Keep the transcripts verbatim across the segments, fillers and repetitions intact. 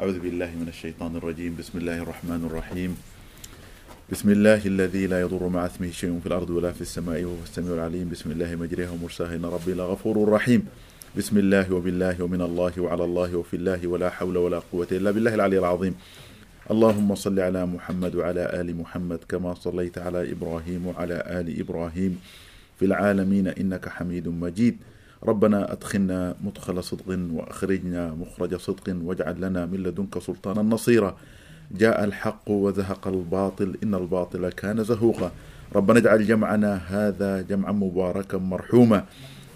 أعوذ بالله من الشيطان الرجيم بسم الله الرحمن الرحيم بسم الله الذي لا يضر مع اسمه شيء في الأرض ولا في السماء وهو السميع العليم بسم الله مجريها ومرساها إن ربي لغفور رحيم بسم الله وبالله ومن الله وعلى الله وفي الله ولا حول ولا قوة إلا بالله العلي العظيم اللهم صل على محمد وعلى آل محمد كما صليت على إبراهيم وعلى آل إبراهيم في العالمين إنك حميد مجيد ربنا أدخلنا مدخل صدق وأخرجنا مخرج صدق واجعل لنا من لدنك سلطانا نصيرا جاء الحق وزهق الباطل إن الباطل كان زهوقا ربنا اجعل جمعنا هذا جمعا مباركا مرحوما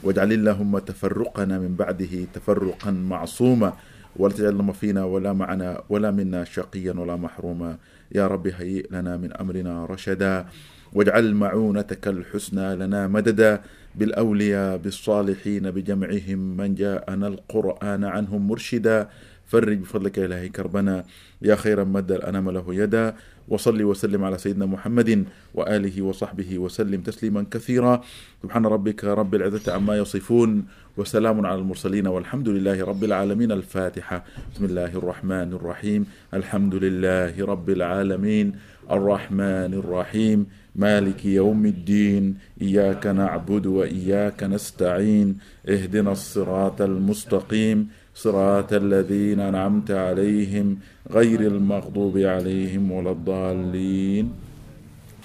واجعل اللهم تفرقنا من بعده تفرقا معصوما ولا تجعل فينا ولا معنا ولا منا شقيا ولا محروما يا رب هيئ لنا من أمرنا رشدا واجعل معونتك الحسنى لنا مددا بالأولياء بالصالحين بجمعهم من جاءنا القرآن عنهم مرشدا فرج بفضلك إلهي كربنا يا خيرا مد الأنام له يدا وصلي وسلم على سيدنا محمد وآله وصحبه وسلم تسليما كثيرا سبحان ربك رب العزة عما يصفون وسلام على المرسلين والحمد لله رب العالمين الفاتحة بسم الله الرحمن الرحيم الحمد لله رب العالمين الرحمن الرحيم مالك يوم الدين إياك نعبد وإياك نستعين اهدنا الصراط المستقيم صراط الذين أنعمت عليهم غير المغضوب عليهم ولا الضالين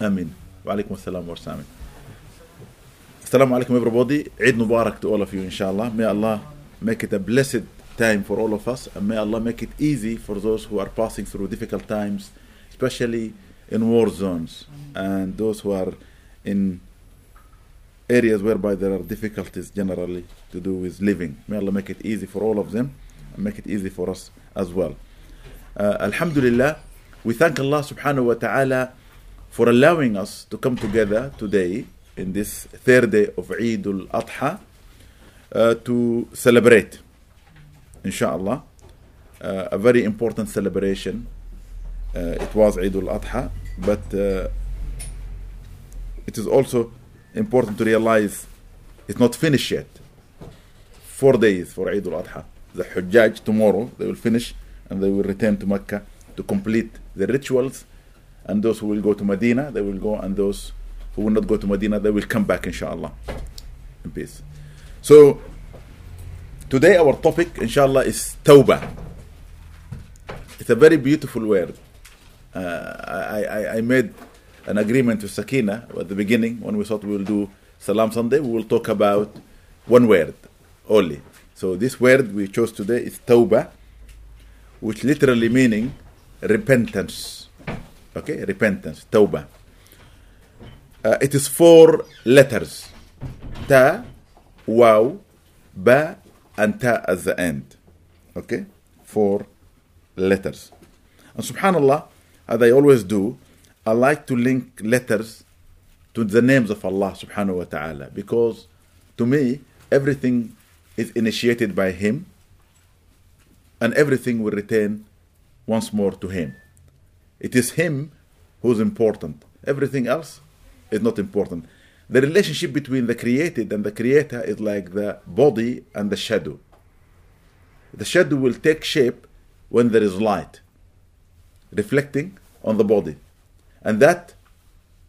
آمين وعليكم السلام ورسامين السلام عليكم everybody عيد مبارك to all of you إن شاء الله may Allah make it a blessed time for all of us and may Allah make it easy for those who are passing through difficult times especially in war zones and those who are in areas whereby there are difficulties generally to do with living. May Allah make it easy for all of them and make it easy for us as well. Uh, Alhamdulillah, we thank Allah subhanahu wa ta'ala for allowing us to come together today in this third day of Eid al-Adha uh, to celebrate, inshallah, uh, a very important celebration. Uh, it was Eid al-Adha, but uh, it is also important to realize it's not finished yet. Four days for Eid al-Adha. The Hujjaj tomorrow, they will finish and they will return to Mecca to complete the rituals. And those who will go to Medina, they will go. And those who will not go to Medina, they will come back, inshallah. In peace. So, today our topic, inshallah, is Tawbah. It's a very beautiful word. Uh, I, I, I made an agreement with Sakina at the beginning when we thought we will do Salam Sunday, we will talk about one word only. So this word we chose today is Tawbah, which literally meaning repentance. Okay, repentance, Tawbah. Uh, it is four letters. Ta, Waw, Ba, and Ta at the end. Okay, four letters. And subhanallah, as I always do, I like to link letters to the names of Allah subhanahu wa ta'ala because to me everything is initiated by Him and everything will return once more to Him. It is Him who is important. Everything else is not important. The relationship between the created and the creator is like the body and the shadow. The shadow will take shape when there is light reflecting on the body. And that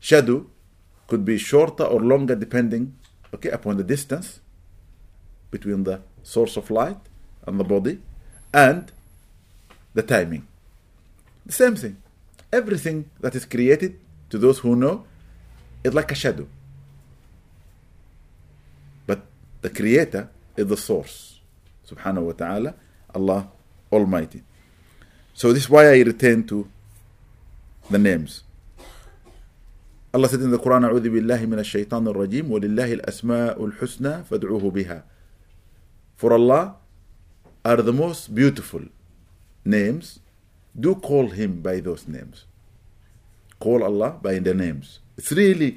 shadow could be shorter or longer depending okay, upon the distance between the source of light and the body and the timing. The same thing. Everything that is created to those who know is like a shadow. But the creator is the source. Subhanahu wa ta'ala, Allah Almighty. So this is why I return to the names. Allah said in the Quran, أعوذ بالله من الشيطان الرجيم ولله الأسماء الحسنى فادعوه بها. For Allah are the most beautiful names. Do call Him by those names. Call Allah by the names. It's really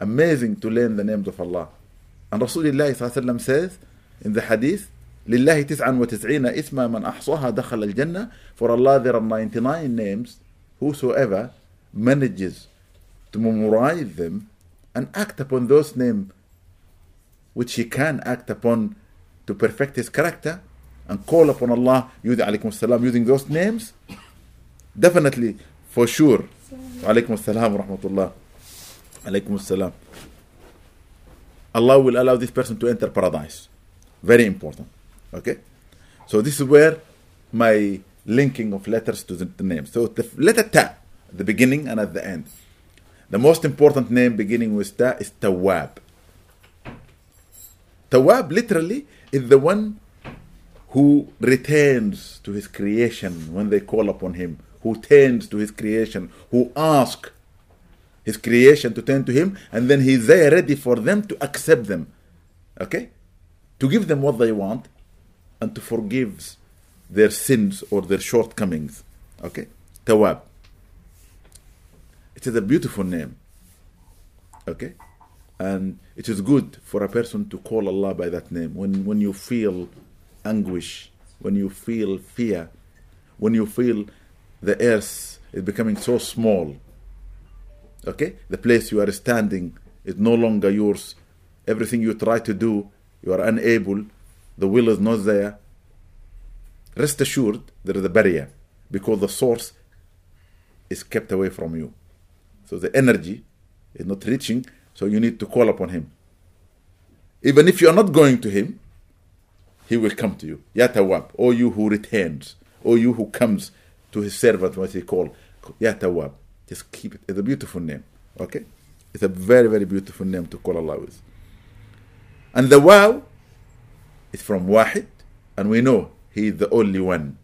amazing to learn the names of Allah. And Rasulullah says in the hadith, لله تسعا وتسعين إثما من أحصاها دخل الجنة. For Allah there are ninety-nine names. Whosoever manages to memorize them and act upon those names which he can act upon to perfect his character, and call upon Allah using alaykum as-salam, using those names? Definitely, for sure. Alaykum as-salam wa rahmatullah. Alaykum as-salam. Allah will allow this person to enter paradise. Very important. Okay? So this is where my linking of letters to the names. So the letter Ta, at the beginning and at the end. The most important name beginning with Ta is Tawwab. Tawwab literally is the one who returns to his creation when they call upon him, who turns to his creation, who asks his creation to turn to him, and then he's there ready for them to accept them, okay? To give them what they want and to forgive their sins or their shortcomings, okay? Tawwab. It is a beautiful name, okay? And it is good for a person to call Allah by that name when, when you feel anguish, when you feel fear, when you feel the earth is becoming so small, okay? The place you are standing is no longer yours. Everything you try to do, you are unable. The will is not there. Rest assured, there is a barrier because the source is kept away from you. So the energy is not reaching, so you need to call upon him. Even if you are not going to him, he will come to you. Ya Tawwab, O you who returns, O you who comes to his servant when he calls. Ya Tawwab. Just keep it. It's a beautiful name. Okay? It's a very, very beautiful name to call Allah with. And the Waw is from Wahid, and we know he is the only one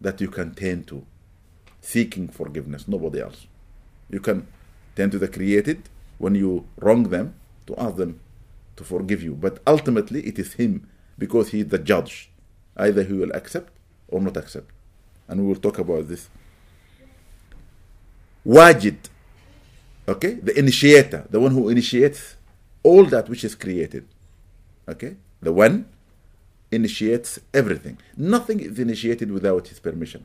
that you can turn to, seeking forgiveness, nobody else. You can turn to the created when you wrong them, to ask them to forgive you. But ultimately, it is him, because he is the judge. Either he will accept or not accept. And we will talk about this. Wajid, okay, the initiator, the one who initiates all that which is created, okay, the one initiates everything. Nothing is initiated without his permission.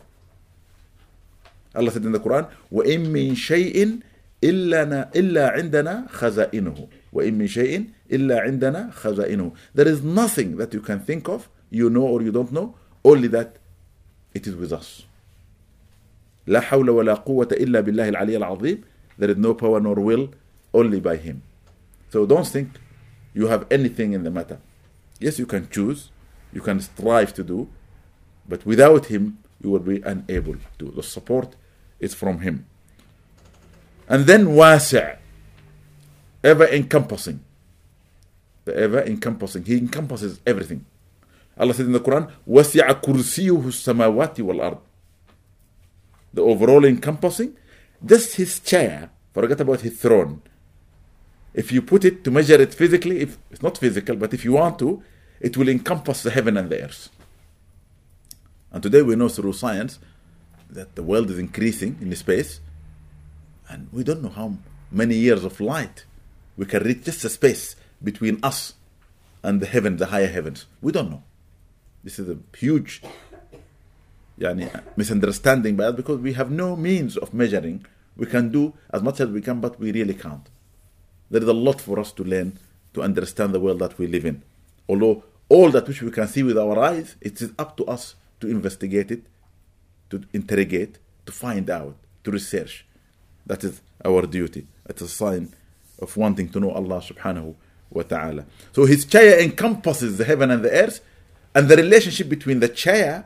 Allah said in the Quran, وَإِن مِّن شَيْءٍ إِلَّا عِنْدَنَا خَزَائِنُهُ وَإِن مِّن شَيْءٍ إِلَّا عِنْدَنَا خَزَائِنُهُ. There is nothing that you can think of, you know or you don't know, only that it is with us. لا حول ولا قوة إلا بالله العلي العظيم. There is no power nor will, only by him. So don't think you have anything in the matter. Yes, you can choose, you can strive to do, but without him, you will be unable to. The support is from him. And then Wasi', ever-encompassing. The ever-encompassing. He encompasses everything. Allah said in the Quran, وَسِعَ كُرْسِيُّهُ السَّمَاوَاتِ وَالْأَرْضِ. The overall encompassing, just his chair, forget about his throne. If you put it to measure it physically, if it's not physical, but if you want to, it will encompass the heaven and the earth. And today we know through science that the world is increasing in space, and we don't know how many years of light we can reach just the space between us and the heaven, the higher heavens. We don't know. This is a huge misunderstanding by us, because we have no means of measuring. We can do as much as we can, but we really can't. There is a lot for us to learn to understand the world that we live in. Although all that which we can see with our eyes, it is up to us to investigate it, to interrogate, to find out, to research. That is our duty. It's a sign of wanting to know Allah subhanahu wa ta'ala. So his chair encompasses the heaven and the earth, and the relationship between the chair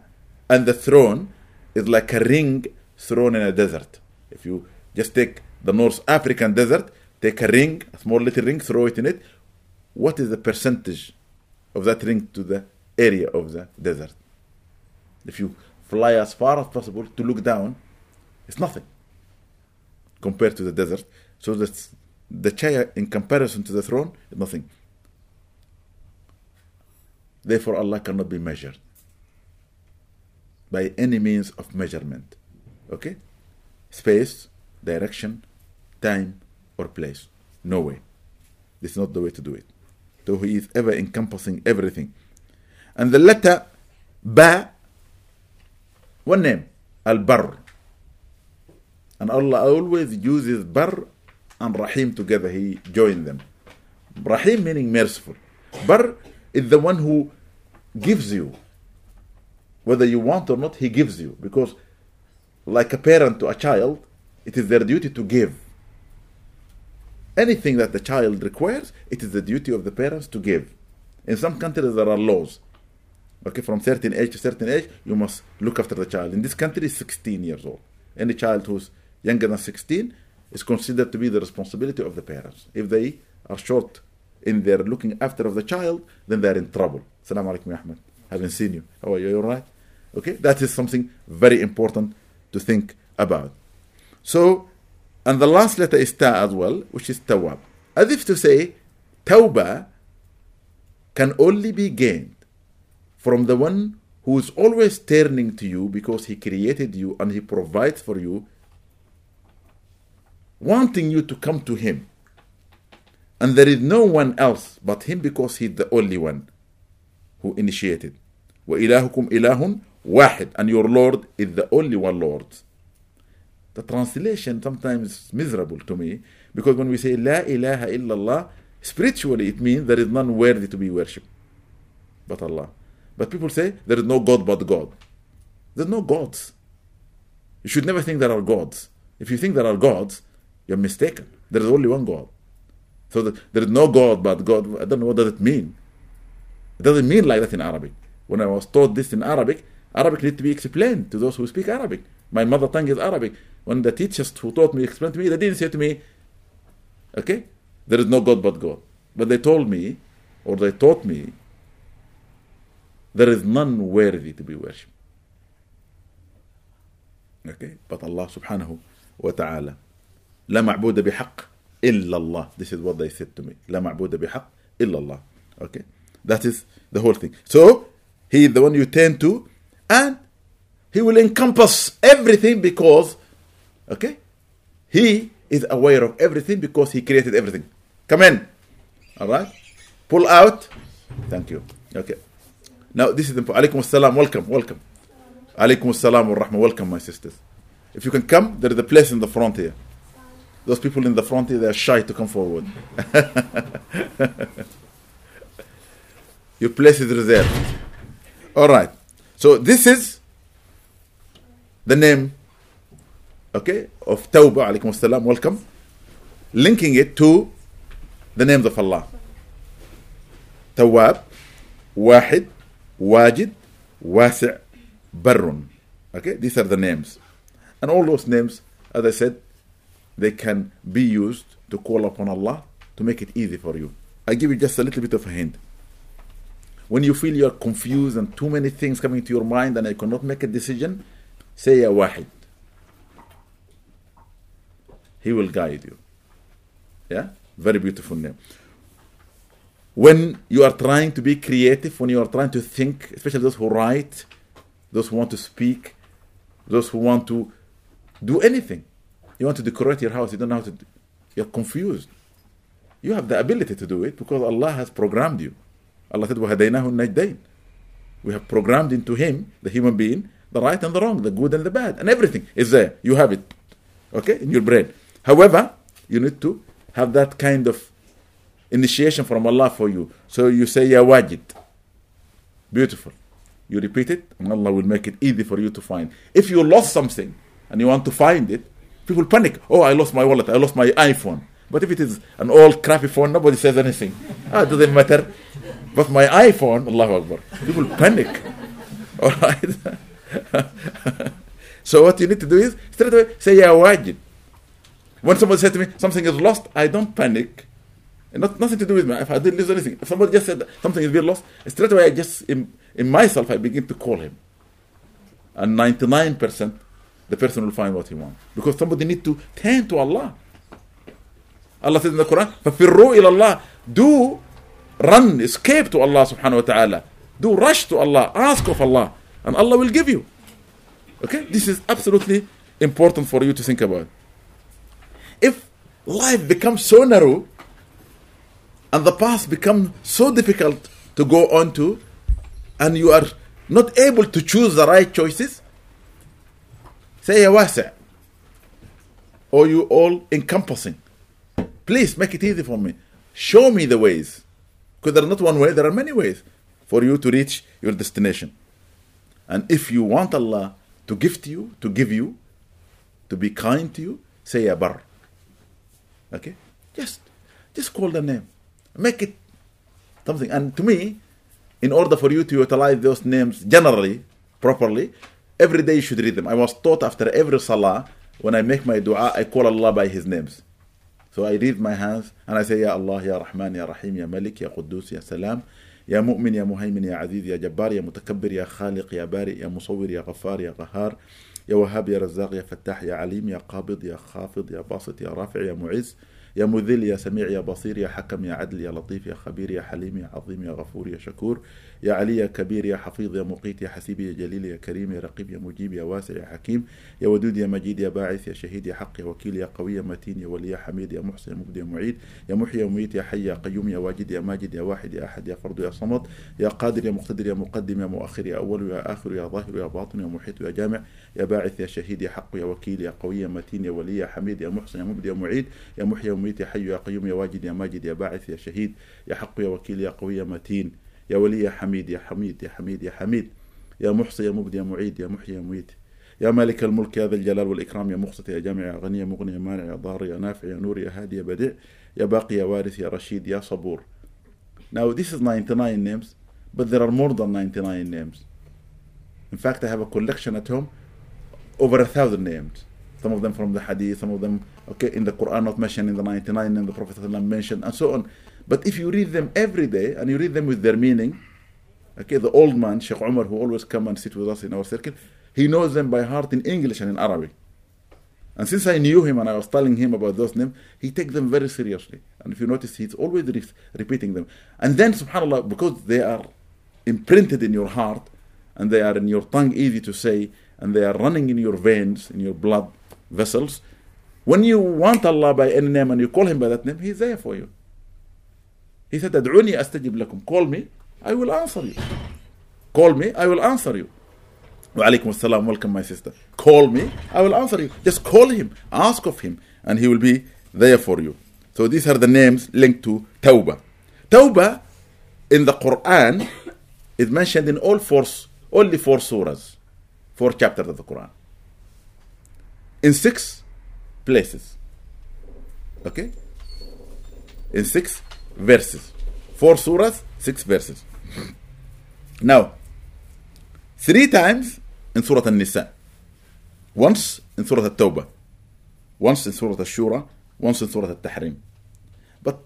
and the throne is like a ring thrown in a desert. If you just take the North African desert, take a ring, a small little ring, throw it in it, what is the percentage of that ring to the area of the desert? If you fly as far as possible to look down, it's nothing compared to the desert. So that's, the chair in comparison to the throne is nothing. Therefore, Allah cannot be measured by any means of measurement, okay? Space, direction, time, or place. No way. This is not the way to do it. So he is ever encompassing everything. And the letter Ba, one name, Al-Barr. And Allah always uses Barr and Rahim together. He joined them. Rahim meaning merciful. Barr is the one who gives you Whether you want or not, he gives you. Because like a parent to a child, it is their duty to give. Anything that the child requires, it is the duty of the parents to give. In some countries, there are laws. Okay, from certain age to certain age, you must look after the child. In this country, it's sixteen years old. Any child who's younger than sixteen is considered to be the responsibility of the parents. If they are short in their looking after of the child, then they're in trouble. Assalamu alaikum, Ahmed. Haven't seen you. How are you? You all right? Okay, that is something very important to think about. So, and the last letter is Ta as well, which is Tawab. As if to say, Tawbah can only be gained from the one who is always turning to you because he created you and he provides for you, wanting you to come to him. And there is no one else but him because he is the only one who initiated. وَإِلَهُكُمْ إِلَهٌ وَاحِدٌ. And your Lord is the only one Lord. The translation sometimes is miserable to me, because when we say La ilaha illallah, spiritually it means there is none worthy to be worshipped but Allah. But people say there is no God but God. There are no gods. You should never think there are gods. If you think there are gods, you're mistaken. There is only one God. So the, there is no God but God. I don't know what does it mean. It doesn't mean like that in Arabic. When I was taught this in Arabic, Arabic needs to be explained to those who speak Arabic. My mother tongue is Arabic. When the teachers who taught me explained to me, they didn't say to me, okay, there is no God but God. But they told me, or they taught me, there is none worthy to be worshipped. Okay, but Allah subhanahu wa ta'ala. La ma'buda bihaq illa Allah. This is what they said to me. La ma'buda bihaq illa Allah. Okay, that is the whole thing. So, he is the one you turn to, and he will encompass everything because, okay, he is aware of everything because he created everything. Come in. All right. Pull out. Thank you. Okay. Now this is important. Alaikum assalam. Welcome. Welcome. Alaikum assalam wa rahmah. Welcome, my sisters. If you can come, there is a place in the front here. Those people in the front here, they are shy to come forward. Your place is reserved. All right. So this is the name, okay, of Tawbah, alaykum assalam, welcome, linking it to the names of Allah. Tawab, Wahid, Wajid, Wasi', Barrun. Okay, these are the names. And all those names, as I said, they can be used to call upon Allah to make it easy for you. I give you just a little bit of a hint. When you feel you are confused and too many things coming to your mind and I cannot make a decision, say Ya Wahid. He will guide you. Yeah? Very beautiful name. When you are trying to be creative, when you are trying to think, especially those who write, those who want to speak, those who want to do anything. You want to decorate your house, you don't know how to do. You're confused. You have the ability to do it because Allah has programmed you. Allah said, وَهَدَيْنَاهُ النَّجْدَيْنِ. We have programmed into him, the human being, the right and the wrong, the good and the bad, and everything is there. You have it, okay, in your brain. However, you need to have that kind of initiation from Allah for you. So you say, Ya Wajid. Beautiful. You repeat it, and Allah will make it easy for you to find. If you lost something, and you want to find it, people panic. Oh, I lost my wallet, I lost my iPhone. But if it is an old crappy phone, nobody says anything. Ah, it doesn't matter. But my iPhone, Allahu Akbar. People panic. All right? So what you need to do is straight away say Ya Wajid. When somebody says to me something is lost, I don't panic. And not, nothing to do with me. If I didn't lose anything, if somebody just said something is being lost, straight away I just in, in myself I begin to call him. And ninety-nine percent the person will find what he wants, because somebody needs to turn to Allah. Allah says in the Quran, "Fafirru ila Allah." Do run, escape to Allah subhanahu wa taala. Do rush to Allah. Ask of Allah. And Allah will give you. Okay? This is absolutely important for you to think about. If life becomes so narrow and the path becomes so difficult to go on to, and you are not able to choose the right choices, say Ya Wasi', or you all encompassing. Please make it easy for me. Show me the ways. Because there are not one way, there are many ways for you to reach your destination. And if you want Allah to gift you, to give you, to be kind to you, say Ya Barr. Okay? Just, just call the name. Make it something. And to me, in order for you to utilize those names generally, properly, every day you should read them. I was taught after every salah, when I make my dua, I call Allah by His names. So I read my hands and I say, Ya Allah, Ya Rahman, Ya Rahim, Ya Malik, Ya Quddus, Ya Salam, Ya Mu'min, Ya Muhaymin, Ya Aziz, Ya Jabbar, Ya Mutakabbir, Ya Khaliq, Ya Bari, Ya Musawwir, Ya Ghaffar, Ya Qahhar, Ya Wahhab, Ya Razzaq, Ya Fattah, Ya Alim, Ya Qabid, Ya Khafid, Ya Basit, Ya Rafi', Ya Mu'izz, Ya Mudhil, Ya Sami', Ya Basir, Ya Hakam, Ya Adl, Ya Latif, Ya Khabir, Ya Halim, Ya Azim, Ya Ghafur, Ya Shakur, Ya Ali, Ya Kabir, Ya Hafiz, Ya Muqit, Ya Hasib, Ya Jalil, Ya Karim, Ya Raqib, Ya Mujib, Ya Wasi', Ya Hakim, Ya Wadud, Ya Majid, Ya Ba'ith, Ya Shahid, Ya Haqq, Ya Wakil, Ya Qawi, Ya Matin, Ya Wali, Ya Hamid, Ya Muhsin, Ya Mubdi, Ya Mu'id, Ya Muhyi, Ya Mumeet, Ya Hayy, Ya Qayyum, Ya Wajid, Ya Majid, Ya Wahid, Ya Ahad, Ya Fard, Ya Samad, Ya Qadir, Ya Muqtadir, Ya Muqaddim, Ya Muakhir, Ya Awwal, Ya Akhir, Ya Zahir, Ya Batin, Ya Muhit, Ya Jami', Ya Ba'ith, Ya Shahid, Ya Haqq, Ya Wakil, Ya Qawi, Ya Matin, Ya Wali, Ya Hamid, Ya Muhsin, Ya Mubdi, Ya Mu'id, Ya Muhyi, يا حي يا قيوم يا واجد يا ماجد يا باعث يا شهيد يا حق يا وكيل يا قوي يا متين يا ولي يا حميد يا حميد يا حميد يا حميد يا محصي يا مبدي يا معيد يا محيي يا مميت يا مالك الملك يا ذا الجلال والإكرام يا مقسط يا جامع يا غني يا مغني يا مانع يا ضار يا نافع يا نور يا هادي يا بديع يا باقي يا وارث يا رشيد يا صبور. Now this is ninety-nine names, but there are more than ninety-nine names. In fact, I have a collection at home over a thousand names. Some of them from the hadith, some of them, okay, in the Quran not mentioned, in the ninety-nine, and the Prophet mentioned, and so on. But if you read them every day, and you read them with their meaning, okay, the old man, Sheikh Umar, who always come and sit with us in our circle, he knows them by heart in English and in Arabic. And since I knew him and I was telling him about those names, he takes them very seriously. And if you notice, he's always re- repeating them. And then, subhanAllah, because they are imprinted in your heart, and they are in your tongue easy to say, and they are running in your veins, in your blood, vessels. When you want Allah by any name and you call Him by that name, He's there for you. He said, "Ad'uni astajib lakum." Call me, I will answer you. Call me, I will answer you. Wa alaykum assalam, welcome my sister. Call me, I will answer you. Just call Him, ask of Him, and He will be there for you. So these are the names linked to Tawbah. Tawbah in the Quran is mentioned in all four, only four surahs, four chapters of the Quran. In six places, okay? In six verses. Four surahs, six verses. Now, three times in Surah An-Nisa. Once in Surah At-Tawbah. Once in Surah Ash-Shura. Once in Surah At-Tahrim. But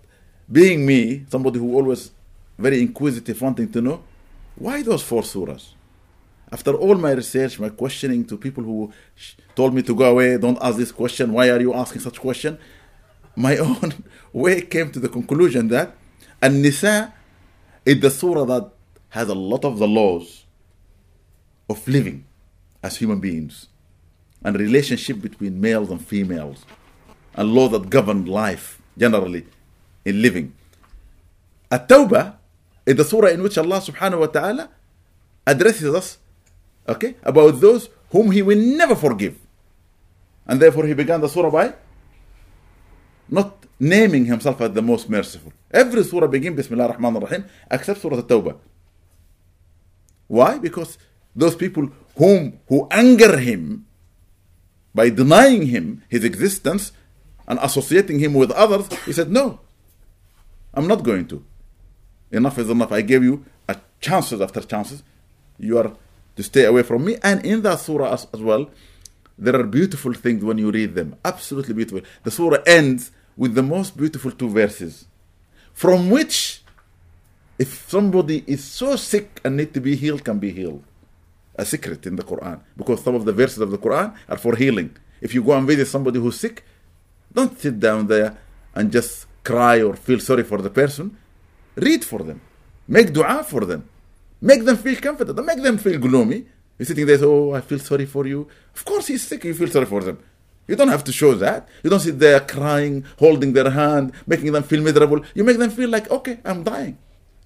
being me, somebody who always very inquisitive, wanting to know, why those four surahs? After all my research, my questioning to people who sh- told me to go away, don't ask this question, why are you asking such question? My own way came to the conclusion that An-Nisa is the surah that has a lot of the laws of living as human beings and relationship between males and females and laws that govern life generally in living. At-Tawbah is the surah in which Allah subhanahu wa ta'ala addresses us, okay, about those whom He will never forgive. And therefore He began the surah by not naming Himself as the most merciful. Every surah begins Bismillah ar-Rahman ar-Rahim except Surah At-Tawbah. Why? Because those people whom who anger Him by denying Him His existence and associating Him with others, He said, no, I'm not going to. Enough is enough. I gave you a chances after chances. You are to stay away from me. And in that surah as, as well, there are beautiful things when you read them. Absolutely beautiful. The surah ends with the most beautiful two verses, from which, if somebody is so sick and need to be healed, can be healed. A secret in the Quran, because some of the verses of the Quran are for healing. If you go and visit somebody who's sick, don't sit down there and just cry or feel sorry for the person. Read for them. Make dua for them. Make them feel comforted. Don't make them feel gloomy. You're sitting there, oh, I feel sorry for you. Of course he's sick, you feel sorry for them. You don't have to show that. You don't sit there crying, holding their hand, making them feel miserable. You make them feel like, okay, I'm dying.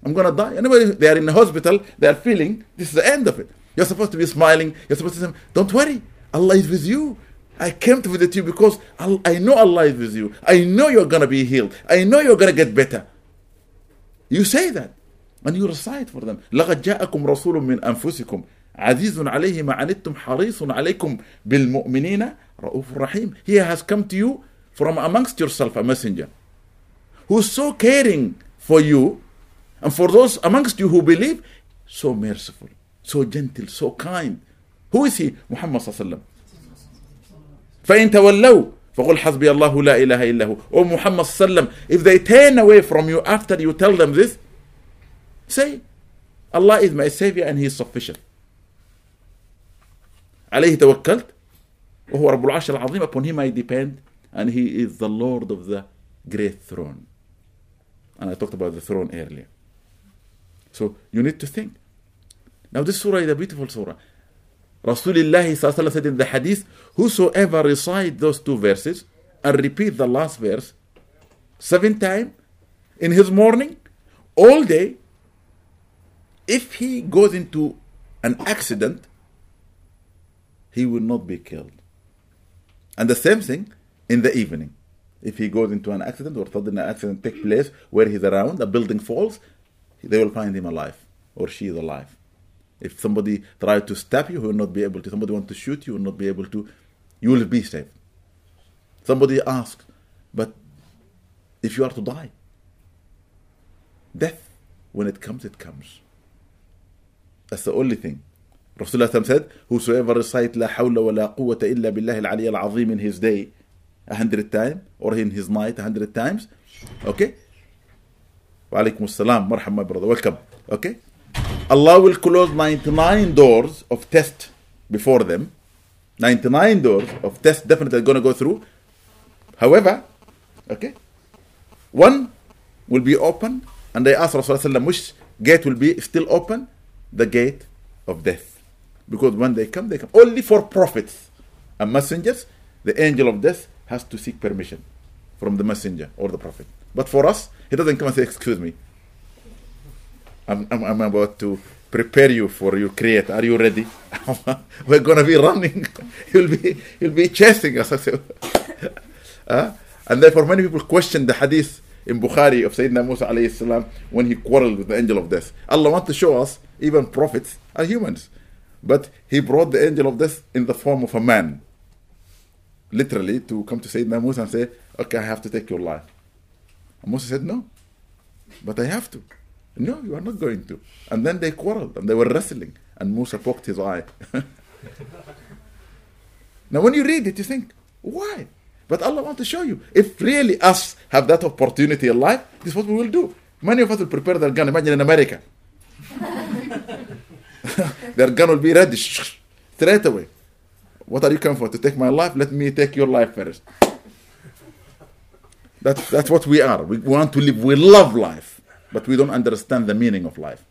I'm going to die. Anyway, they are in the hospital, they are feeling, this is the end of it. You're supposed to be smiling. You're supposed to say, don't worry, Allah is with you. I came to visit you because I know Allah is with you. I know you're going to be healed. I know you're going to get better. You say that. And you recite for them. لَقَدْ جَاءَكُمْ رَسُولٌ مِّنْ أَنفُسِكُمْ عزيز عليه ما عنتم حريص عليكم بالمؤمنين رؤوف رحيم. He has come to you from amongst yourself a messenger who is so caring for you and for those amongst you who believe, so merciful, so gentle, so kind. Who is he? Muhammad صلى الله عليه وسلم. فإن تولوا فقل حسبي الله لا إله إلا هو. Oh Muhammad صلى الله عليه وسلم, if they turn away from you after you tell them this, say, Allah is my savior and he is sufficient. عليه توكلت وهو رب العرش العظيم, upon him I depend and he is the Lord of the great throne. And I talked about the throne earlier. So you need to think. Now this surah is a beautiful surah. Rasulullah said in the hadith, whosoever recite those two verses and repeat the last verse seven times in his morning, all day, if he goes into an accident, he will not be killed. And the same thing in the evening. If he goes into an accident or sudden an accident takes place where he's around, a building falls, they will find him alive or she is alive. If somebody tries to stab you, he will not be able to. Somebody wants to shoot you, he will not be able to. You will be safe. Somebody asks, but if you are to die, death, when it comes, it comes. That's the only thing. Rasulullah said, whosoever recites La hawla wa la quwwata illa billahi al-ali al-azim in his day a hundred times, or in his night a hundred times, okay? Wa alaykum as-salam, marham my brother, welcome, okay? Allah will close ninety-nine doors of test before them. ninety-nine doors of test definitely are going to go through. However, okay, one will be open, and they ask Rasulullah, which gate will be still open? The gate of death. Because when they come, they come. Only for prophets and messengers, the angel of death has to seek permission from the messenger or the prophet. But for us, he doesn't come and say, excuse me, I'm, I'm, I'm about to prepare you for your creator. Are you ready? We're going to be running. he'll, be, he'll be chasing us. uh, and therefore, many people question the hadith in Bukhari of Sayyidina Musa alayhi salam when he quarreled with the angel of death. Allah wants to show us even prophets are humans. But he brought the angel of death in the form of a man. Literally, to come to Sayyidina Musa and say, okay, I have to take your life. And Musa said, no, but I have to. No, you are not going to. And then they quarreled and they were wrestling. And Musa poked his eye. Now when you read it, you think, why? But Allah wants to show you. If really us have that opportunity in life, this is what we will do. Many of us will prepare their gun. Imagine in America. Their gun will be ready straight away. What are you coming for? To take my life? Let me take your life first. That, that's what we are. We want to live. We love life. But we don't understand the meaning of life.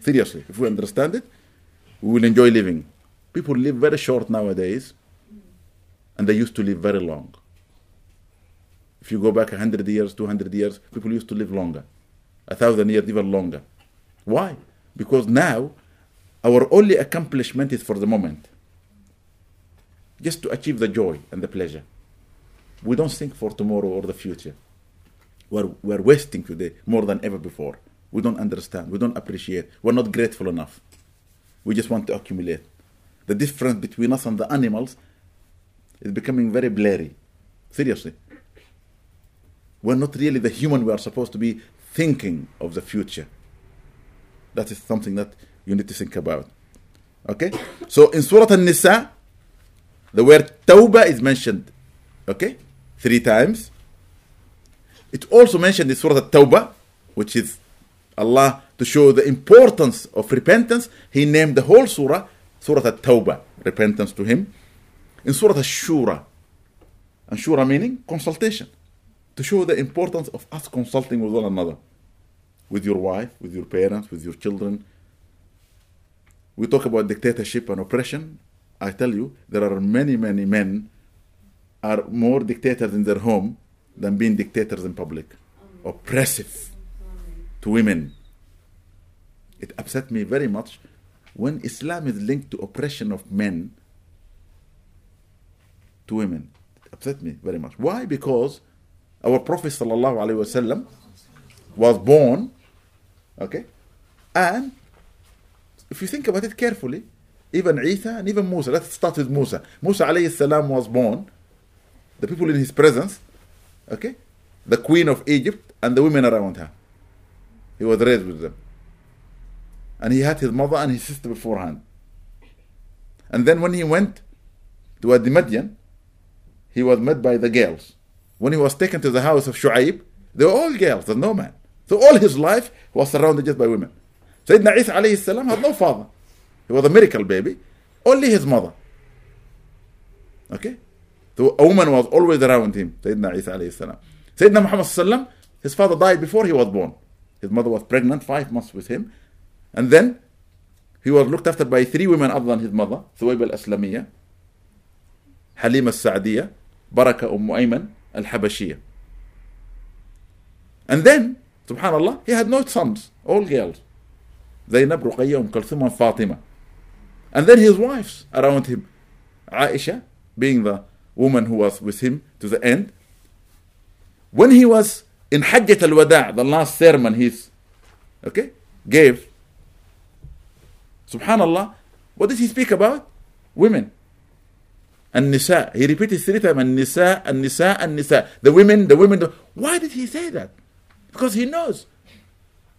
Seriously, if we understand it, we will enjoy living. People live very short nowadays, and they used to live very long. If you go back one hundred years, two hundred years, people used to live longer. A thousand years, even longer. Why? Because now, our only accomplishment is for the moment. Just to achieve the joy and the pleasure. We don't think for tomorrow or the future. We're, we're wasting today more than ever before. We don't understand. We don't appreciate. We're not grateful enough. We just want to accumulate. The difference between us and the animals is becoming very blurry. Seriously. We're not really the human we are supposed to be thinking of the future. That is something that you need to think about. Okay? So in Surah An-Nisa, the word Tawbah is mentioned. Okay? Three times. It also mentioned in Surah At-Tawbah, which is Allah, to show the importance of repentance. He named the whole surah, Surah At-Tawbah, repentance to him. In Surah Ash-Shura, and Shura meaning consultation, to show the importance of us consulting with one another, with your wife, with your parents, with your children. We talk about dictatorship and oppression. I tell you, there are many, many men are more dictators in their home than being dictators in public. Oppressive to women. It upset me very much when Islam is linked to oppression of men to women. It upset me very much. Why? Because our Prophet sallallahu alaihi wasallam was born, okay, and if you think about it carefully, even Isa and even Musa. Let's start with Musa. Musa alayhi salam was born. The people in his presence, okay, the queen of Egypt and the women around her. He was raised with them. And he had his mother and his sister beforehand. And then when he went to Wadi Madian, he was met by the girls. When he was taken to the house of Shu'aib, they were all girls, there's no man. So all his life was surrounded just by women. Sayyidina Isa alayhi salam had no father. He was a miracle baby, only his mother. Okay? So a woman was always around him, Sayyidina Isa alayhi salam. Sayyidina Muhammad sallallahu alayhi wa sallam, his father died before he was born. His mother was pregnant, five months with him. And then he was looked after by three women other than his mother, Thuwayb al-Aslamiyya, Halima al-Sa'diyya, Baraka Umm Ayman al-Habashiyya. And then, subhanallah, he had no sons, all girls. Zainab, Ruqayya, Umm Kulthum, and Fatima. And then his wives around him, Aisha being the woman who was with him to the end. When he was in Hajjat al-Wada', the last sermon he okay, gave, subhanallah, what did he speak about? Women. An-Nisa. He repeated three times, An-Nisa, An-Nisa, An-Nisa. The women, the women. The... Why did he say that? Because he knows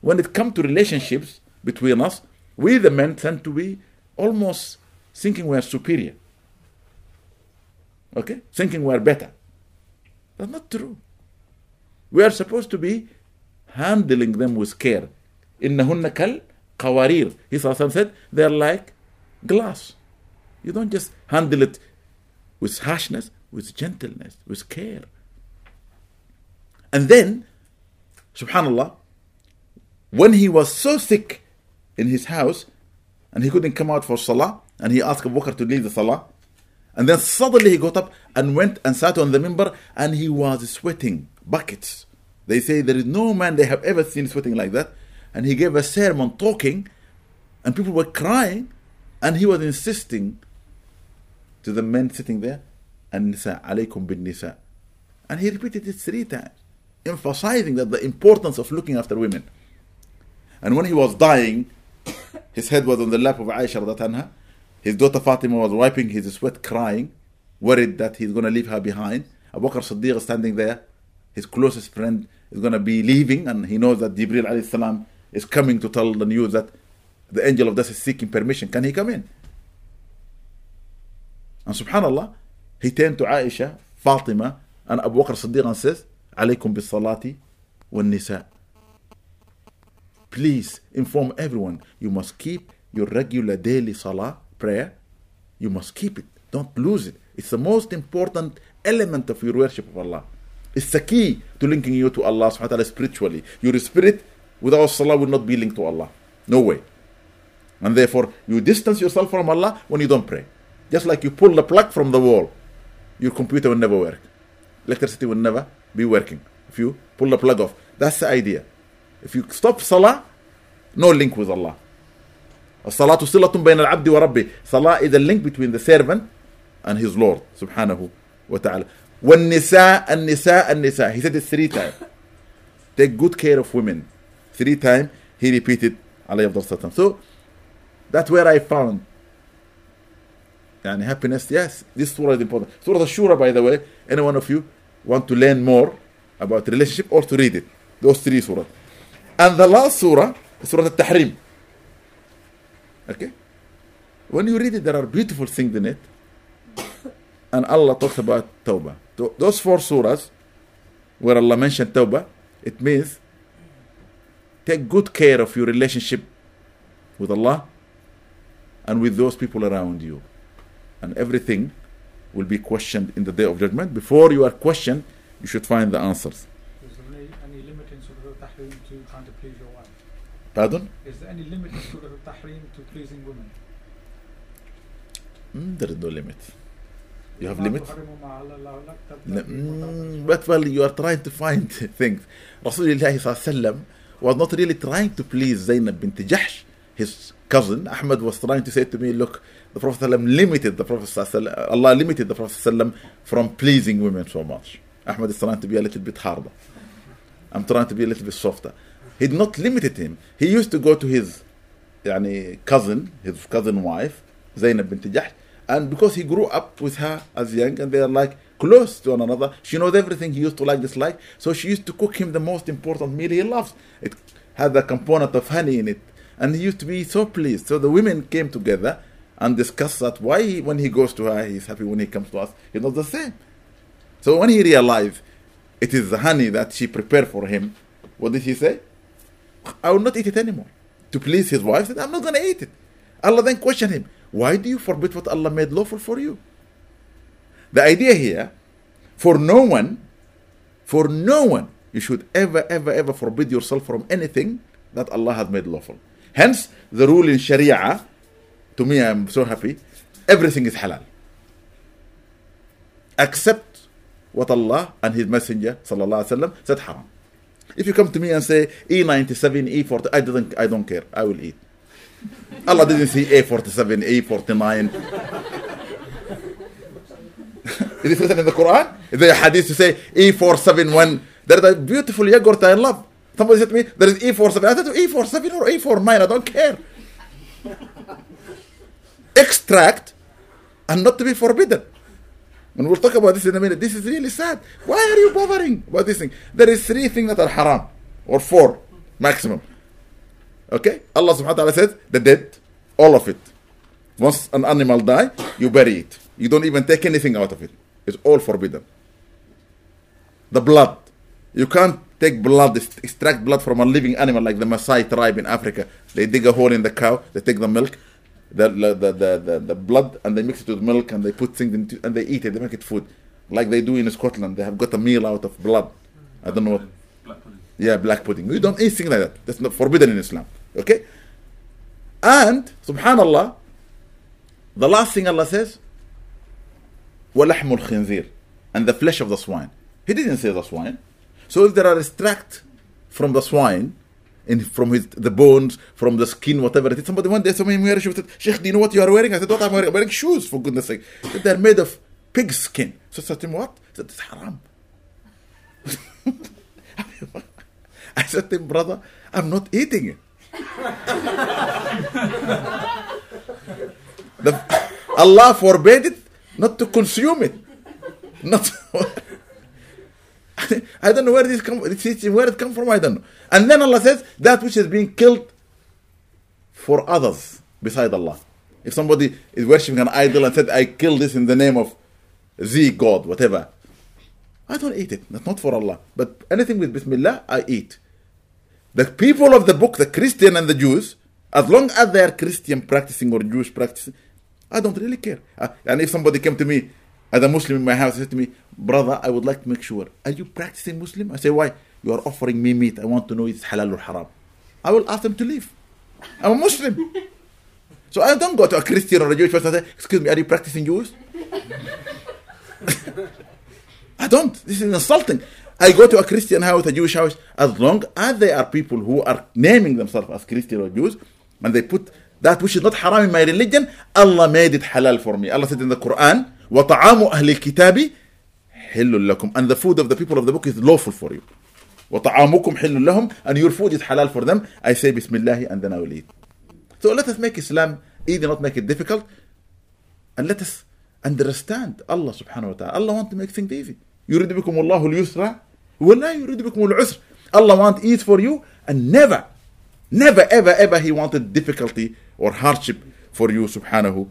when it comes to relationships between us, we the men tend to be almost thinking we are superior. Okay? Thinking we are better. That's not true. We are supposed to be handling them with care. إِنَّهُنَّ كَلْ قَوَارِيرِ He said, they are like glass. You don't just handle it with harshness, with gentleness, with care. And then, subhanallah, when he was so sick in his house, and he couldn't come out for salah, and he asked Abu Bakr to leave the salah, and then suddenly he got up and went and sat on the minbar, and he was sweating buckets. They say there is no man they have ever seen sweating like that. And he gave a sermon talking, and people were crying, and he was insisting to the men sitting there, An-Nisa, alaykum bin Nisa. And he repeated it three times, emphasizing that the importance of looking after women. And when he was dying, his head was on the lap of Aisha radiyallahu anha. His daughter Fatima was wiping his sweat, crying, worried that he's going to leave her behind. Abu Bakr Siddiq is standing there. His closest friend is going to be leaving, and he knows that Jibreel alayhi salam is coming to tell the news that the angel of death is seeking permission. Can he come in? And subhanallah, he turned to Aisha, Fatima, and Abu Bakr Siddiq and says, alaykum bis salati wal nisa. Please inform everyone, you must keep your regular daily salah, prayer. You must keep it. Don't lose it. It's the most important element of your worship of Allah. It's the key to linking you to Allah subhanahu wa ta'ala spiritually. Your spirit without salah will not be linked to Allah. No way. And therefore, you distance yourself from Allah when you don't pray. Just like you pull the plug from the wall, your computer will never work. Electricity will never be working if you pull the plug off. That's the idea. If you stop salah, no link with Allah. As-salatu silatun bayna al-abdi wa rabbi. Salah is a link between the servant and his Lord subhanahu wa ta'ala. وَالنِّسَاءَ النِّسَاءَ النِّسَاءَ He said it three times. Take good care of women. Three times he repeated alayhi wa sallam. So that's where I found yani, happiness. Yes, this surah is important. Surah Ash-Shura, by the way, any one of you want to learn more about relationship or to read it. Those three surahs. And the last surah is Surah Al-Tahrim. Okay? When you read it, there are beautiful things in it. And Allah talks about tawbah. Those four surahs where Allah mentioned tawbah, it means take good care of your relationship with Allah and with those people around you. And everything will be questioned in the Day of Judgment. Before you are questioned, you should find the answers. Is there any limit in Surah Al-Tahrim to trying to please your wife? Pardon? Is there any limit in Surah Al-Tahrim to pleasing women? Mm, there is no limit. You have limits? Mm, but well, you are trying to find things. Rasulullah was not really trying to please Zainab bint Jahsh. His cousin, Ahmad, was trying to say to me, look, the Prophet limited the Prophet, Allah limited the Prophet from pleasing women so much. Ahmad is trying to be a little bit harder. I'm trying to be a little bit softer. He did not limit him. He used to go to his yani, cousin, his cousin wife, Zainab bint Jahsh. And because he grew up with her as young and they are like close to one another, she knows everything he used to like, dislike. So she used to cook him the most important meal he loves. It had the component of honey in it. And he used to be so pleased. So the women came together and discussed that why he, when he goes to her, he's happy. When he comes to us, he's not the same. So when he realized it is the honey that she prepared for him, what did he say? I will not eat it anymore. To please his wife, said, I'm not going to eat it. Allah then questioned him, why do you forbid what Allah made lawful for you? The idea here, for no one, for no one, you should ever, ever, ever forbid yourself from anything that Allah has made lawful. Hence, the rule in Sharia, to me, I'm so happy, everything is halal. Except what Allah and His Messenger, sallallahu alaihi wasallam, said haram. If you come to me and say, E ninety-seven, E forty, I didn't, I don't care, I will eat. Allah didn't see A forty-seven, A forty-nine. Is it written in the Quran? Is there a hadith to say E four seventy-one? There is a beautiful yogurt I love. Somebody said to me, there is E four seventy. I said to E forty-seven or E forty-nine, I don't care. Extract and not to be forbidden. And we'll talk about this in a minute. This is really sad. Why are you bothering about this thing? There is three things that are haram, or four maximum. Okay? Allah subhanahu wa ta'ala says, the dead, all of it. Once an animal dies, you bury it. You don't even take anything out of it. It's all forbidden. The blood. You can't take blood, extract blood from a living animal like the Maasai tribe in Africa. They dig a hole in the cow, they take the milk, the the the, the, the blood, and they mix it with milk, and they put things into and they eat it, they make it food. Like they do in Scotland. They have got a meal out of blood. I don't know what. Black pudding. Yeah, black pudding. You don't eat things like that. That's not forbidden in Islam. Okay? And, subhanallah, the last thing Allah says, وَلَحْمُ الْخِنْزِيرِ, and the flesh of the swine. He didn't say the swine. So if there are extract from the swine, in, from his, the bones, from the skin, whatever it is, somebody one day saw me wearing shoes. Said, Sheikh, do you know what you are wearing? I said, what am I wearing? I'm wearing shoes, for goodness sake. Said, they're made of pig skin. So I said to him, what? I said, it's haram. I said to him, brother, I'm not eating it. the, Allah forbade it. Not to consume it. Not. I don't know where this come. Where it come from, I don't know. And then Allah says that which is being killed for others beside Allah. If somebody is worshipping an idol and said, "I kill this in the name of the God," whatever, I don't eat it. That's not for Allah. But anything with Bismillah, I eat. The people of the book, the Christian and the Jews, as long as they are Christian practicing or Jewish practicing, I don't really care. Uh, and if somebody came to me as a Muslim in my house and said to me, brother, I would like to make sure, are you practicing Muslim? I say, why? You are offering me meat. I want to know it's halal or haram. I will ask them to leave. I'm a Muslim. So I don't go to a Christian or a Jewish person and say, excuse me, are you practicing Jews? I don't. This is insulting. I go to a Christian house, a Jewish house, as long as they are people who are naming themselves as Christian or Jews, and they put that which is not haram in my religion, Allah made it halal for me. Allah said in the Quran, وَطَعَامُ أَهْلِ الْكِتَابِ حِلٌّ لَكُمْ, and the food of the people of the book is lawful for you. وَطَعَامُكُمْ حِلٌّ لَهُمْ, and your food is halal for them. I say Bismillah and then I will eat. So let us make Islam easy, not make it difficult. And let us understand Allah subhanahu wa ta'ala. Allah wants to make things easy. يُرِيدُ بِكُمُ اللَّهُ الْيُسْرَ وَلَا يُرِيدُ بِكُمُ الْعُسْرَ. Allah wants ease for you, and never, never, ever, ever he wanted difficulty or hardship for you, subhanahu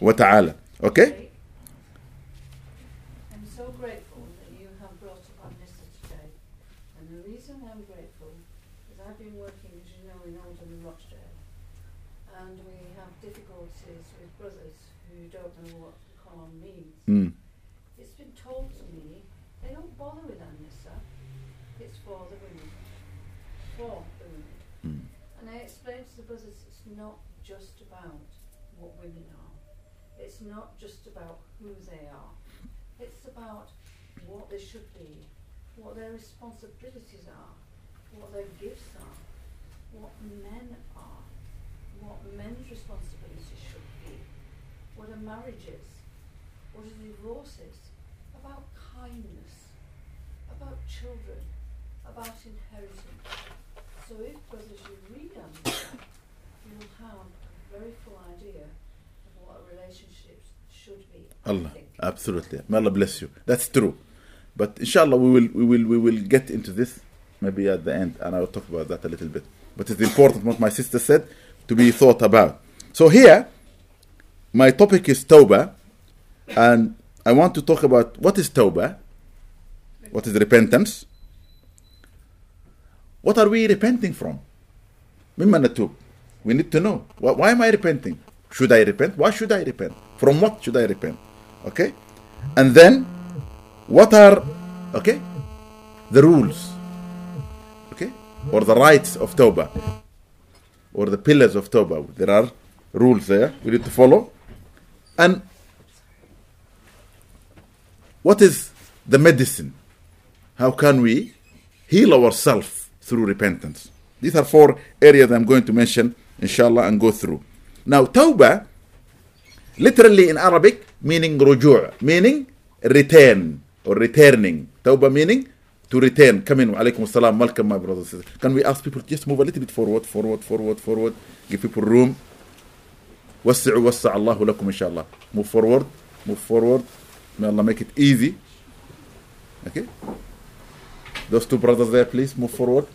wa ta'ala. Okay? I'm so grateful that you have brought up our message today. And the reason I'm grateful is I've been working, as you know, in Oldham and Rochdale. And we have difficulties with brothers who don't know what Quran means. Mm. It's been told to me, they don't bother with An-Nisa. It's for the women. For the women. Mm. And I explained to the brothers, it's not just about what women are. It's not just about who they are. It's about what they should be, what their responsibilities are, what their gifts are, what men are, what men's responsibilities should be, what a marriage is, what a divorce is, about kindness, about children, about inheritance. So if, brothers, you read on this, you'll have a very full idea of what relationships should be. Allah, absolutely. May Allah bless you. That's true. But inshallah, we will, we will, we will get into this maybe at the end, and I will talk about that a little bit. But it's important what my sister said to be thought about. So here, my topic is tawbah, and I want to talk about what is tawbah, what is repentance, what are we repenting from? Mimma natub. We need to know. Why am I repenting? Should I repent? Why should I repent? From what should I repent? Okay? And then, what are, okay, the rules, okay, or the rights of tawbah, or the pillars of tawbah. There are rules there we need to follow. And what is the medicine? How can we heal ourselves through repentance? These are four areas I'm going to mention, inshallah, and go through. Now, tawbah, literally in Arabic, meaning rujoo', meaning return or returning. Tawbah meaning to return. Come in, alaykum salam, welcome, my brothers and sisters. Can we ask people to just move a little bit forward, forward, forward, forward, give people room. Wassi'u wassa'a Allahu lakum, inshallah. Move forward, move forward. May Allah make it easy. Okay? Those two brothers there, please, move forward.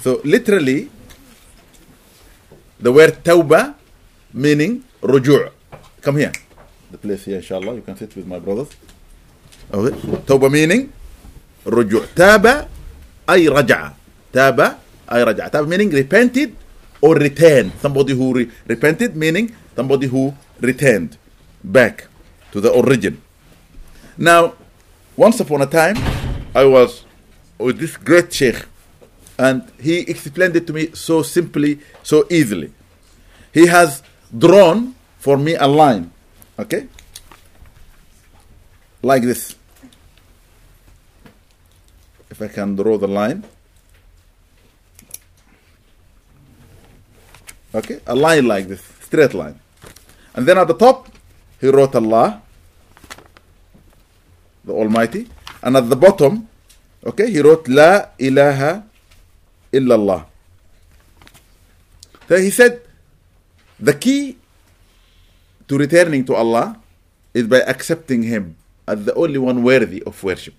So literally, the word tawbah meaning rujoo'. Come here. The place here, inshallah. You can sit with my brothers. Okay. Tawbah meaning rujoo'. Taba ay raja'a. Taba ay raja'a. Taba meaning repented or returned. Somebody who re- repented meaning somebody who returned back to the origin. Now, once upon a time, I was with this great sheikh. And he explained it to me so simply, so easily. He has drawn for me a line, okay? Like this. If I can draw the line. Okay, a line like this, straight line. And then at the top, he wrote Allah, the Almighty. And at the bottom, okay, he wrote La ilaha illallah. So he said, the key to returning to Allah is by accepting Him as the only one worthy of worship.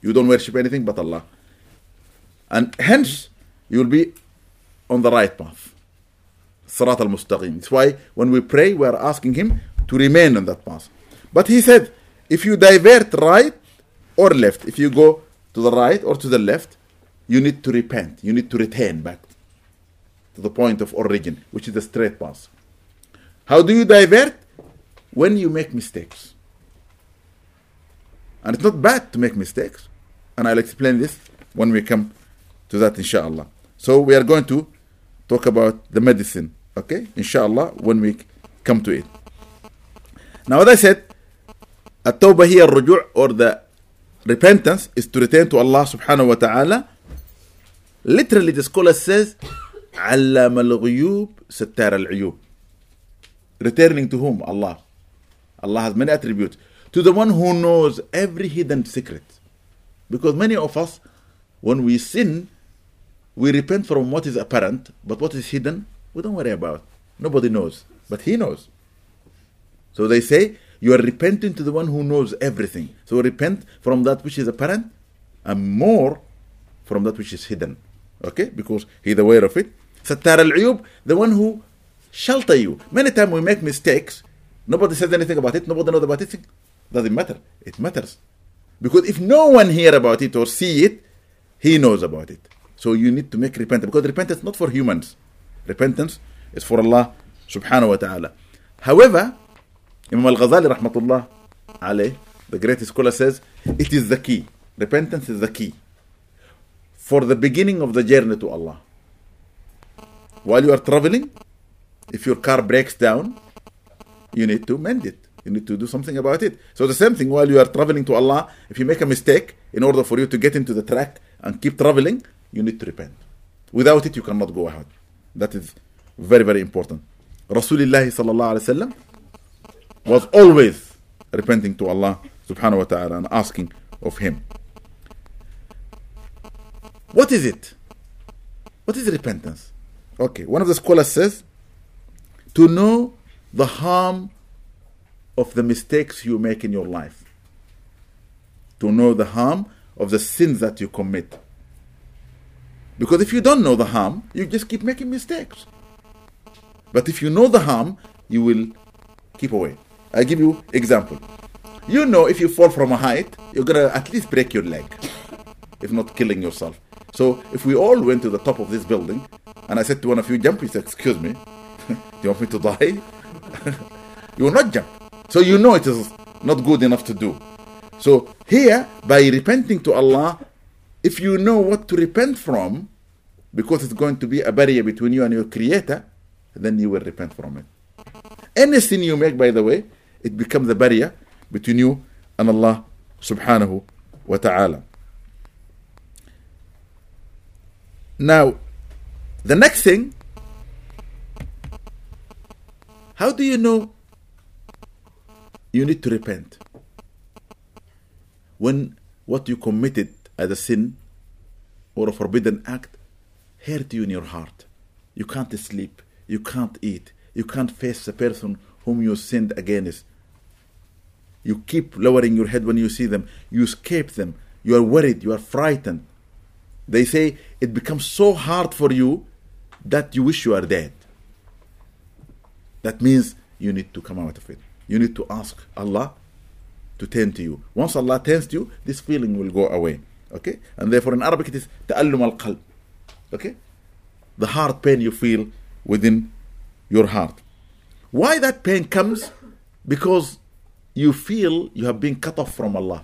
You don't worship anything but Allah. And hence, you'll be on the right path. Sirat al-Mustaqim. That's why when we pray, we are asking Him to remain on that path. But he said, if you divert right or left, if you go to the right or to the left, you need to repent. You need to return back to the point of origin, which is the straight path. How do you divert? When you make mistakes. And it's not bad to make mistakes. And I'll explain this when we come to that, inshallah. So we are going to talk about the medicine, okay? Inshallah, when we come to it. Now, as I said, at-tawbah here, rujoo', or the repentance, is to return to Allah subhanahu wa ta'ala. Literally, the scholar says, "Allama al-ghuyub, sattar al-uyub." Returning to whom? Allah. Allah has many attributes. To the one who knows every hidden secret. Because many of us, when we sin, we repent from what is apparent, but what is hidden, we don't worry about. Nobody knows, but He knows. So they say, you are repenting to the one who knows everything. So repent from that which is apparent, and more from that which is hidden. Okay? Because he's aware of it. Sattar al-uyub, the one who shelter you. Many times we make mistakes. Nobody says anything about it. Nobody knows about it. Doesn't matter. It matters. Because if no one hears about it or see it, He knows about it. So you need to make repentance. Because repentance is not for humans. Repentance is for Allah subhanahu wa ta'ala. However, Imam al-Ghazali rahmatullah alayh, the great scholar, says, it is the key. Repentance is the key for the beginning of the journey to Allah. While you are traveling, if your car breaks down, you need to mend it. You need to do something about it. So the same thing, while you are traveling to Allah, if you make a mistake, in order for you to get into the track and keep traveling, you need to repent. Without it, you cannot go ahead. That is very, very important. Rasulullah sallallahu alayhi wa sallam was always repenting to Allah subhanahu wa ta'ala and asking of Him. What is it? What is repentance? Okay, one of the scholars says, to know the harm of the mistakes you make in your life. To know the harm of the sins that you commit. Because if you don't know the harm, you just keep making mistakes. But if you know the harm, you will keep away. I'll give you example. You know if you fall from a height, you're going to at least break your leg, if not killing yourself. So if we all went to the top of this building, and I said to one of you, jump, he said, excuse me, do you want me to die? You will not jump. So you know it is not good enough to do. So here, by repenting to Allah, if you know what to repent from, because it's going to be a barrier between you and your Creator, then you will repent from it. Any sin you make, by the way, it becomes a barrier between you and Allah subhanahu wa ta'ala. Now, the next thing, how do you know you need to repent? When what you committed as a sin or a forbidden act hurt you in your heart. You can't sleep, you can't eat, you can't face the person whom you sinned against. You keep lowering your head when you see them. You escape them. You are worried, you are frightened. They say it becomes so hard for you that you wish you are dead. That means you need to come out of it. You need to ask Allah to tend to you. Once Allah tends to you, this feeling will go away. Okay? And therefore in Arabic it is ta'allum al-qalb. Okay? The heart pain you feel within your heart. Why that pain comes? Because you feel you have been cut off from Allah.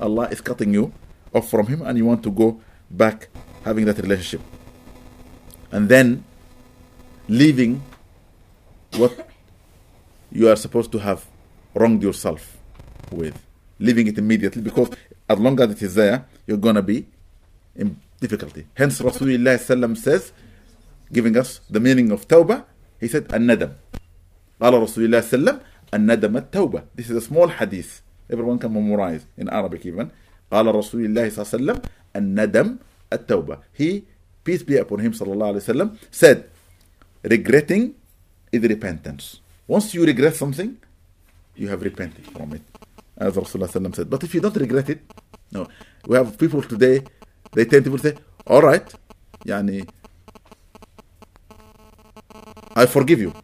Allah is cutting you off from Him, and you want to go back having that relationship. And then leaving what you are supposed to have wronged yourself with. Leaving it immediately, because as long as it is there, you're going to be in difficulty. Hence Rasulullah says, giving us the meaning of tawbah, he said, An-nadam. Qala Rasulullah, An-nadam at-tawbah. This is a small hadith. Everyone can memorize in Arabic even. قال رسول الله صلى الله عليه وسلم الندم التوبة. He, peace be upon him صلى الله عليه وسلم, said, regretting is repentance. Once you regret something, you have repented from it, as Rasulullah صلى الله عليه وسلم said. But if you don't regret it, no. We have people today, they tend to say, all right, يعني, I forgive you.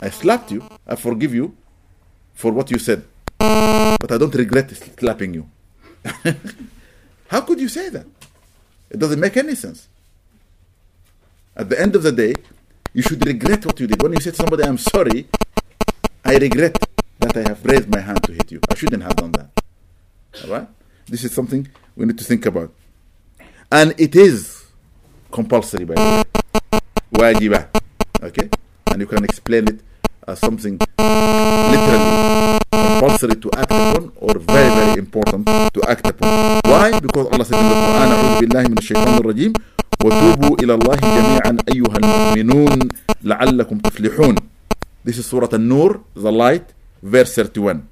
I slapped you. I forgive you for what you said. But I don't regret slapping you. How could you say that? It doesn't make any sense. At the end of the day, you should regret what you did. When you say to somebody, I'm sorry, I regret that I have raised my hand to hit you. I shouldn't have done that. All right? This is something we need to think about. And it is compulsory, by the way. Wajibah. Okay? And you can explain it as something literally compulsory to act upon, or very, very important to act upon. Why? Because Allah said in the Quran, أعوذ بالله من الشيطان الرجيم وتوبوا إلى الله جميعا أيها المؤمنون لعلكم تفلحون. This is Surah An-Nur, the light, verse thirty-one.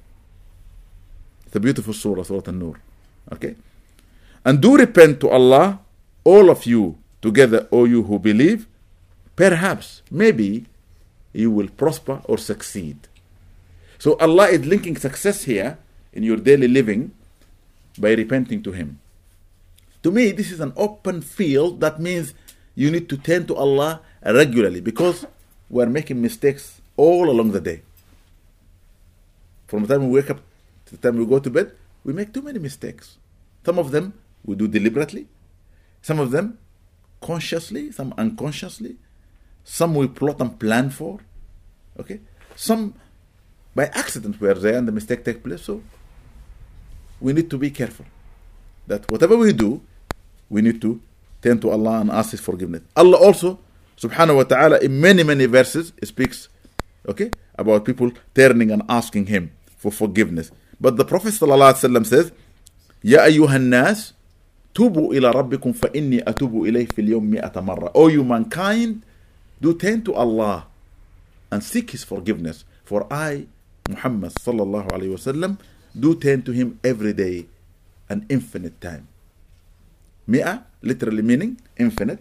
It's a beautiful surah, Surah An-Nur. Okay? And do repent to Allah, all of you together, O you who believe, perhaps, maybe, you will prosper or succeed. So Allah is linking success here in your daily living by repenting to Him. To me, this is an open field. That means you need to turn to Allah regularly, because we are making mistakes all along the day. From the time we wake up to the time we go to bed, we make too many mistakes. Some of them we do deliberately, some of them consciously, some unconsciously, some we plot and plan for. Okay? Some by accident we are there and the mistake takes place. So we need to be careful that whatever we do, we need to turn to Allah and ask His forgiveness. Allah also, subhanahu wa ta'ala, in many, many verses speaks, okay, about people turning and asking Him for forgiveness. But the Prophet sallallahu alaihi wasallam says, Ya ayyuhan nas, tubu ila rabbikum fa inni atubu ilayhi fil yawm mi'ata marra. O you mankind, do turn to Allah and seek His forgiveness, for I, Muhammad sallallahu alayhi wa sallam, do turn to Him every day an infinite time. Mi'a, literally meaning infinite.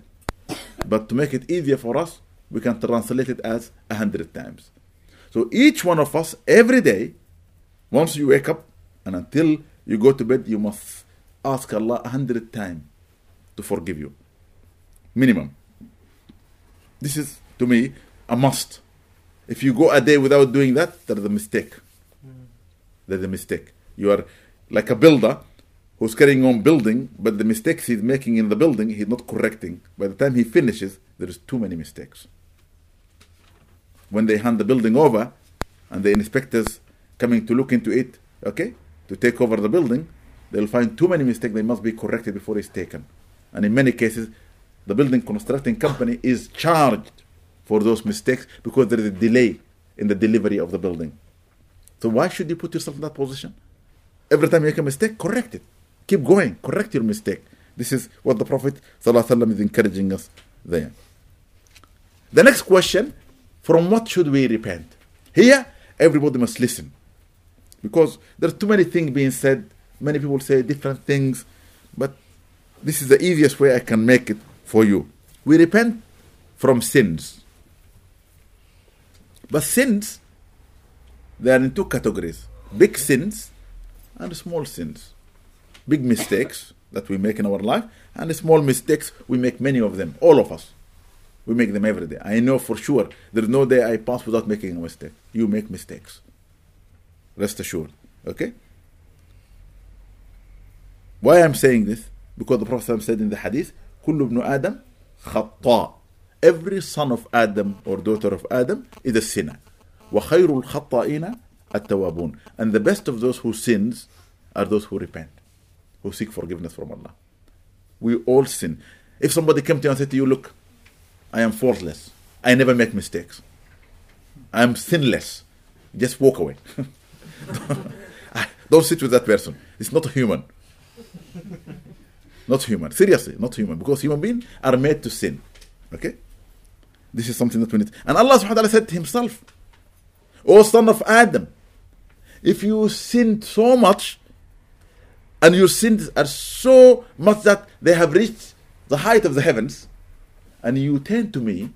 But to make it easier for us, we can translate it as a hundred times. So each one of us, every day, once you wake up and until you go to bed, you must ask Allah a hundred times to forgive you. Minimum. This is, to me, a must. If you go a day without doing that, that is a mistake. That is a mistake. You are like a builder who's carrying on building, but the mistakes he's making in the building, he's not correcting. By the time he finishes, there is too many mistakes. When they hand the building over, and the inspectors coming to look into it, okay, to take over the building, they'll find too many mistakes. They must be corrected before it's taken. And in many cases, the building constructing company is charged for those mistakes because there is a delay in the delivery of the building. So why should you put yourself in that position? Every time you make a mistake, correct it. Keep going. Correct your mistake. This is what the Prophet ﷺ is encouraging us there. The next question, from what should we repent? Here, everybody must listen. Because there are too many things being said. Many people say different things. But this is the easiest way I can make it for you. We repent from sins. But sins, they are in two categories. Big sins and small sins. Big mistakes that we make in our life, and small mistakes, we make many of them. All of us. We make them every day. I know for sure there's no day I pass without making a mistake. You make mistakes. Rest assured. Okay? Why I'm saying this? Because the Prophet said in the hadith, كل ابن آدم خطاء. Every son of Adam or daughter of Adam is a sinner. وخير الخطائين التوابون. And the best of those who sins are those who repent, who seek forgiveness from Allah. We all sin. If somebody came to you and said to you, look, I am faultless. I never make mistakes. I am sinless. Just walk away. Don't sit with that person. It's not human. Not human. Seriously, not human. Because human beings are made to sin. Okay? This is something that we need. And Allah subhanahu wa ta'ala said to himself, O son of Adam, if you sinned so much, and your sins are so much that they have reached the height of the heavens, and you turn to me,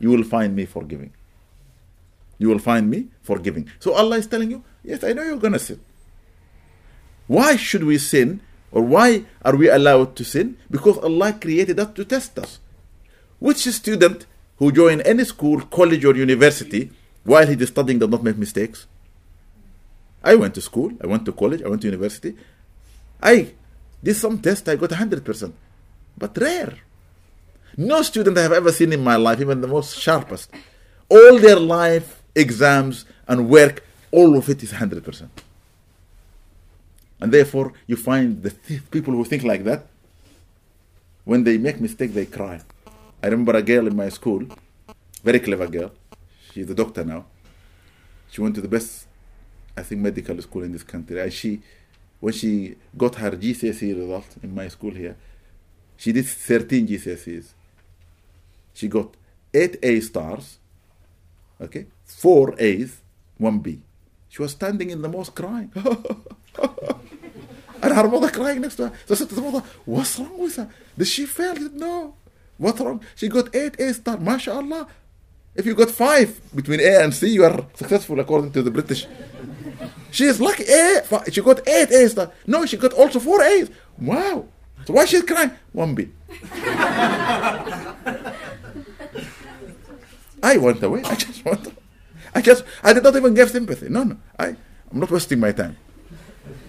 you will find me forgiving. You will find me forgiving. So Allah is telling you, yes, I know you're going to sin. Why should we sin, or why are we allowed to sin? Because Allah created us to test us. Which student who joins any school, college, or university while he is studying does not make mistakes? I went to school, I went to college, I went to university. I did some test, I got one hundred percent. But rare. No student I have ever seen in my life, even the most sharpest, all their life, exams and work, all of it is one hundred percent. And therefore, you find the th- people who think like that, when they make mistakes, they cry. I remember a girl in my school, very clever girl. She's a doctor now. She went to the best, I think, medical school in this country. And she... When she got her G C S E result in my school here, she did thirteen G C S Es. She got eight A stars, okay, four A's, one B. She was standing in the mosque crying. And her mother crying next to her. So I said to the mother, what's wrong with her? Did she fail? She said, no. What's wrong? She got eight A stars, mashallah. If you got five between A and C, you are successful according to the British. She is lucky. A, she got eight A's. No, she got also four A's. Wow. So why she's crying? One B. I went away. I just went away. I just, I did not even give sympathy. No, no. I, I'm not wasting my time.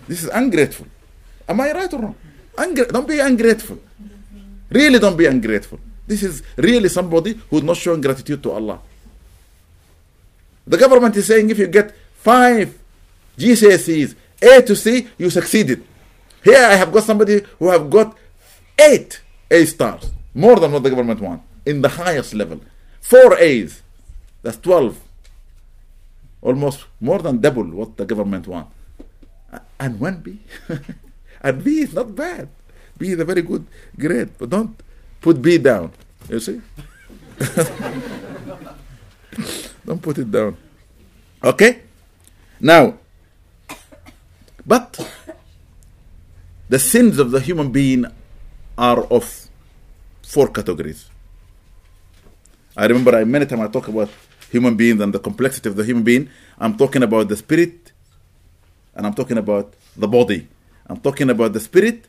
This is ungrateful. Am I right or wrong? Ungra- don't be ungrateful. Really don't be ungrateful. This is really somebody who's not showing gratitude to Allah. The government is saying if you get five G C S Es, A to C, you succeeded. Here I have got somebody who have got eight A stars, more than what the government wants, in the highest level. Four A's, that's twelve. Almost more than double what the government wants. And one B. And B is not bad. B is a very good grade, but don't put B down, you see? Don't put it down. Okay? Now, but the sins of the human being are of four categories. I remember I, many times I talk about human beings and the complexity of the human being. I'm talking about the spirit, and I'm talking about the body. I'm talking about the spirit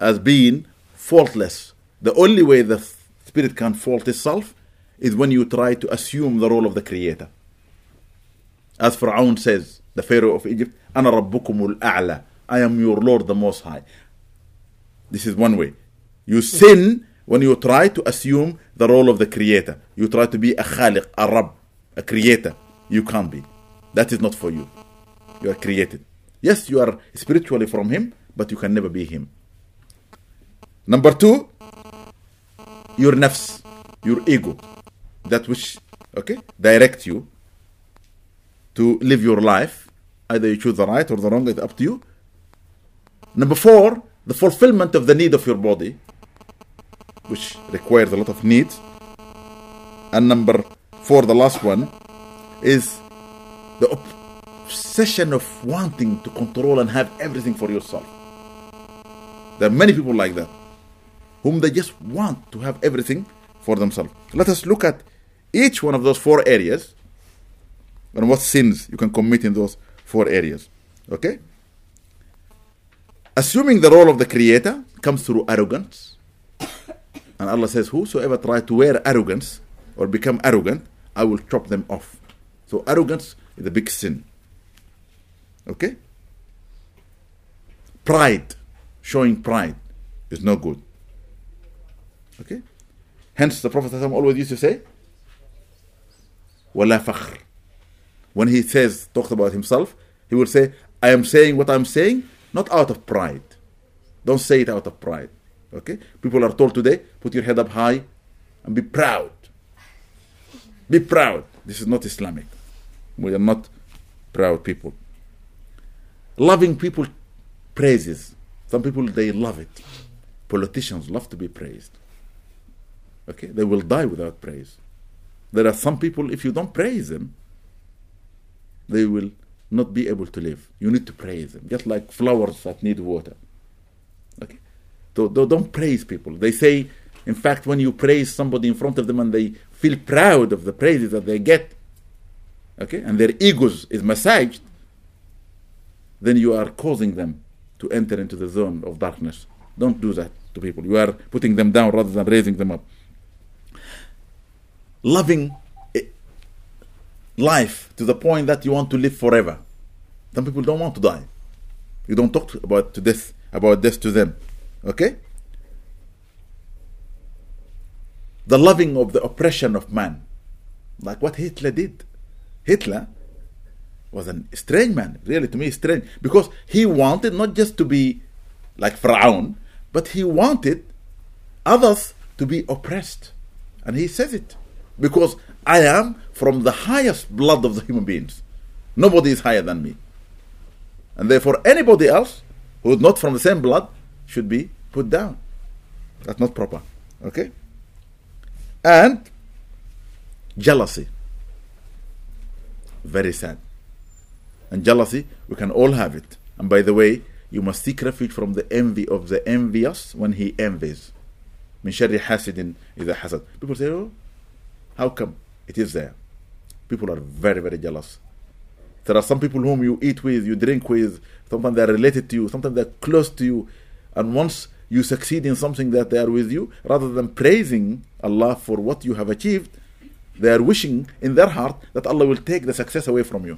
as being faultless. The only way the spirit can fault itself is when you try to assume the role of the creator. As Pharaoh says, the Pharaoh of Egypt, أَنَا رَبُّكُمُ الْأَعْلَى, I am your Lord the Most High. This is one way. You sin when you try to assume the role of the creator. You try to be a khaliq, a Rabb, a creator. You can't be. That is not for you. You are created. Yes, you are spiritually from him, but you can never be him. Number two, your nafs, your ego, that which okay directs you to live your life. Either you choose the right or the wrong, it's up to you. Number four, the fulfillment of the need of your body, which requires a lot of needs. And number four, the last one, is the obsession of wanting to control and have everything for yourself. There are many people like that, whom they just want to have everything for themselves. Let us look at each one of those four areas and what sins you can commit in those four areas. Okay? Assuming the role of the creator comes through arrogance. And Allah says, whosoever tries to wear arrogance or become arrogant, I will chop them off. So arrogance is a big sin. Okay? Pride, showing pride is no good. Okay? Hence the Prophet always used to say, وَلَا فَخْرٍ. When he says, talks about himself, he will say, I am saying what I am saying, not out of pride. Don't say it out of pride. Okay, people are told today, put your head up high and be proud. Be proud. This is not Islamic. We are not proud people. Loving people praises. Some people, they love it. Politicians love to be praised. Okay, they will die without praise. There are some people, if you don't praise them, they will not be able to live. You need to praise them, just like flowers that need water. Okay. So don't praise people. They say, in fact, when you praise somebody in front of them and they feel proud of the praises that they get, okay, and their egos is massaged, then you are causing them to enter into the zone of darkness. Don't do that to people. You are putting them down rather than raising them up. Loving life to the point that you want to live forever. Some people don't want to die. You don't talk about death, about death to them. Okay? The loving of the oppression of man. Like what Hitler did. Hitler was an strange man. Really, to me, strange. Because he wanted not just to be like Pharaoh, but he wanted others to be oppressed. And he says it. Because I am from the highest blood of the human beings. Nobody is higher than me. And therefore, anybody else who is not from the same blood should be put down. That's not proper. Okay? And jealousy. Very sad. And jealousy, we can all have it. And by the way, you must seek refuge from the envy of the envious when he envies. Min sharri hasidin idha hasad. People say, oh, how come? It is there. People are very, very jealous. There are some people whom you eat with, you drink with. Sometimes they are related to you. Sometimes they are close to you. And once you succeed in something that they are with you, rather than praising Allah for what you have achieved, they are wishing in their heart that Allah will take the success away from you.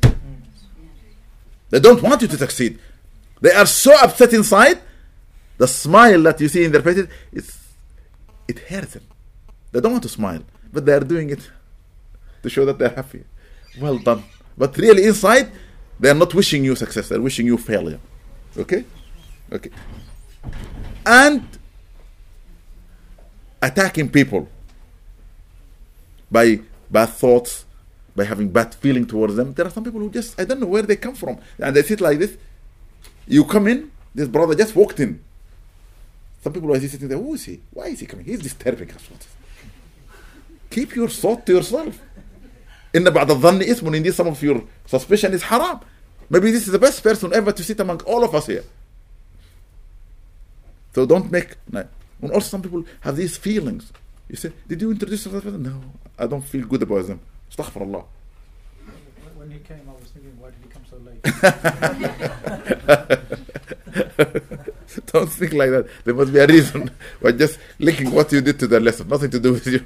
They don't want you to succeed. They are so upset inside, the smile that you see in their faces, it's, it hurts them. They don't want to smile, but they are doing it to show that they are happy. Well done. But really inside, they are not wishing you success, they are wishing you failure. Okay? Okay. And attacking people by bad thoughts, by having bad feeling towards them. There are some people who just, I don't know where they come from. And they sit like this. You come in, this brother just walked in. Some people are sitting there, who is he? Why is he coming? He's disturbing us. Keep your thought to yourself. In Indeed, some of your suspicion is haram. Maybe this is the best person ever to sit among all of us here. So don't make. No. And also some people have these feelings. You say, did you introduce yourself to that person? No, I don't feel good about them. Astaghfirullah. When you came, I was thinking, why did you come so late? Don't think like that. There must be a reason. We're just linking what you did to the lesson. Nothing to do with you.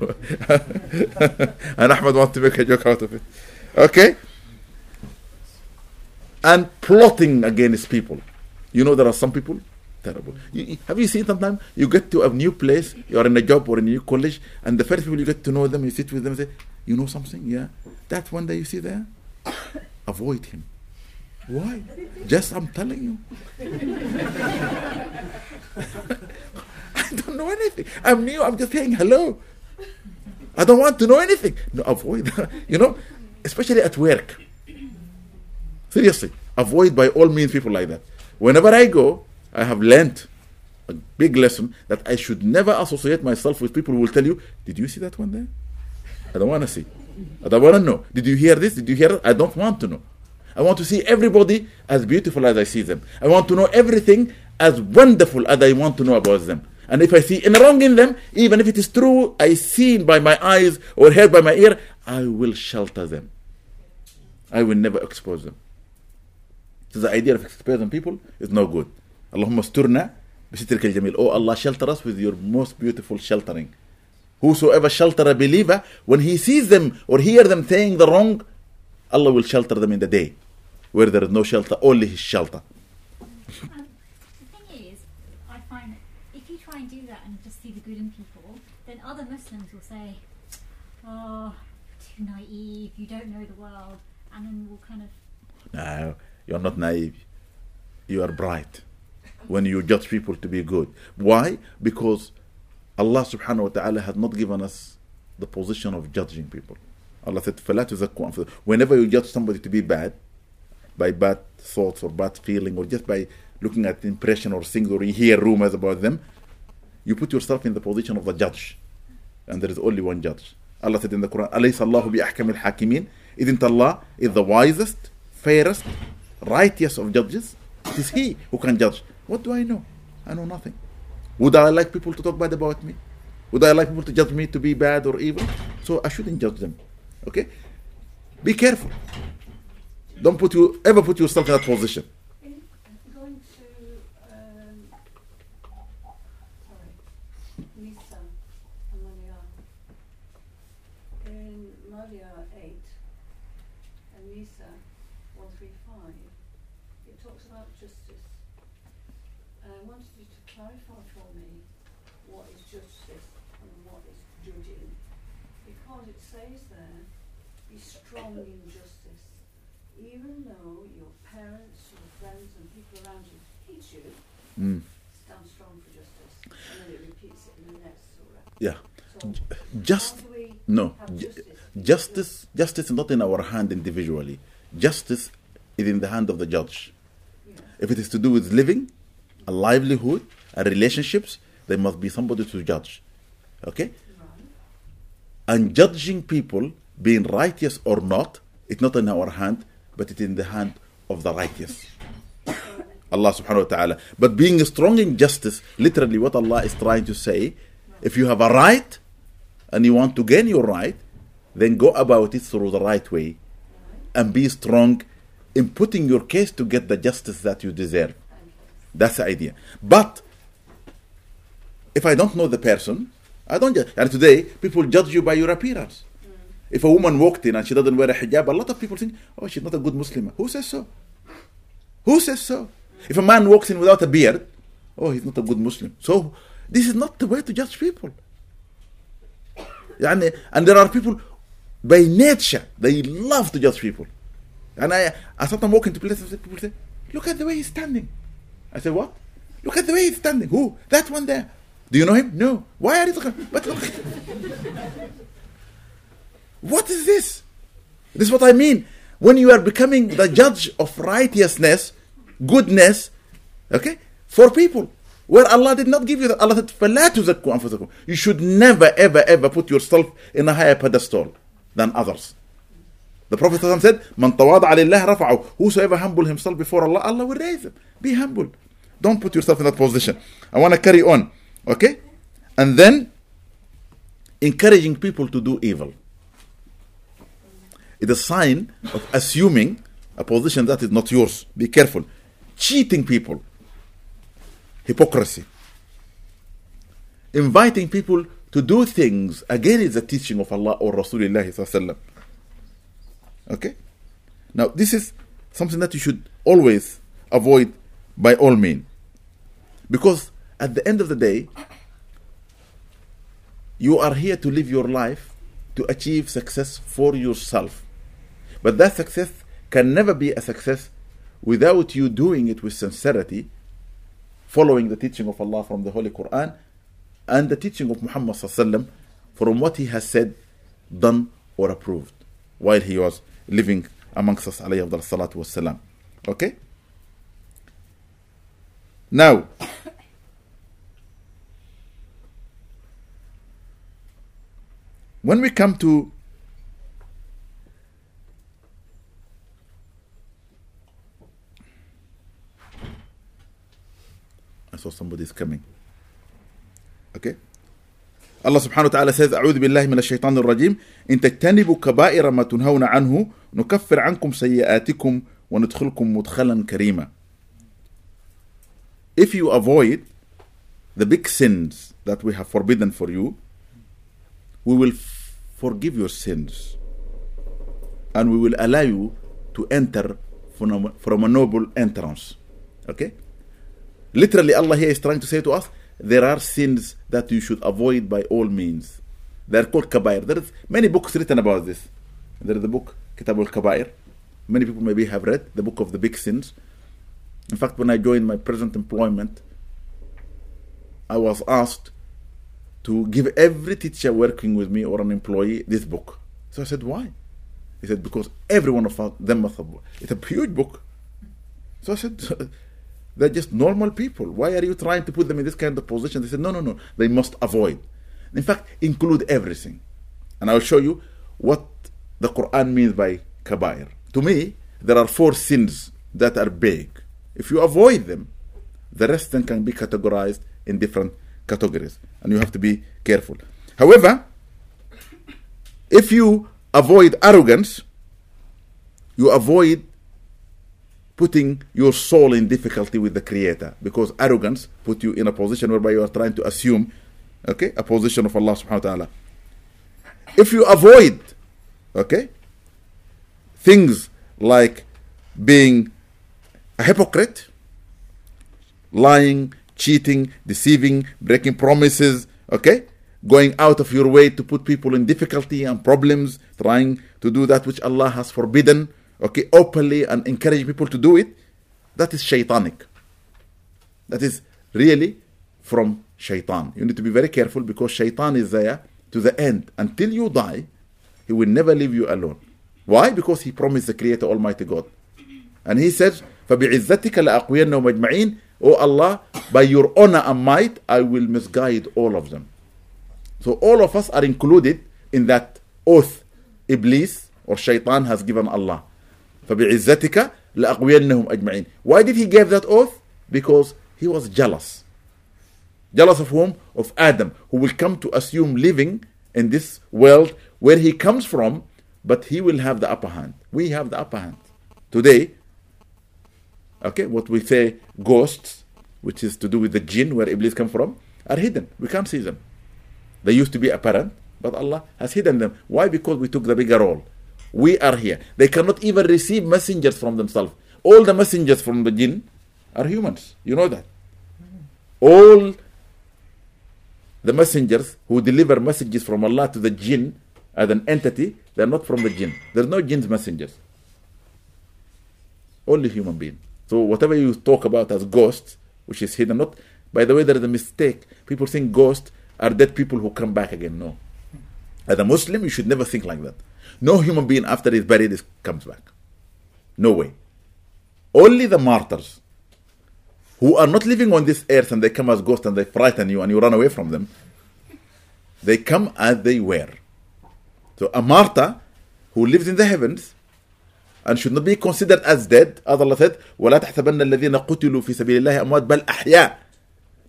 And Ahmed wants to make a joke out of it. Okay? And plotting against people. You know, there are some people, terrible. You, have you seen sometimes you get to a new place, you're in a job or in a new college, and the first people you get to know them, you sit with them and say, you know something? Yeah. That one that you see there, avoid him. Why? Just I'm telling you. I don't know anything. I'm new. I'm just saying hello. I don't want to know anything. No, avoid. You know, especially at work. Seriously, avoid by all means people like that. Whenever I go, I have learned a big lesson that I should never associate myself with people who will tell you, did you see that one there? I don't want to see. I don't want to know. Did you hear this? Did you hear that? I don't want to know. I want to see everybody as beautiful as I see them. I want to know everything as wonderful as I want to know about them. And if I see any wrong in them, even if it is true, I see by my eyes or heard by my ear, I will shelter them. I will never expose them. So the idea of exposing people is no good. Allahumma sturna bisitrika al-jamil. Oh Allah, shelter us with your most beautiful sheltering. Whosoever shelter a believer, when he sees them or hears them saying the wrong, Allah will shelter them in the day. Where there is no shelter, only His shelter. Um, the thing is, I find that if you try and do that and just see the good in people, then other Muslims will say, oh, too naive, you don't know the world, and then we'll kind of... No, you're not naive. You are bright when you judge people to be good. Why? Because Allah subhanahu wa ta'ala has not given us the position of judging people. Allah said, فَلَا تُزَكُّوا أَنفُسَكُمْ. Whenever you judge somebody to be bad, by bad thoughts or bad feeling, or just by looking at impression or things, or you hear rumors about them, you put yourself in the position of the judge. And there is only one judge. Allah said in the Quran, أَلَيْسَ اللَّهُ بِأَحْكَمِ الْحَاكِمِينَ. Isn't Allah is the wisest, fairest, righteous of judges? It is He who can judge. What do I know? I know nothing. Would I like people to talk bad about me? Would I like people to judge me to be bad or evil? So I shouldn't judge them. Okay? Be careful. Don't put you ever put yourself in that position. In going to um, sorry, Nisa and Maria, in Maria eight and Nisa one three five, it talks about justice. I wanted you to clarify for me what is justice and what is judging. Because it says there, be strong in justice. Even though your parents, your friends and people around you teach you, mm. stand strong for justice. And then it repeats it in the next surah. Yeah. So Just, how do we no. have justice? Justice, justice is not in our hand individually. Justice is in the hand of the judge. Yeah. If it is to do with living, a livelihood, a relationships, there must be somebody to judge. Okay? And judging people, being righteous or not, it's not in our hand, but it's in the hand of the righteous. Allah subhanahu wa ta'ala. But being strong in justice, literally what Allah is trying to say, if you have a right and you want to gain your right, then go about it through the right way and be strong in putting your case to get the justice that you deserve. That's the idea. But if I don't know the person, I don't judge. And today, people judge you by your appearance. Mm. If a woman walked in and she doesn't wear a hijab, a lot of people think, oh, she's not a good Muslim. Who says so? Who says so? Mm. If a man walks in without a beard, oh, he's not a good Muslim. So this is not the way to judge people. And, and there are people, by nature, they love to judge people. And I, I sometimes walk into places and people say, look at the way he's standing. I said, what? Look at the way he's standing. Who? That one there. Do you know him? No. Why are you talking? But look. What is this? This is what I mean. When you are becoming the judge of righteousness, goodness, okay, for people, where Allah did not give you that. Allah said, فَلَا تُزَكُّوا أَنفُسَكُمْ. You should never, ever, ever put yourself in a higher pedestal than others. The Prophet said, مَنْ تَوَاضَعَ لِلَّهِ رَفَعَهُ. Whosoever humble himself before Allah, Allah will raise him. Be humble. Don't put yourself in that position. I want to carry on. Okay? And then, encouraging people to do evil. It's a sign of assuming a position that is not yours. Be careful. Cheating people. Hypocrisy. Inviting people to do things against the teaching of Allah or Rasulullah. Okay? Now, this is something that you should always avoid by all means. Because at the end of the day, you are here to live your life to achieve success for yourself. But that success can never be a success without you doing it with sincerity, following the teaching of Allah from the Holy Quran and the teaching of Muhammad ﷺ from what he has said, done or approved while he was living amongst us, alayhi salatu wasalam. Okay? Now, when we come to I saw somebody's coming. Okay? Allah subhanahu wa ta'ala says, أعوذ بالله من الشيطان الرجيم إن تجتنبوا كبائر ما تنهون عنه نكفر عنكم سيئاتكم وندخلكم مدخلا كريما. If you avoid the big sins that we have forbidden for you, we will f- forgive your sins and we will allow you to enter from a, from a noble entrance. Okay? Literally, Allah here is trying to say to us, there are sins that you should avoid by all means. They are called kabair. There is many books written about this. There is the book Kitab al-Kabair. Many people maybe have read the book of the big sins. In fact, when I joined my present employment, I was asked to give every teacher working with me or an employee this book. So I said, why? He said, because every one of them must have. It's a huge book. So I said, they're just normal people. Why are you trying to put them in this kind of position? They said, no, no, no. They must avoid. In fact, include everything. And I'll show you what the Quran means by kabair. To me, there are four sins that are big. If you avoid them, the rest then can be categorized in different categories. And you have to be careful. However, if you avoid arrogance, you avoid putting your soul in difficulty with the Creator. Because arrogance puts you in a position whereby you are trying to assume, okay, a position of Allah subhanahu wa ta'ala. If you avoid, okay, things like being a hypocrite, lying, cheating, deceiving, breaking promises, okay? Going out of your way to put people in difficulty and problems, trying to do that which Allah has forbidden, okay, openly and encourage people to do it, that is shaitanic. That is really from shaitan. You need to be very careful because shaitan is there to the end. Until you die, he will never leave you alone. Why? Because he promised the Creator Almighty God. And he said, فَبِعِزَّتِكَ لَأَقْوِيَنَّهُمْ أَجْمَعِينَ, O Allah, by your honor and might, I will misguide all of them. So all of us are included in that oath Iblis or Shaitan has given Allah. فَبِعِزَّتِكَ لَأَقْوِيَنَّهُمْ أَجْمَعِينَ. Why did he give that oath? Because he was jealous. Jealous of whom? Of Adam, who will come to assume living in this world where he comes from, but he will have the upper hand. We have the upper hand. Today, okay, what we say ghosts, which is to do with the jinn, where Iblis come from, are hidden. We can't see them. They used to be apparent, but Allah has hidden them. Why? Because we took the bigger role. We are here. They cannot even receive messengers from themselves. All the messengers from the jinn are humans. You know that. All the messengers who deliver messages from Allah to the jinn as an entity, they're not from the jinn. There's no jinn's messengers. Only human beings. So whatever you talk about as ghosts, which is hidden, not. By the way, there is a mistake. People think ghosts are dead people who come back again. No. As a Muslim, you should never think like that. No human being after he's buried is, comes back. No way. Only the martyrs who are not living on this earth and they come as ghosts and they frighten you and you run away from them. They come as they were. So a martyr who lives in the heavens and should not be considered as dead, as Allah said, وَلَا تَحْسَبَنَّ الَّذِينَ قُتِلُوا فِي سَبِيلِ اللَّهِ أَمْوَاتٍ بَلْ أَحْيَاءٌ.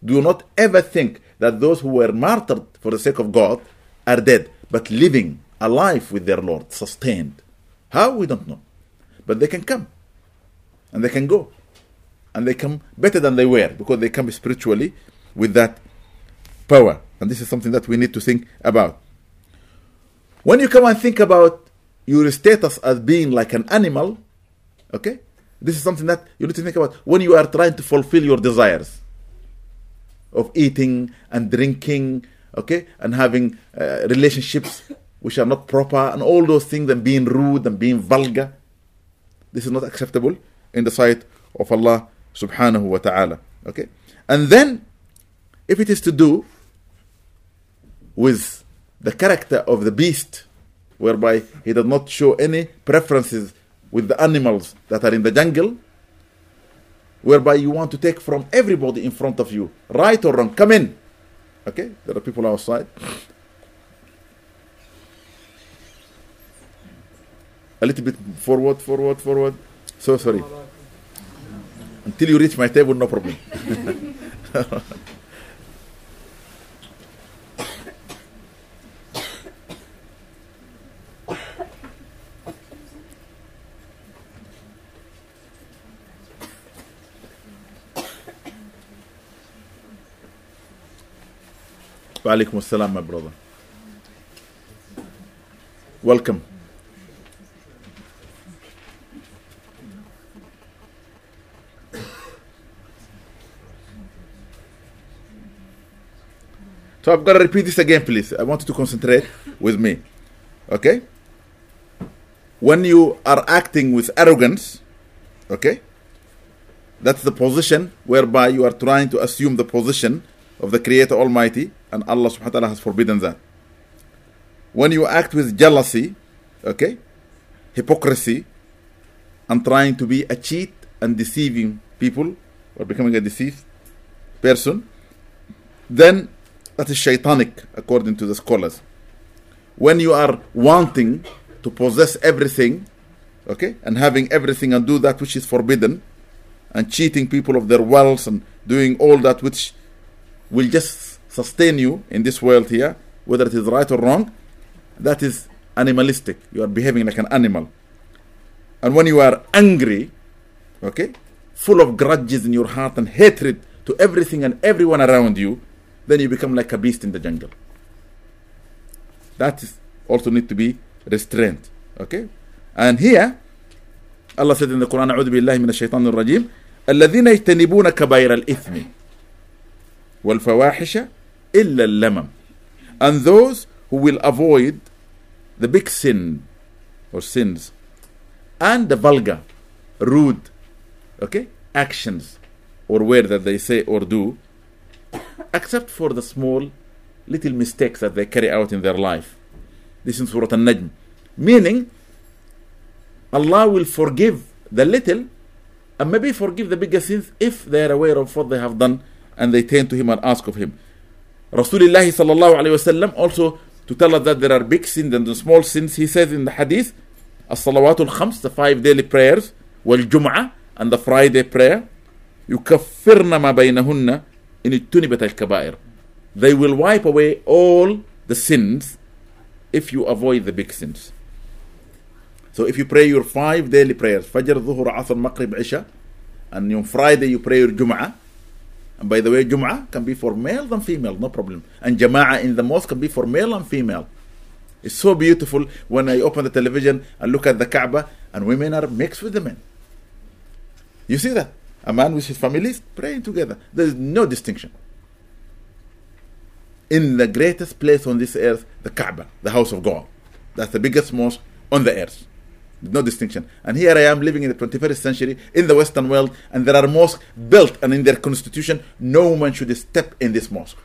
Do not ever think that those who were martyred for the sake of God are dead, but living, alive with their Lord, sustained. How? We don't know. But they can come, and they can go, and they come better than they were, because they come spiritually with that power. And this is something that we need to think about. When you come and think about your status as being like an animal, okay, this is something that you need to think about when you are trying to fulfill your desires of eating and drinking, okay, and having uh, relationships which are not proper, and all those things, and being rude and being vulgar. This is not acceptable in the sight of Allah subhanahu wa ta'ala. Okay? And then, if it is to do with the character of the beast, whereby he does not show any preferences with the animals that are in the jungle, whereby you want to take from everybody in front of you, right or wrong, come in. Okay? There are people outside. A little bit forward, forward, forward. So sorry. Until you reach my table, no problem. Wa alaikum assalam, my brother. Welcome. So I've got to repeat this again, please. I want you to concentrate with me. Okay? When you are acting with arrogance, okay, that's the position whereby you are trying to assume the position of the Creator Almighty, and Allah subhanahu wa ta'ala has forbidden that. When you act with jealousy, okay, hypocrisy, and trying to be a cheat and deceiving people, or becoming a deceived person, then that is shaitanic, according to the scholars. When you are wanting to possess everything, okay, and having everything and do that which is forbidden, and cheating people of their wealth and doing all that which will just sustain you in this world here, whether it is right or wrong, that is animalistic. You are behaving like an animal. And when you are angry, okay, full of grudges in your heart and hatred to everything and everyone around you, then you become like a beast in the jungle. That is also need to be restrained. Okay? And here, Allah said in the Quran, أعوذ بالله من الشيطان الرجيم, الذين يجتنبون كبائر الإثم والفواحش إلا اللمم. And those who will avoid the big sin or sins and the vulgar, rude, okay, actions or words that they say or do, except for the small little mistakes that they carry out in their life. This is Surah An-Najm. Meaning, Allah will forgive the little and maybe forgive the bigger sins if they are aware of what they have done and they turn to Him and ask of Him. Rasulullah sallallahu alayhi wa sallam also to tell us that there are big sins and the small sins. He says in the hadith, As-salawatul khams, the five daily prayers, wal-jum'ah, and the Friday prayer, yukaffirna ma baynahunna, they will wipe away all the sins if you avoid the big sins. So if you pray your five daily prayers, Fajr, Dhuhr, Asr, Maghrib, Isha, and on Friday you pray your Jum'ah, and by the way, Jum'ah can be for male and female, no problem. And Jama'ah in the mosque can be for male and female. It's so beautiful when I open the television and look at the Kaaba, and women are mixed with the men. You see that? A man with his family is praying together. There is no distinction. In the greatest place on this earth, the Kaaba, the house of God. That's the biggest mosque on the earth. No distinction. And here I am living in the twenty-first century, in the Western world, and there are mosques built, and in their constitution, no one should step in this mosque.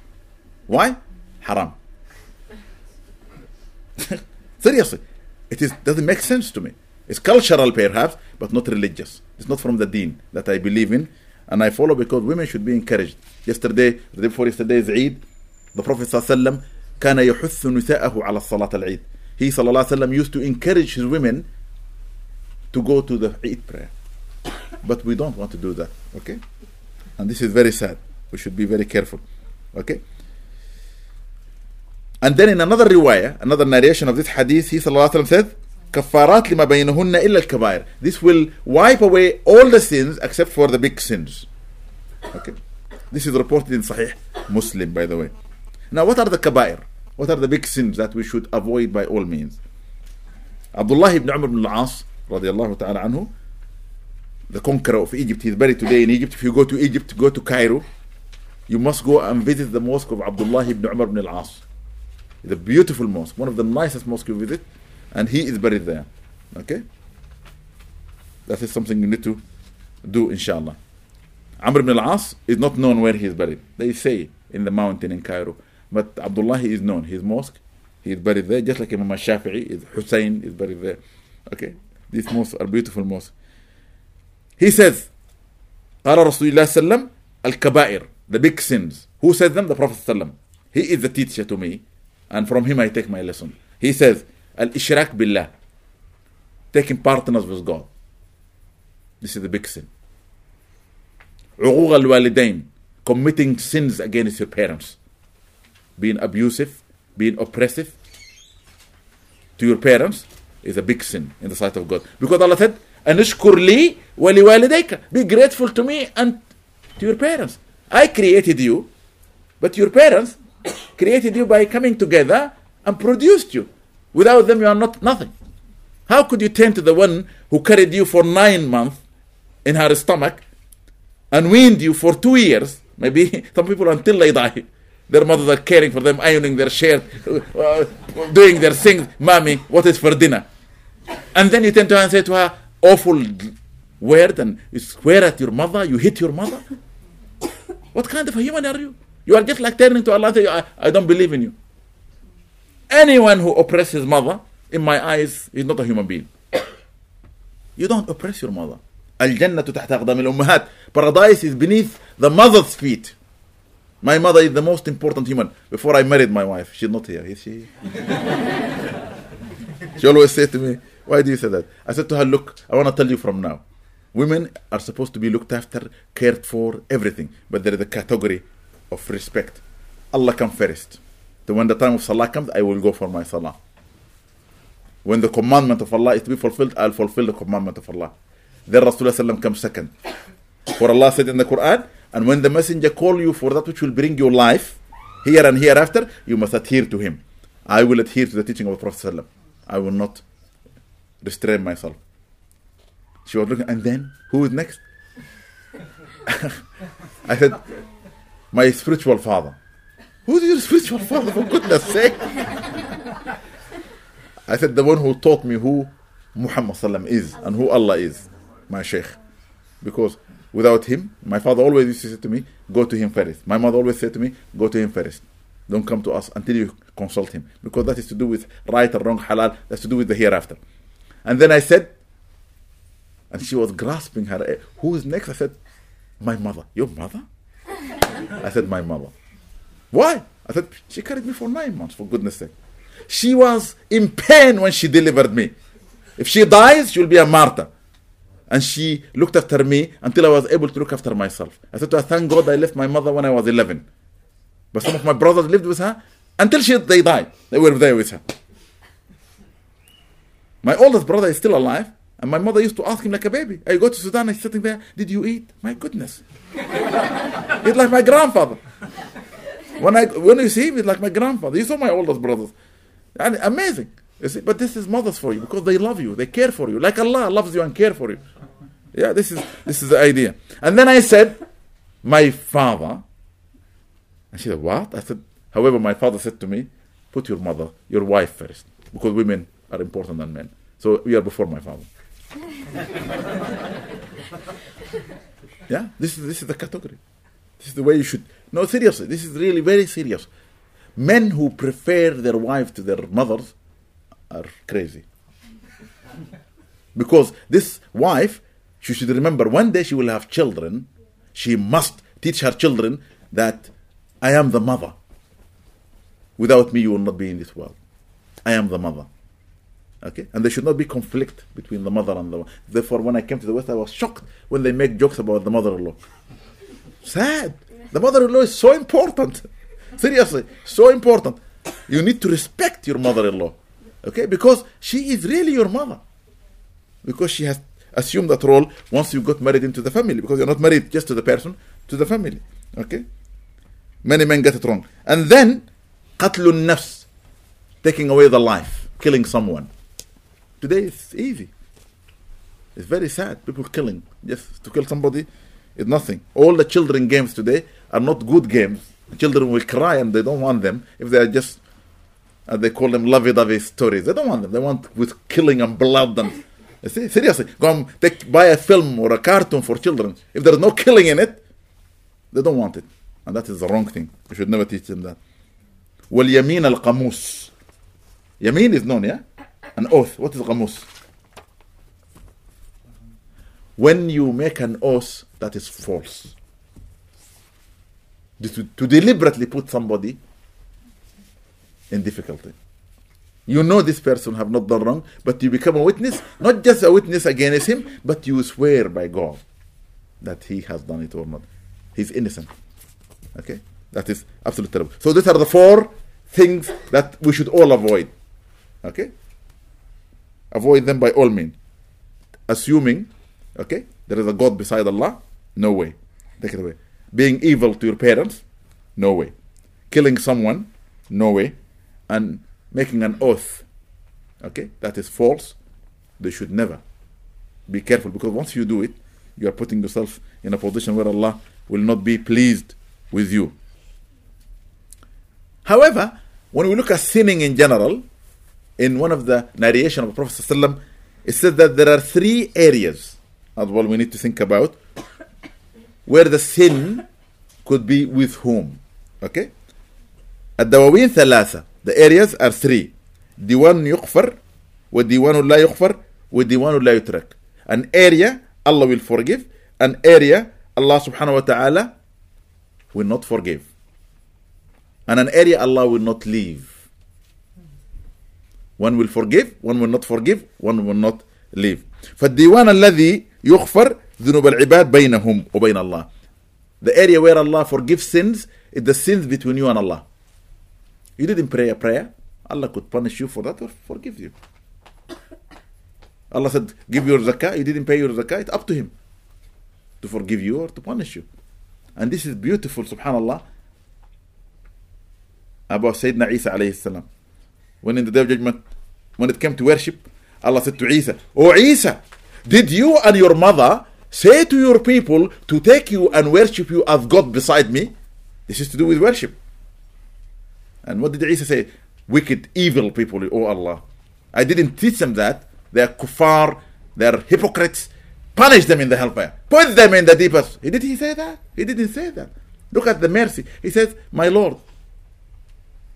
Why? Haram. Seriously. It is, doesn't make sense to me. It's cultural perhaps, but not religious. It's not from the deen that I believe in and I follow, because women should be encouraged. Yesterday, the day before yesterday is Eid. The Prophet ﷺ, كَانَ يُحُثُّ نِسَاءَهُ عَلَى الصَّلَاةَ الْعِيدِ. He ﷺ used to encourage his women to go to the Eid prayer. But we don't want to do that, okay? And this is very sad. We should be very careful, okay? And then in another riwayah, another narration of this hadith, he ﷺ said, "Kafarat lima baynahunna illa al-kabair." This will wipe away all the sins except for the big sins. Okay, this is reported in Sahih Muslim, by the way. Now, what are the kabair? What are the big sins that we should avoid by all means? Abdullah ibn Umar ibn al-As, radiyallahu ta'ala anhu, the conqueror of Egypt, he's buried today in Egypt. If you go to Egypt, go to Cairo, you must go and visit the mosque of Abdullah ibn Umar ibn al-As. It's a beautiful mosque, one of the nicest mosques you visit, and he is buried there. Okay? That is something you need to do, inshallah. Amr ibn al-As is not known where he is buried. They say in the mountain in Cairo. But Abdullah is known. His mosque, he is buried there, just like Imam al-Shafi'i, Hussein is buried there. Okay? These mosques are beautiful mosques. He says, قال رسول الله صلى الله عليه وسلم الكبائر, the big sins. Who says them? The Prophet صلى الله عليه وسلم. He is the teacher to me, and from him I take my lesson. He says, Al-Ishrak Billah, taking partners with God. This is the big sin. Uqooq al-Walidain, committing sins against your parents. Being abusive, being oppressive to your parents is a big sin in the sight of God. Because Allah said, Anishkur li wa li walidayka, be grateful to me and to your parents. I created you, but your parents created you by coming together and produced you. Without them, you are not nothing. How could you turn to the one who carried you for nine months in her stomach and weaned you for two years? Maybe some people until they die, their mothers are caring for them, ironing their shirt, doing their things. Mommy, what is for dinner? And then you turn to her and say to her awful word and you swear at your mother, you hit your mother. What kind of a human are you? You are just like turning to Allah and saying, I, I don't believe in you. Anyone who oppresses his mother, in my eyes, is not a human being. You don't oppress your mother. Al-Jannatu tahta aqdamil ummahat. Paradise is beneath the mother's feet. My mother is the most important human. Before I married my wife, she's not here, is she? She always said to me, why do you say that? I said to her, look, I want to tell you from now. Women are supposed to be looked after, cared for, everything. But there is a category of respect. Allah come first. So when the time of Salah comes, I will go for my Salah. When the commandment of Allah is to be fulfilled, I'll fulfill the commandment of Allah. Then Rasulullah comes second. For Allah said in the Quran, and when the messenger calls you for that which will bring you life, here and hereafter, you must adhere to him. I will adhere to the teaching of the Prophet. I will not restrain myself. She was looking, and then, who is next? I said, my spiritual father. Who's your spiritual father, for goodness sake? I said, the one who taught me who Muhammad Sallam is and who Allah is, my Sheikh. Because without him, my father always used to say to me, go to him first. My mother always said to me, go to him first. Don't come to us until you consult him. Because that is to do with right or wrong, halal. That's to do with the hereafter. And then I said, and she was grasping her, who is next? I said, my mother. Your mother? I said, my mother. Why? I said, she carried me for nine months, for goodness sake. She was in pain when she delivered me. If she dies, she will be a martyr. And she looked after me until I was able to look after myself. I said to her, thank God I left my mother when I was eleven. But some of my brothers lived with her until she, they died. They were there with her. My oldest brother is still alive. And my mother used to ask him like a baby. I go to Sudan, he's sitting there, did you eat? My goodness. He's like my grandfather. When I when you see him, it's like my grandfather. You saw my oldest brothers. And amazing. You see? But this is mothers for you because they love you. They care for you. Like Allah loves you and care for you. Yeah, this is this is the idea. And then I said, my father. And she said, what? I said, however, my father said to me, put your mother, your wife first. Because women are important than men. So we are before my father. Yeah, this is this is the category. This is the way you should. No, seriously, this is really very serious. Men who prefer their wives to their mothers are crazy. Because this wife, she should remember one day she will have children. She must teach her children that I am the mother. Without me, you will not be in this world. I am the mother. Okay, and there should not be conflict between the mother and the wife. Therefore, when I came to the West, I was shocked when they make jokes about the mother-in-law. Sad. The mother-in-law is so important. Seriously, so important. You need to respect your mother-in-law. Okay, because she is really your mother. Because she has assumed that role once you got married into the family. Because you're not married just to the person, to the family. Okay? Many men get it wrong. And then, قتل النفس, taking away the life, killing someone. Today it's easy. It's very sad. People killing. Just to kill somebody is nothing. All the children games today are not good games. Children will cry and they don't want them if they are just, uh, they call them lovey-dovey stories. They don't want them. They want with killing and blood and, you see, seriously. Go and take, buy a film or a cartoon for children. If there's no killing in it, they don't want it. And that is the wrong thing. We should never teach them that. وَالْيَمِينَ الْقَمُوسِ. Yameen is known, yeah? An oath. What is qamus? When you make an oath that is false. To, to deliberately put somebody in difficulty. You know this person have not done wrong, but you become a witness, not just a witness against him, but you swear by God that he has done it or not. He's innocent. Okay? That is absolutely terrible. So these are the four things that we should all avoid. Okay? Avoid them by all means. Assuming, okay, there is a God beside Allah, no way. Take it away. Being evil to your parents, no way. Killing someone, no way. And making an oath, okay, that is false. They should never. Be careful, because once you do it, you are putting yourself in a position where Allah will not be pleased with you. However, when we look at sinning in general, in one of the narration of the Prophet ﷺ, it says that there are three areas as well we need to think about where the sin could be with whom. Okay? الدواوين ثلاثة. The areas are three. ديوان يغفر وديوان لا يغفر وديوان لا يترك. An area Allah will forgive. An area Allah subhanahu wa ta'ala will not forgive. And an area Allah will not leave. One will forgive, one will not forgive, one will not leave. فالديوان الذي يغفر ذنوب العباد بينهم وبين الله. The area where Allah forgives sins is the sins between you and Allah. You didn't pray a prayer, Allah could punish you for that or forgive you. Allah said, give your zakah, you didn't pay your zakah, it's up to Him to forgive you or to punish you. And this is beautiful, subhanallah, about Sayyidina Isa alayhi salam. When in the Day of Judgment, when it came to worship, Allah said to Isa, "O Isa, did you and your mother say to your people to take you and worship you as God beside me?" This is to do with worship. And what did Isa say? "Wicked, evil people, O Allah. I didn't teach them that. They are kuffar, they are hypocrites. Punish them in the hellfire. Put them in the deepest." Did he say that? He didn't say that. Look at the mercy. He says, "My Lord,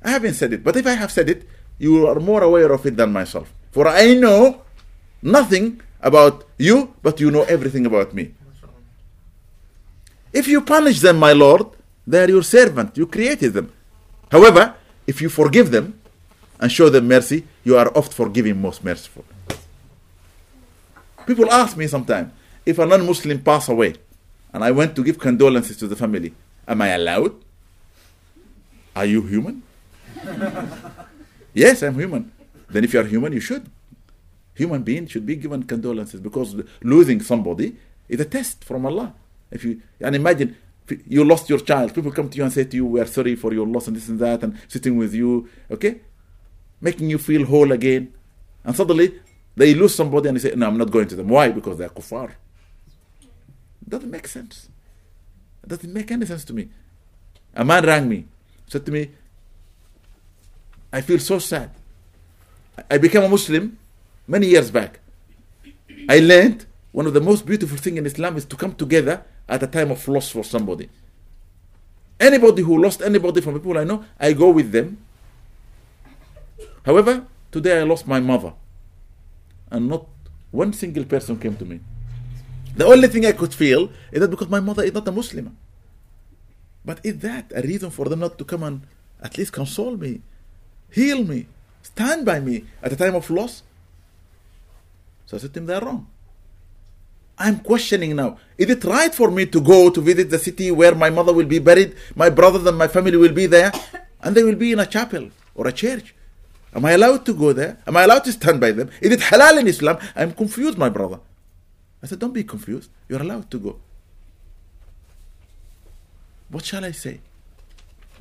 I haven't said it, but if I have said it, you are more aware of it than myself. For I know nothing about you, but you know everything about me. If you punish them, my Lord, they are your servant. You created them. However, if you forgive them and show them mercy, you are oft forgiving, most merciful." People ask me sometimes, if a non-Muslim pass away and I went to give condolences to the family, am I allowed? Are you human? Yes, I'm human. Then if you are human, you should. Human beings should be given condolences, because losing somebody is a test from Allah. If you and imagine you lost your child, people come to you and say to you, "We are sorry for your loss," and this and that, and sitting with you, okay, making you feel whole again. And suddenly they lose somebody and they say, "No, I'm not going to them." Why? Because they are kuffar. It doesn't make sense. It doesn't make any sense to me. A man rang me, said to me, "I feel so sad. I became a Muslim many years back. I learned one of the most beautiful things in Islam is to come together at a time of loss for somebody. Anybody who lost anybody from people I know, I go with them. However, today I lost my mother, and not one single person came to me. The only thing I could feel is that because my mother is not a Muslim. But is that a reason for them not to come and at least console me? Heal me, stand by me at a time of loss?" So I said to him, they're wrong. I'm questioning now. Is it right for me to go to visit the city where my mother will be buried, my brothers and my family will be there, and they will be in a chapel or a church? Am I allowed to go there? Am I allowed to stand by them? Is it halal in Islam? I'm confused, my brother. I said, don't be confused. You're allowed to go. What shall I say?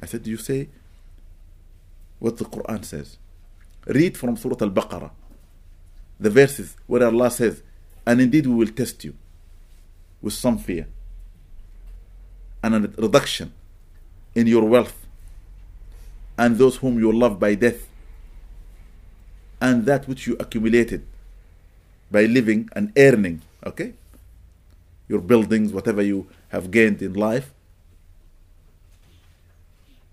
I said, you say what the Quran says. Read from Surah Al-Baqarah, the verses where Allah says, and indeed we will test you with some fear and a reduction in your wealth and those whom you love by death and that which you accumulated by living and earning, okay? Your buildings, whatever you have gained in life.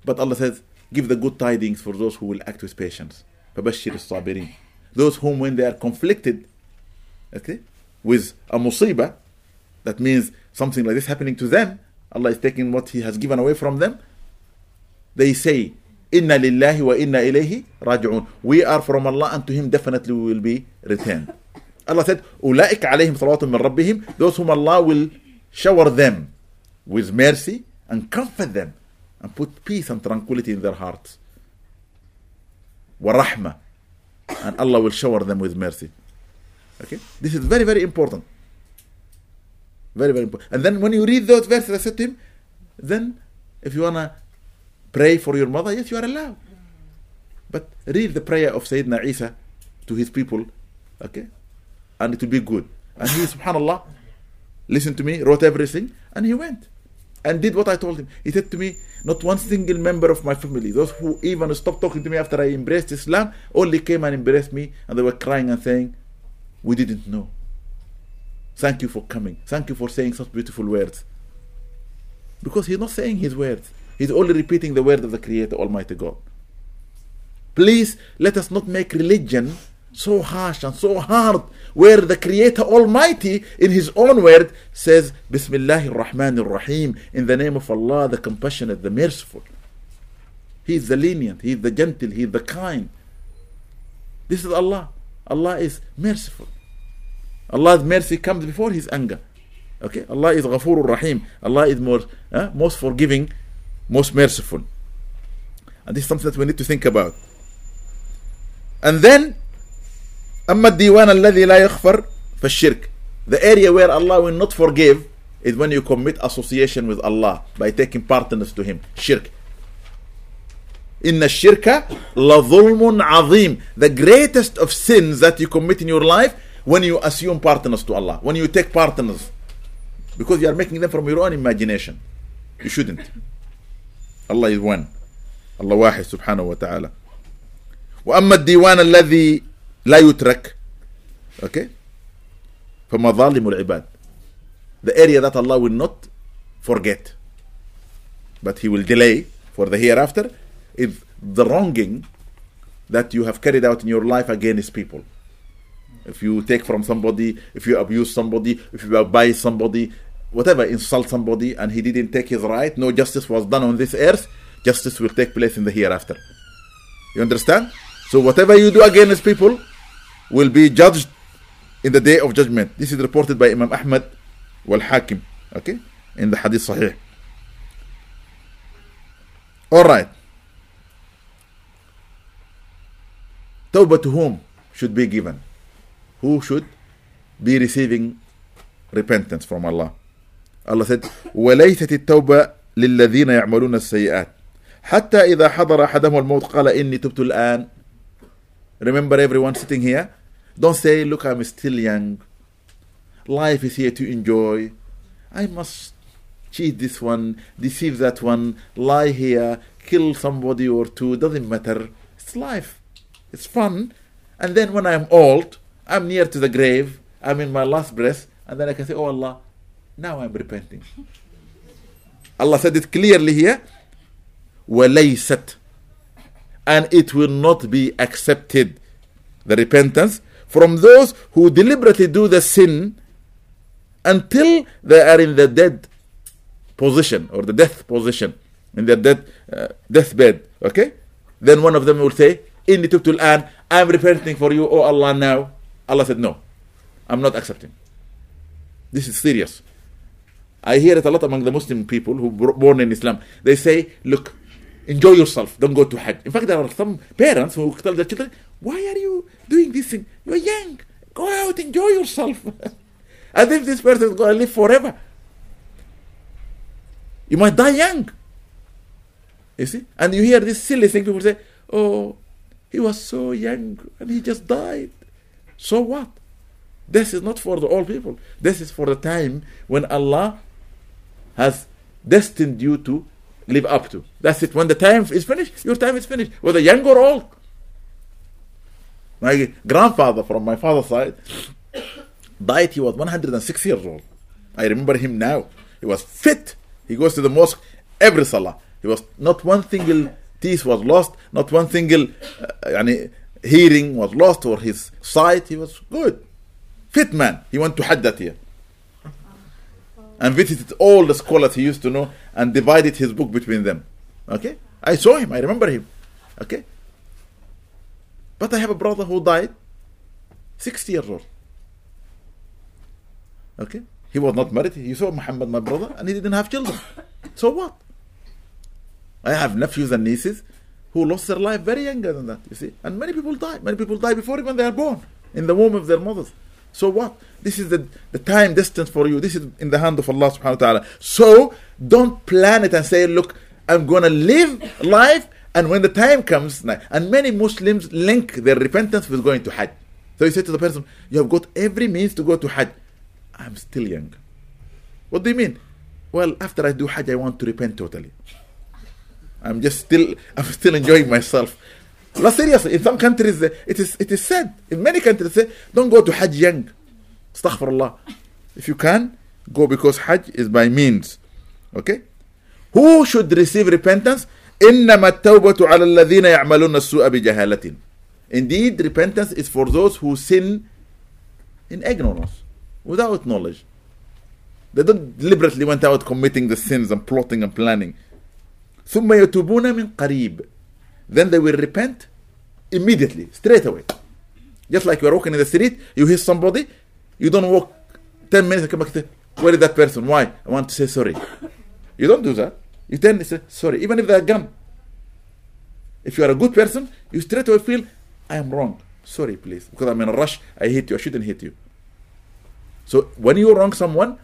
But Allah says, give the good tidings for those who will act with patience. فَبَشِّرِ الصَّابِرِينَ. Those whom when they are conflicted, okay, with a musibah, that means something like this happening to them, Allah is taking what He has given away from them, they say, Inna lillahi wa inna ilayhi raji'un. We are from Allah and to Him definitely we will be returned. Allah said, أُولَٰئِكَ عَلَيْهِمْ صَلَوَاتٌ مِّن رَبِّهِمْ. Those whom Allah will shower them with mercy and comfort them and put peace and tranquility in their hearts. وَرَحْمَةٌ. And Allah will shower them with mercy. Okay? This is very, very important. Very, very important. And then when you read those verses, I said to him, then if you want to pray for your mother, yes, you are allowed. But read the prayer of Sayyidina Isa to his people, okay? And it will be good. And he, subhanAllah, listened to me, wrote everything, and he went and did what I told him. He said to me, not one single member of my family, those who even stopped talking to me after I embraced Islam, only came and embraced me, and they were crying and saying, we didn't know. Thank you for coming. Thank you for saying such beautiful words. Because he's not saying his words. He's only repeating the word of the Creator, Almighty God. Please let us not make religion so harsh and so hard, where the Creator Almighty, in His own word, says, Bismillahir Rahmanir Rahim, in the name of Allah, the Compassionate, the Merciful. He is the lenient, He is the gentle, He is the kind. This is Allah. Allah is merciful. Allah's mercy comes before His anger. Okay? Allah is Ghafurur Rahim. Allah is more, uh, most forgiving, most merciful. And this is something that we need to think about. And then, أما الديوان الذي لا يغفر فالشرك. The area where Allah will not forgive is when you commit association with Allah by taking partners to Him. Shirk. إن الشرك لظلم عظيم. The greatest of sins that you commit in your life, when you assume partners to Allah, when you take partners, because you are making them from your own imagination. You shouldn't. Allah is one. Allah wahid subhanahu wa ta'ala. وأما الديوان الذي لا يترك, okay, فمظالم العباد. The area that Allah will not forget, but He will delay for the hereafter, is the wronging that you have carried out in your life against people. If you take from somebody, if you abuse somebody, if you abuse somebody, whatever, insult somebody, and he didn't take his right, no justice was done on this earth, justice will take place in the hereafter. You understand? So whatever you do against people will be judged in the day of judgment. This is reported by Imam Ahmad wal Hakim, okay, in the Hadith Sahih. All right. Tawbah to whom should be given? Who should be receiving repentance from Allah? Allah said, وَلَيْسَتِ التَّوْبَةِ لِلَّذِينَ يَعْمَلُونَ السَّيِّئَاتِ حَتَّى إِذَا حَضَرَ أَحَدَهُمُ الْمَوْتُ قَالَ إِنِّي تُبْتُ الْآنَ. Remember, everyone sitting here, don't say, look, I'm still young. Life is here to enjoy. I must cheat this one, deceive that one, lie here, kill somebody or two. Doesn't matter. It's life. It's fun. And then when I'm old, I'm near to the grave, I'm in my last breath, and then I can say, oh Allah, now I'm repenting. Allah said it clearly here, وَلَيْسَتْ. And it will not be accepted, the repentance, from those who deliberately do the sin until they are in the dead position, or the death position, in their death, uh, deathbed, okay? Then one of them will say, إِنِّي تُبْتُ الْآنَ. I'm repenting for you, oh Allah, now. Allah said, no. I'm not accepting. This is serious. I hear it a lot among the Muslim people who were born in Islam. They say, look, enjoy yourself. Don't go to Hajj. In fact, there are some parents who tell their children, why are you doing this thing? You're young. Go out, enjoy yourself. As if this person is going to live forever. You might die young. You see? And you hear this silly thing. People say, oh, he was so young and he just died. So what? This is not for the old people. This is for the time when Allah has destined you to live up to. That's it. When the time is finished, your time is finished. Whether young or old. My grandfather from my father's side died. He was one hundred six years old. I remember him now. He was fit. He goes to the mosque every salah. He was not one single teeth was lost. Not one single uh, yani, hearing was lost or his sight. He was good. Fit man. He went to Hajj that year and visited all the scholars he used to know and divided his book between them. Okay? I saw him. I remember him. Okay? But I have a brother who died sixty years old. Okay? He was not married. You saw Muhammad, my brother, and he didn't have children. So what? I have nephews and nieces who lost their life very younger than that, you see. And many people die. Many people die before even they are born, in the womb of their mothers. So what? This is the, the time distance for you. This is in the hand of Allah subhanahu wa ta'ala. So don't plan it and say, look, I'm going to live life, and when the time comes, and many Muslims link their repentance with going to Hajj. So you say to the person, you have got every means to go to Hajj. I'm still young. What do you mean? Well, after I do Hajj, I want to repent totally. I'm just still, I'm still enjoying myself. No, seriously, in some countries, it is it is said. In many countries, they say, don't go to Hajj young. Astaghfirullah. If you can, go because Hajj is by means. Okay? Who should receive repentance? إِنَّمَا التَّوْبَةُ عَلَى الَّذِينَ يَعْمَلُونَ السُّوءَ بِجَهَالَةٍ. Indeed, repentance is for those who sin in ignorance, without knowledge. They don't deliberately went out committing the sins and plotting and planning. ثُمَّ يَتُوبُونَ مِنْ قَرِيبٍ. Then they will repent immediately, straight away. Just like you're walking in the street, you hear somebody, you don't walk ten minutes and come back and say, where is that person? Why? I want to say sorry. You don't do that. You turn and say sorry, even if they're gone. If you are a good person, you straight away feel, I am wrong. Sorry, please. Because I'm in a rush. I hate you. I shouldn't hate you. So when you wrong someone,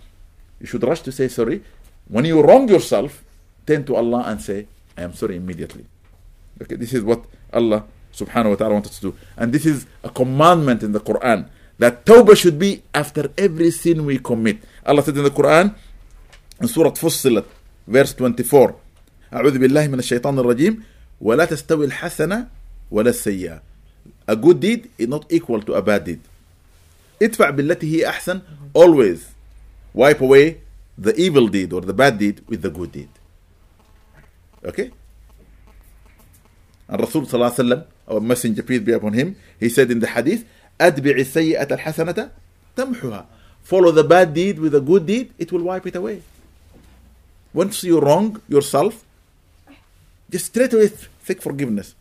you should rush to say sorry. When you wrong yourself, turn to Allah and say, I am sorry immediately. Okay, this is what Allah subhanahu wa ta'ala wanted to do. And this is a commandment in the Quran, that tawbah should be after every sin we commit. Allah said in the Quran, in Surah Fussilat, verse twenty-four, أعوذ بالله من الشيطان الرجيم ولا تستوي الحسنة ولا السيئة. A good deed is not equal to a bad deed. ادفع بالتي هي أحسن. Always wipe away the evil deed or the bad deed with the good deed. Okay? And Rasul Sallallahu Alaihi Wasallam, our messenger, peace be upon him, he said in the hadith, أَدْبِعِ السَّيِّئَةَ الْحَسَنَةَ تَمْحُهَا. Follow the bad deed with a good deed, it will wipe it away. Once you wrong yourself, just straight away seek forgiveness.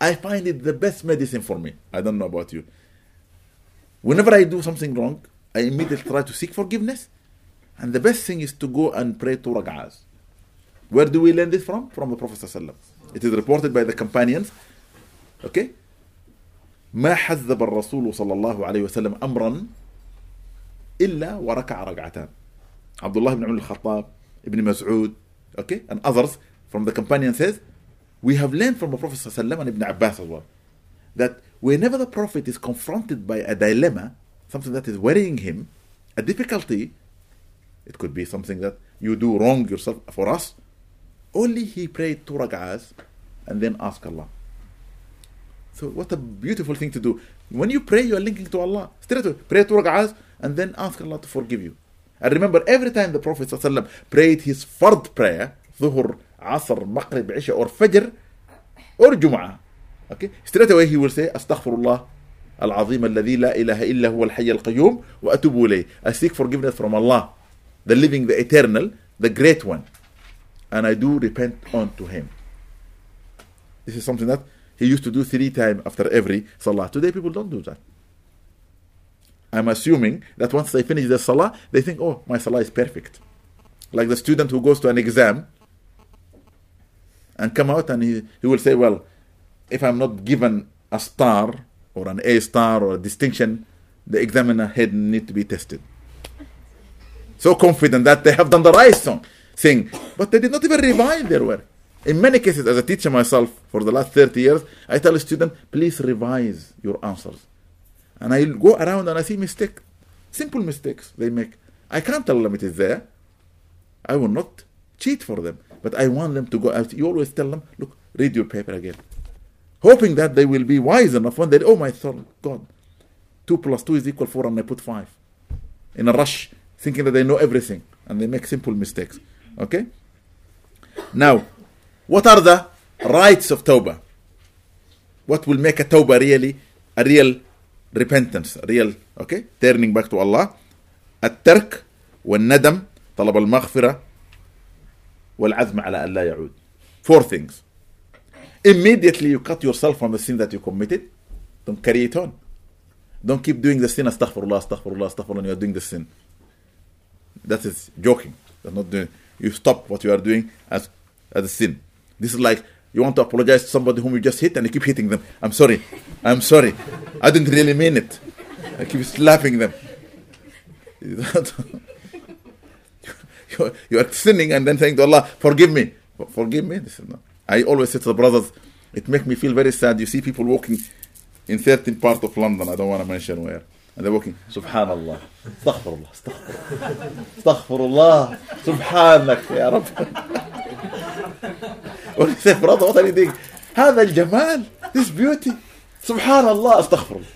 I find it the best medicine for me. I don't know about you. Whenever I do something wrong, I immediately try to seek forgiveness. And the best thing is to go and pray to rak'ahs. Where do we learn this from? From the Prophet Sallallahu Alaihi Wasallam. It is reported by the companions. Okay? ما حذب الرسول صلى الله عليه وسلم أمرا إلا وركع ركعتان. عبد الله بن عمر الخطاب, Ibn Mas'ud, okay, and others from the companions says, we have learned from the Prophet صلى الله عليه وسلم and Ibn Abbas as well, that whenever the Prophet is confronted by a dilemma, something that is worrying him, a difficulty, it could be something that you do wrong yourself for us, only he prayed two rak'ahs and then ask Allah. So what a beautiful thing to do. When you pray, you are linking to Allah. Straight away, pray two rak'ahs and then ask Allah to forgive you. And remember, every time the Prophet ﷺ prayed his fard prayer, Dhuhr, Asr, Maghrib, Isha, or Fajr, or Jum'ah, okay? Straight away he will say, Astaghfirullah al-Azim alladhi la ilaha illa huwa al-Hayy al-Qayyum wa atubu ilayh. I seek forgiveness from Allah, the living, the eternal, the great one. And I do repent unto him. This is something that he used to do three times after every salah. Today people don't do that. I'm assuming that once they finish their salah, they think, oh, my salah is perfect. Like the student who goes to an exam and come out and he, he will say, well, if I'm not given a star or an A star or a distinction, the examiner head need to be tested. So confident that they have done the right thing, but they did not even revise their work. In many cases, as a teacher myself for the last thirty years, I tell a student, please revise your answers. And I go around and I see mistakes, simple mistakes they make. I can't tell them it is there. I will not cheat for them, but I want them to go out. You always tell them, look, read your paper again, hoping that they will be wise enough one day. Oh my God, two plus two is equal four, and I put five in a rush, thinking that they know everything, and they make simple mistakes. Okay? Now, what are the rights of tawbah? What will make a tawbah really a real repentance, a real, okay, turning back to Allah? At-tark wal-nadam, talab al-maghfirah, wal-azm ala an la ya'ud. Four things. Immediately you cut yourself from the sin that you committed. Don't carry it on. Don't keep doing the sin, astaghfirullah, astaghfirullah, astaghfirullah, and you are doing the sin. That is joking. That's not doing. You stop what you are doing as as a sin. This is like you want to apologize to somebody whom you just hit and you keep hitting them. I'm sorry. I'm sorry. I didn't really mean it. I keep slapping them. you, you are sinning and then saying to Allah, forgive me. Forgive me. This is not. I always say to the brothers, it makes me feel very sad. You see people walking in certain parts of London. I don't want to mention where. And they're walking, subhanallah, astaghfirullah, astaghfirullah, astaghfirullah, subhanak, ya Rabbi. Or he said, brother, what are you doing? هذا الجمال, this beauty, subhanallah, astaghfirullah.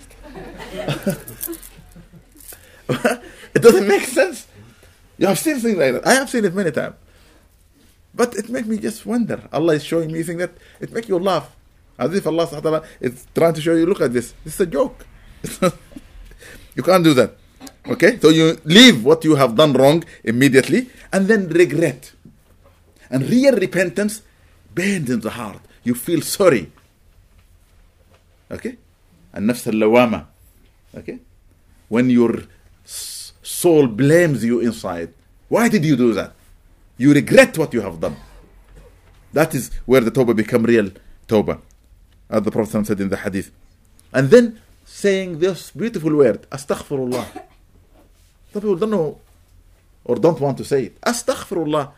It doesn't make sense. You have seen things like that. I have seen it many times. But it makes me just wonder. Allah is showing me things that it makes you laugh. As if Allah subhanahu wa ta'ala is trying to show you, look at this. This is a joke. You can't do that. Okay? So you leave what you have done wrong immediately and then regret. And real repentance burns in the heart. You feel sorry. Okay? النفس اللوامة. Okay? When your soul blames you inside. Why did you do that? You regret what you have done. That is where the tawbah becomes real tawbah. As the Prophet said in the hadith. And then saying this beautiful word, astaghfirullah. Some people don't know or don't want to say it. Astaghfirullah.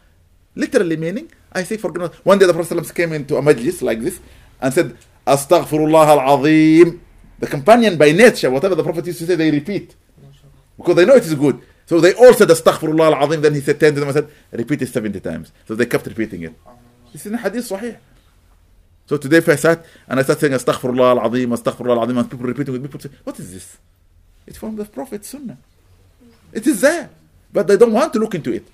Literally meaning, I say forgiveness. One day the Prophet came into a majlis like this and said, astaghfirullah al-azim. The companion by nature, whatever the Prophet used to say, they repeat. Because they know it is good. So they all said, astaghfirullah al-azim. Then he said ten to them and said, repeat it seventy times. So they kept repeating it. This is in hadith sahih. So today if I sat and I started saying astaghfirullah al-azim, astaghfirullah al-azim, and people repeating with me, people say, what is this? It's from the Prophet's Sunnah. It is there. But they don't want to look into it.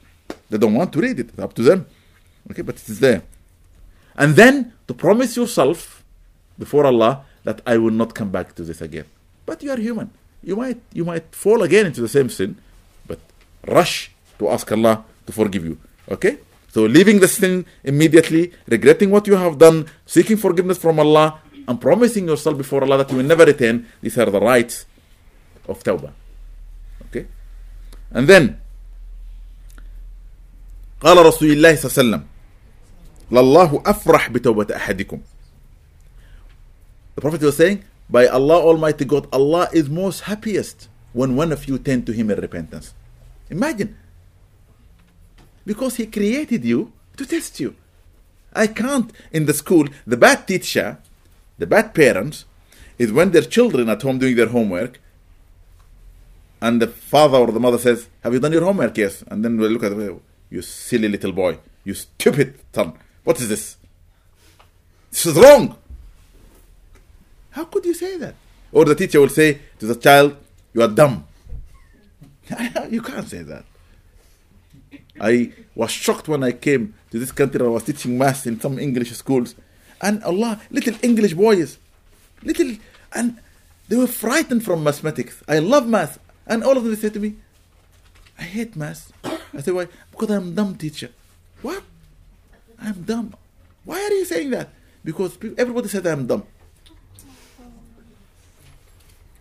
They don't want to read it. It's up to them. Okay, but it is there. And then to promise yourself before Allah that I will not come back to this again. But you are human. You might you might fall again into the same sin, but rush to ask Allah to forgive you. Okay? So leaving the sin immediately, regretting what you have done, seeking forgiveness from Allah, and promising yourself before Allah that you will never return. These are the rights of tawbah. Okay? And then, قال رسول الله صلى الله عليه وسلم لله أفرح بتوبة أحدكم. The Prophet was saying, by Allah Almighty God, Allah is most happiest when one of you turn to Him in repentance. Imagine. Because He created you to test you. I can't, in the school, the bad teacher, the bad parents, is when their children at home doing their homework, and the father or the mother says, have you done your homework? Yes. And then we look at them, you silly little boy, you stupid son, what is this? This is wrong. How could you say that? Or the teacher will say to the child, you are dumb. You can't say that. I was shocked when I came to this country. I was teaching maths in some English schools. And Allah, little English boys, little, and they were frightened from mathematics. I love math. And all of them said to me, I hate maths. I said, why? Because I'm dumb, teacher. What? I'm dumb. Why are you saying that? Because everybody said I'm dumb.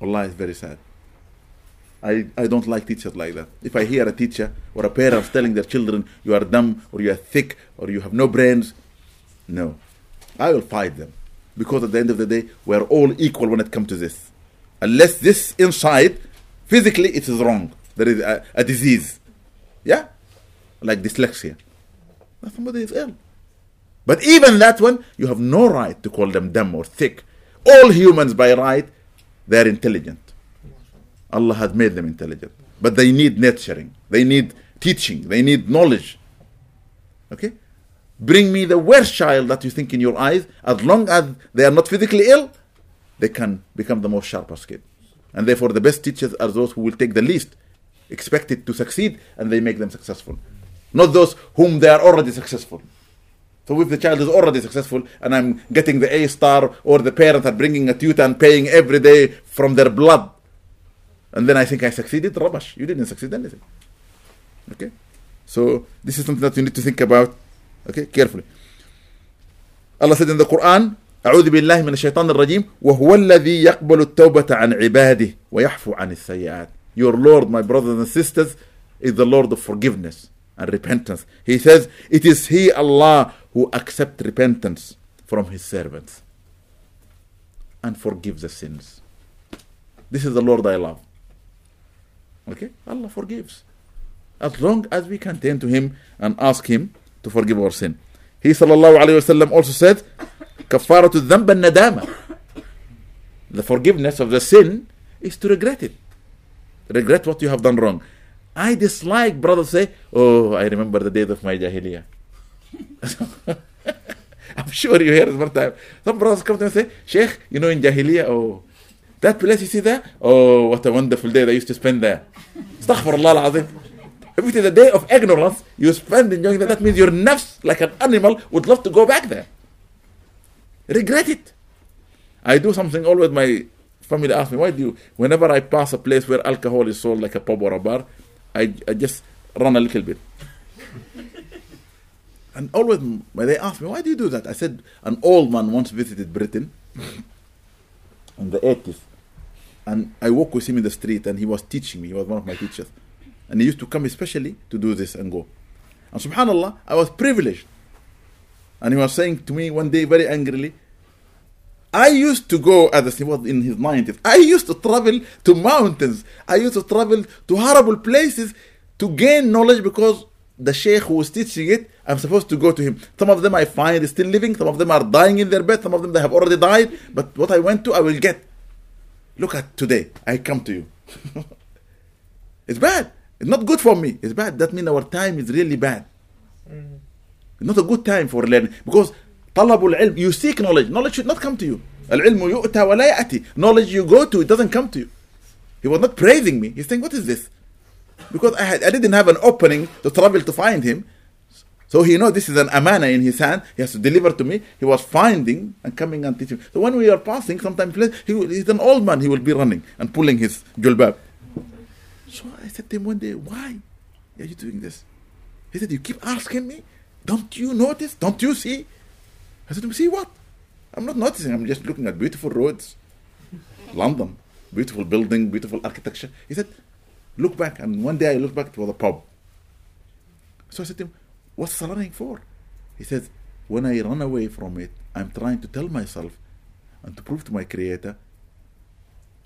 Allah is very sad. I, I don't like teachers like that. If I hear a teacher or a parent telling their children, you are dumb or you are thick or you have no brains, no. I will fight them. Because at the end of the day, we are all equal when it comes to this. Unless this inside, physically it is wrong. There is a, a disease. Yeah? Like dyslexia. Somebody is ill. But even that one, you have no right to call them dumb or thick. All humans by right, they are intelligent. Allah had made them intelligent. But they need nurturing. They need teaching. They need knowledge. Okay? Bring me the worst child that you think in your eyes. As long as they are not physically ill, they can become the most sharpest kid. And therefore the best teachers are those who will take the least, expected to succeed, and they make them successful. Not those whom they are already successful. So if the child is already successful and I'm getting the A star, or the parents are bringing a tutor and paying every day from their blood, and then I think I succeeded, rubbish. You didn't succeed anything. Okay? So this is something that you need to think about, okay, carefully. Allah said in the Quran, أعوذ بالله من الشيطان الرجيم وهو الذي يقبل التوبة عن عباده ويعفو عن السيئات. Your Lord, my brothers and sisters, is the Lord of forgiveness and repentance. He says, it is He, Allah, who accepts repentance from His servants and forgives the sins. This is the Lord I love. Okay? Allah forgives. As long as we can turn to Him and ask Him to forgive our sin. He sallallahu alayhi wa sallam also said, Kafaratu dhanb al-nadama. The forgiveness of the sin is to regret it. Regret what you have done wrong. I dislike brothers say, oh, I remember the days of my jahiliyyah. I'm sure you hear this one time. Some brothers come to me and say, Sheikh, you know in jahiliyyah, oh, that place you see there? Oh, what a wonderful day they used to spend there. Astaghfirullah al-azim. If it is a day of ignorance, you spend enjoying that, that means your nafs, like an animal, would love to go back there. Regret it. I do something always, my family asks me, why do you, whenever I pass a place where alcohol is sold like a pub or a bar, I, I just run a little bit. And always, when they ask me, why do you do that? I said, an old man once visited Britain in the eighties. And I walked with him in the street and he was teaching me. He was one of my teachers. And he used to come especially to do this and go. And subhanAllah, I was privileged. And he was saying to me one day very angrily, I used to go, as he was in his nineties, I used to travel to mountains. I used to travel to horrible places to gain knowledge because the sheikh who was teaching it, I'm supposed to go to him. Some of them I find is still living. Some of them are dying in their bed. Some of them they have already died. But what I went to, I will get. Look at today. I come to you. It's bad. It's not good for me. It's bad. That means our time is really bad. Mm-hmm. It's not a good time for learning. Because talabul ilm, you seek knowledge. Knowledge should not come to you. Al-ilmu yu'ta wa la ya'ti. Knowledge you go to, it doesn't come to you. He was not praising me. He's saying, what is this? Because I, had, I didn't have an opening to travel to find him. So he knows this is an amana in his hand. He has to deliver to me. He was finding and coming and teaching. So when we are passing, sometimes he will, he's an old man. He will be running and pulling his jilbab. So I said to him one day, why are you doing this? He said, you keep asking me? Don't you notice? Don't you see? I said to him, see what? I'm not noticing. I'm just looking at beautiful roads. London. Beautiful building, beautiful architecture. He said, look back. And one day I looked back, it was a pub. So I said to him, what's running for? He says, when I run away from it, I'm trying to tell myself and to prove to my Creator,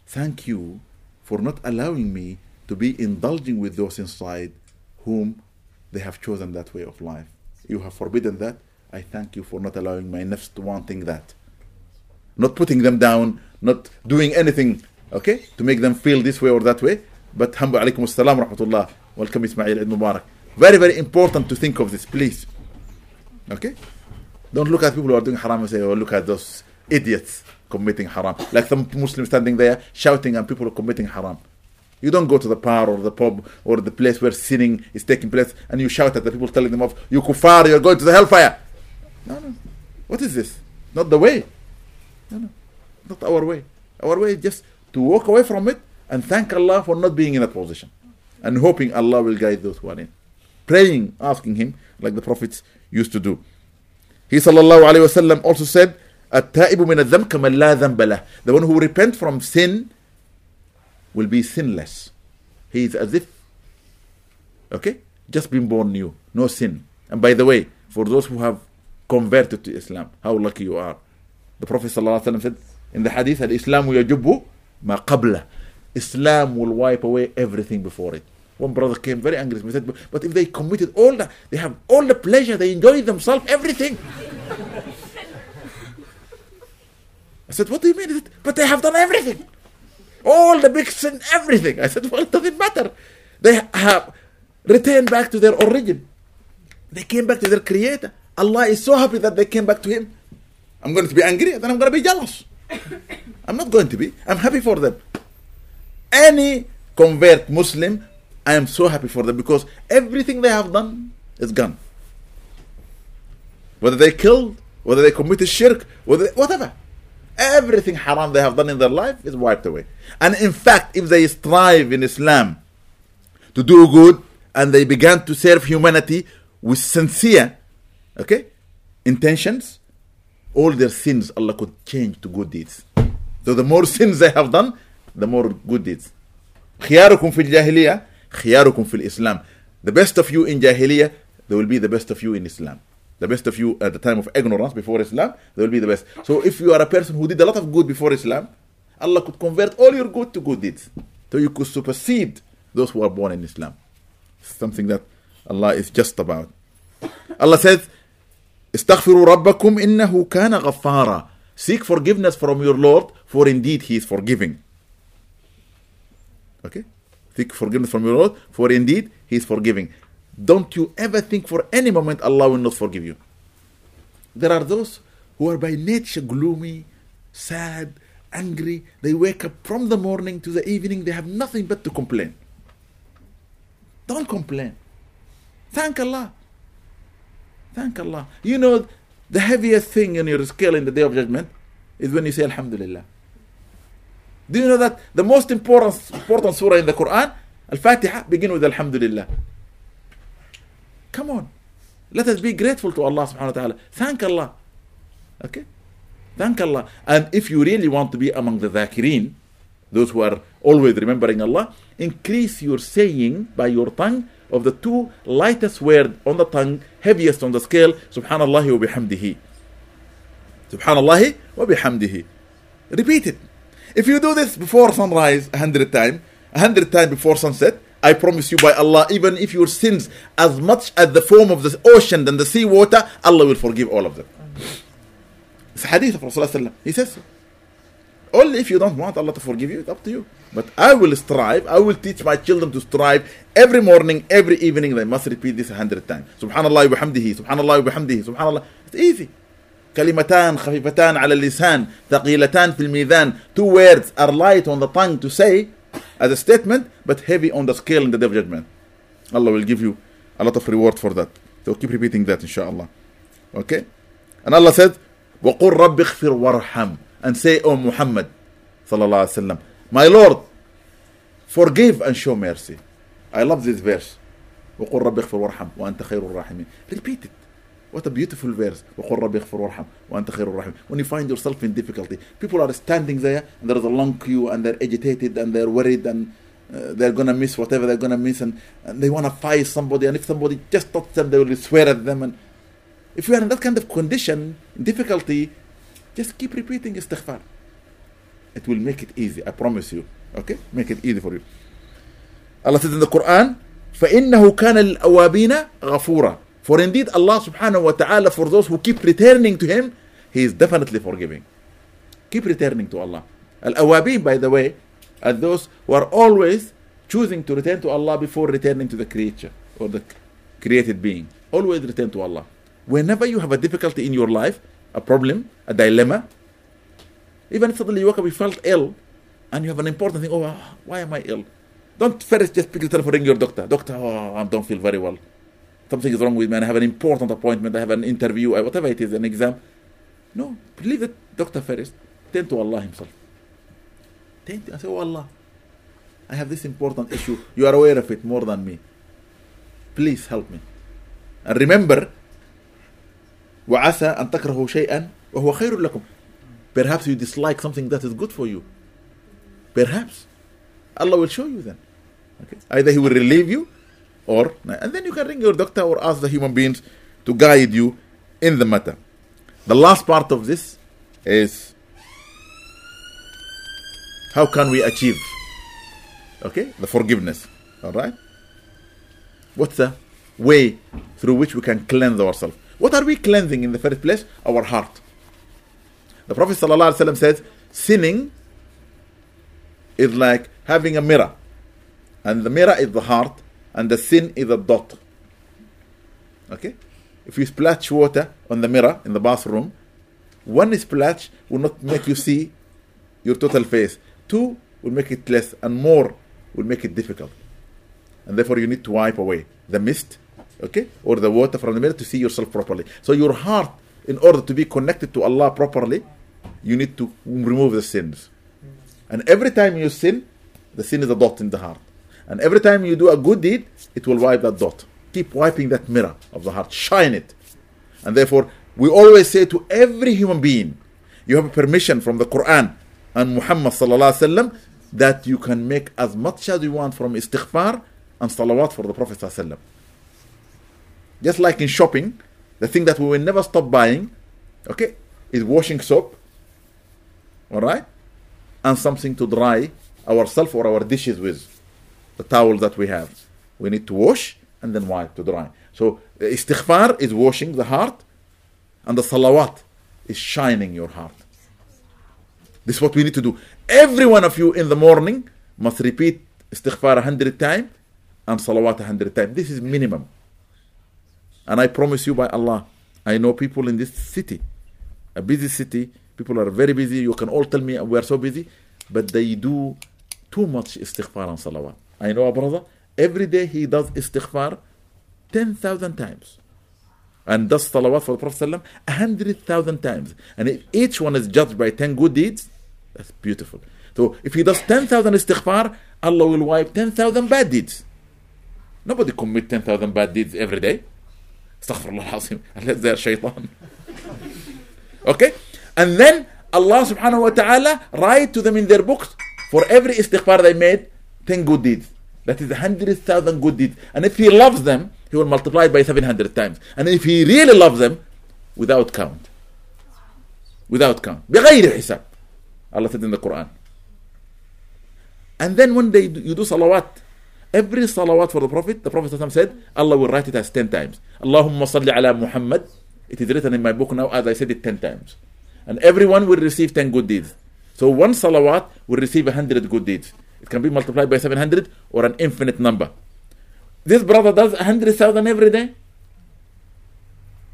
thank you for not allowing me to be indulging with those inside whom they have chosen that way of life. You have forbidden that. I thank you for not allowing my nafs to wanting that. Not putting them down, not doing anything, okay, to make them feel this way or that way. But Hamdu alaykum as-salam wa rahmatullah. Welcome Ismail Eid Mubarak. Very, very important to think of this, please. Okay? Don't look at people who are doing haram and say, oh, look at those idiots committing haram. Like some Muslims standing there shouting and people are committing haram. You don't go to the bar or the pub or the place where sinning is taking place and you shout at the people telling them off, you kuffar, you're going to the hellfire. No, no. What is this? Not the way. No, no. Not our way. Our way is just to walk away from it and thank Allah for not being in that position and hoping Allah will guide those who are in. Praying, asking Him like the prophets used to do. He sallallahu alayhi wa sallam also said, At-ta'ibu min adh-dhanb kaman la dhanba lah. The one who repents from sin will be sinless. He is as if, okay, just been born new, no sin. And by the way, for those who have converted to Islam, how lucky you are. The Prophet ﷺ said in the hadith, Al-Islam yajubbu ma qabla. Islam will wipe away everything before it. One brother came very angry. He said, but if they committed all the, they have all the pleasure, they enjoy themselves, everything. I said, what do you mean? He said, but they have done everything. All the big sin, everything. I said, well, it doesn't matter. They have returned back to their origin. They came back to their creator. Allah is so happy that they came back to him. I'm going to be angry and then I'm going to be jealous. I'm not going to be. I'm happy for them. Any convert Muslim, I am so happy for them because everything they have done is gone. Whether they killed, whether they committed shirk, whether they, whatever. Everything haram they have done in their life is wiped away. And in fact, if they strive in Islam to do good and they began to serve humanity with sincere, okay, intentions, all their sins Allah could change to good deeds. So the more sins they have done, the more good deeds. خياركم في الجاهلية خياركم في الإسلام. The best of you in Jahiliyyah, they will be the best of you in Islam. The best of you at the time of ignorance before Islam, they will be the best. So if you are a person who did a lot of good before Islam, Allah could convert all your good to good deeds. So you could supersede those who are born in Islam. It's something that Allah is just about. Allah says, استغفروا ربكم إنه كان غفارا. Seek forgiveness from your Lord, for indeed He is forgiving. Okay? Seek forgiveness from your Lord, for indeed He is forgiving. Don't you ever think for any moment Allah will not forgive you. There are those who are by nature gloomy, sad, angry. They wake up from the morning to the evening. They have nothing but to complain. Don't complain. Thank Allah. Thank Allah. You know, the heaviest thing in your scale in the Day of Judgment is when you say Alhamdulillah. Do you know that the most important, important surah in the Quran, Al-Fatiha, begin with Alhamdulillah. Come on. Let us be grateful to Allah subhanahu wa ta'ala. Thank Allah. Okay? Thank Allah. And if you really want to be among the dhakirin, those who are always remembering Allah, increase your saying by your tongue of the two lightest word on the tongue, heaviest on the scale, Subhanallah wa bihamdihi. Subhanallah wa bihamdihi. Repeat it. If you do this before sunrise a hundred times, a hundred times before sunset, I promise you by Allah, even if your sins as much as the foam of the ocean and the sea water, Allah will forgive all of them. It's a hadith of Rasulullah. He says so. Only if you don't want Allah to forgive you, it's up to you. But I will strive, I will teach my children to strive. Every morning, every evening, they must repeat this a hundred times. Subhanallah wa bihamdihi, subhanallah wa bihamdihi, subhanallah. It's easy. Kalimatan, khafifatan ala lisan, thaqilatan fil mizan. Two words are light on the tongue to say as a statement, but heavy on the scale in the day of judgment. Allah will give you a lot of reward for that. So keep repeating that, inshallah. Okay? And Allah said, وَقُلْ رَبِّ اغْفِرْ وَارْحَمْ. And say, O Muhammad, sallallahu alayhi wa sallam, my Lord, forgive and show mercy. I love this verse. وَقُلْ رَبِّ اغْفِرْ وَارْحَمْ وَأَنْتَ خَيْرُ الرَّاحِمِينَ. Repeat it. What a beautiful verse. When you find yourself in difficulty, people are standing there, and there is a long queue, and they're agitated, and they're worried, and uh, they're going to miss whatever they're going to miss, and, and they want to fight somebody, and if somebody just touches them, they will swear at them. And if you are in that kind of condition, difficulty, just keep repeating istighfar. It will make it easy, I promise you. Okay? Make it easy for you. Allah says in the Quran, فَإِنَّهُ كَانَ لِلْأَوَابِينَ غَفُورًا. For indeed, Allah subhanahu wa ta'ala, for those who keep returning to Him, He is definitely forgiving. Keep returning to Allah. Al-awabin, by the way, are those who are always choosing to return to Allah before returning to the creature or the created being. Always return to Allah. Whenever you have a difficulty in your life, a problem, a dilemma, even if suddenly you wake up, you felt ill, and you have an important thing, oh, why am I ill? Don't first just pick the telephone, ring your doctor. Doctor, oh, I don't feel very well. Something is wrong with me, and I have an important appointment, I have an interview, whatever it is, an exam. No, believe it, Doctor Ferris, turn to Allah Himself. Turn to, I say, oh Allah, I have this important issue. You are aware of it more than me. Please help me. And remember, وَعَسَىٰ أَن تَكْرَهُوا شَيْئًا وَهُوَ خَيْرٌ لَكُمْ. Perhaps you dislike something that is good for you. Perhaps. Allah will show you then. Okay? Either he will relieve you, or and then you can ring your doctor or ask the human beings to guide you in the matter. The last part of this is how can we achieve, okay, the forgiveness? All right. What's the way through which we can cleanse ourselves? What are we cleansing in the first place? Our heart. The Prophet ﷺ says, sinning is like having a mirror. And the mirror is the heart, and the sin is a dot. Okay? If you splash water on the mirror in the bathroom, one splash will not make you see your total face. Two will make it less, and more will make it difficult. And therefore you need to wipe away the mist, okay, or the water from the mirror to see yourself properly. So your heart, in order to be connected to Allah properly, you need to remove the sins. And every time you sin, the sin is a dot in the heart. And every time you do a good deed, it will wipe that dot. Keep wiping that mirror of the heart. Shine it. And therefore, we always say to every human being, you have permission from the Quran and Muhammad sallallahu alaihi wasallam that you can make as much as you want from istighfar and salawat for the Prophet sallallahu alaihi wasallam. Just like in shopping, the thing that we will never stop buying, okay, is washing soap, all right, and something to dry ourselves or our dishes with. The towel that we have, we need to wash and then wipe to dry. So istighfar is washing the heart, and the salawat is shining your heart. This is what we need to do. Every one of you in the morning must repeat istighfar a hundred times and salawat a hundred times. This is minimum. And I promise you by Allah, I know people in this city, a busy city, people are very busy. You can all tell me we are so busy, but they do too much istighfar and salawat. I know a brother, every day he does istighfar ten thousand times. And does salawat for the Prophet ﷺ one hundred thousand times. And if each one is judged by ten good deeds, that's beautiful. So if he does ten thousand istighfar, Allah will wipe ten thousand bad deeds. Nobody commit ten thousand bad deeds every day. Astaghfirullah al-Azim, unless they are shaitan. Okay? And then Allah subhanahu wa ta'ala write to them in their books, for every istighfar they made, ten good deeds. That is one hundred thousand good deeds. And if he loves them, he will multiply it by seven hundred times. And if he really loves them, without count. Without count. بغير حساب. Allah said in the Quran. And then when they do, you do salawat, every salawat for the Prophet, the Prophet said, Allah will write it as ten times. Allahumma salli ala Muhammad. It is written in my book now as I said it ten times. And everyone will receive ten good deeds. So one salawat will receive one hundred good deeds. It can be multiplied by seven hundred or an infinite number. This brother does one hundred thousand every day.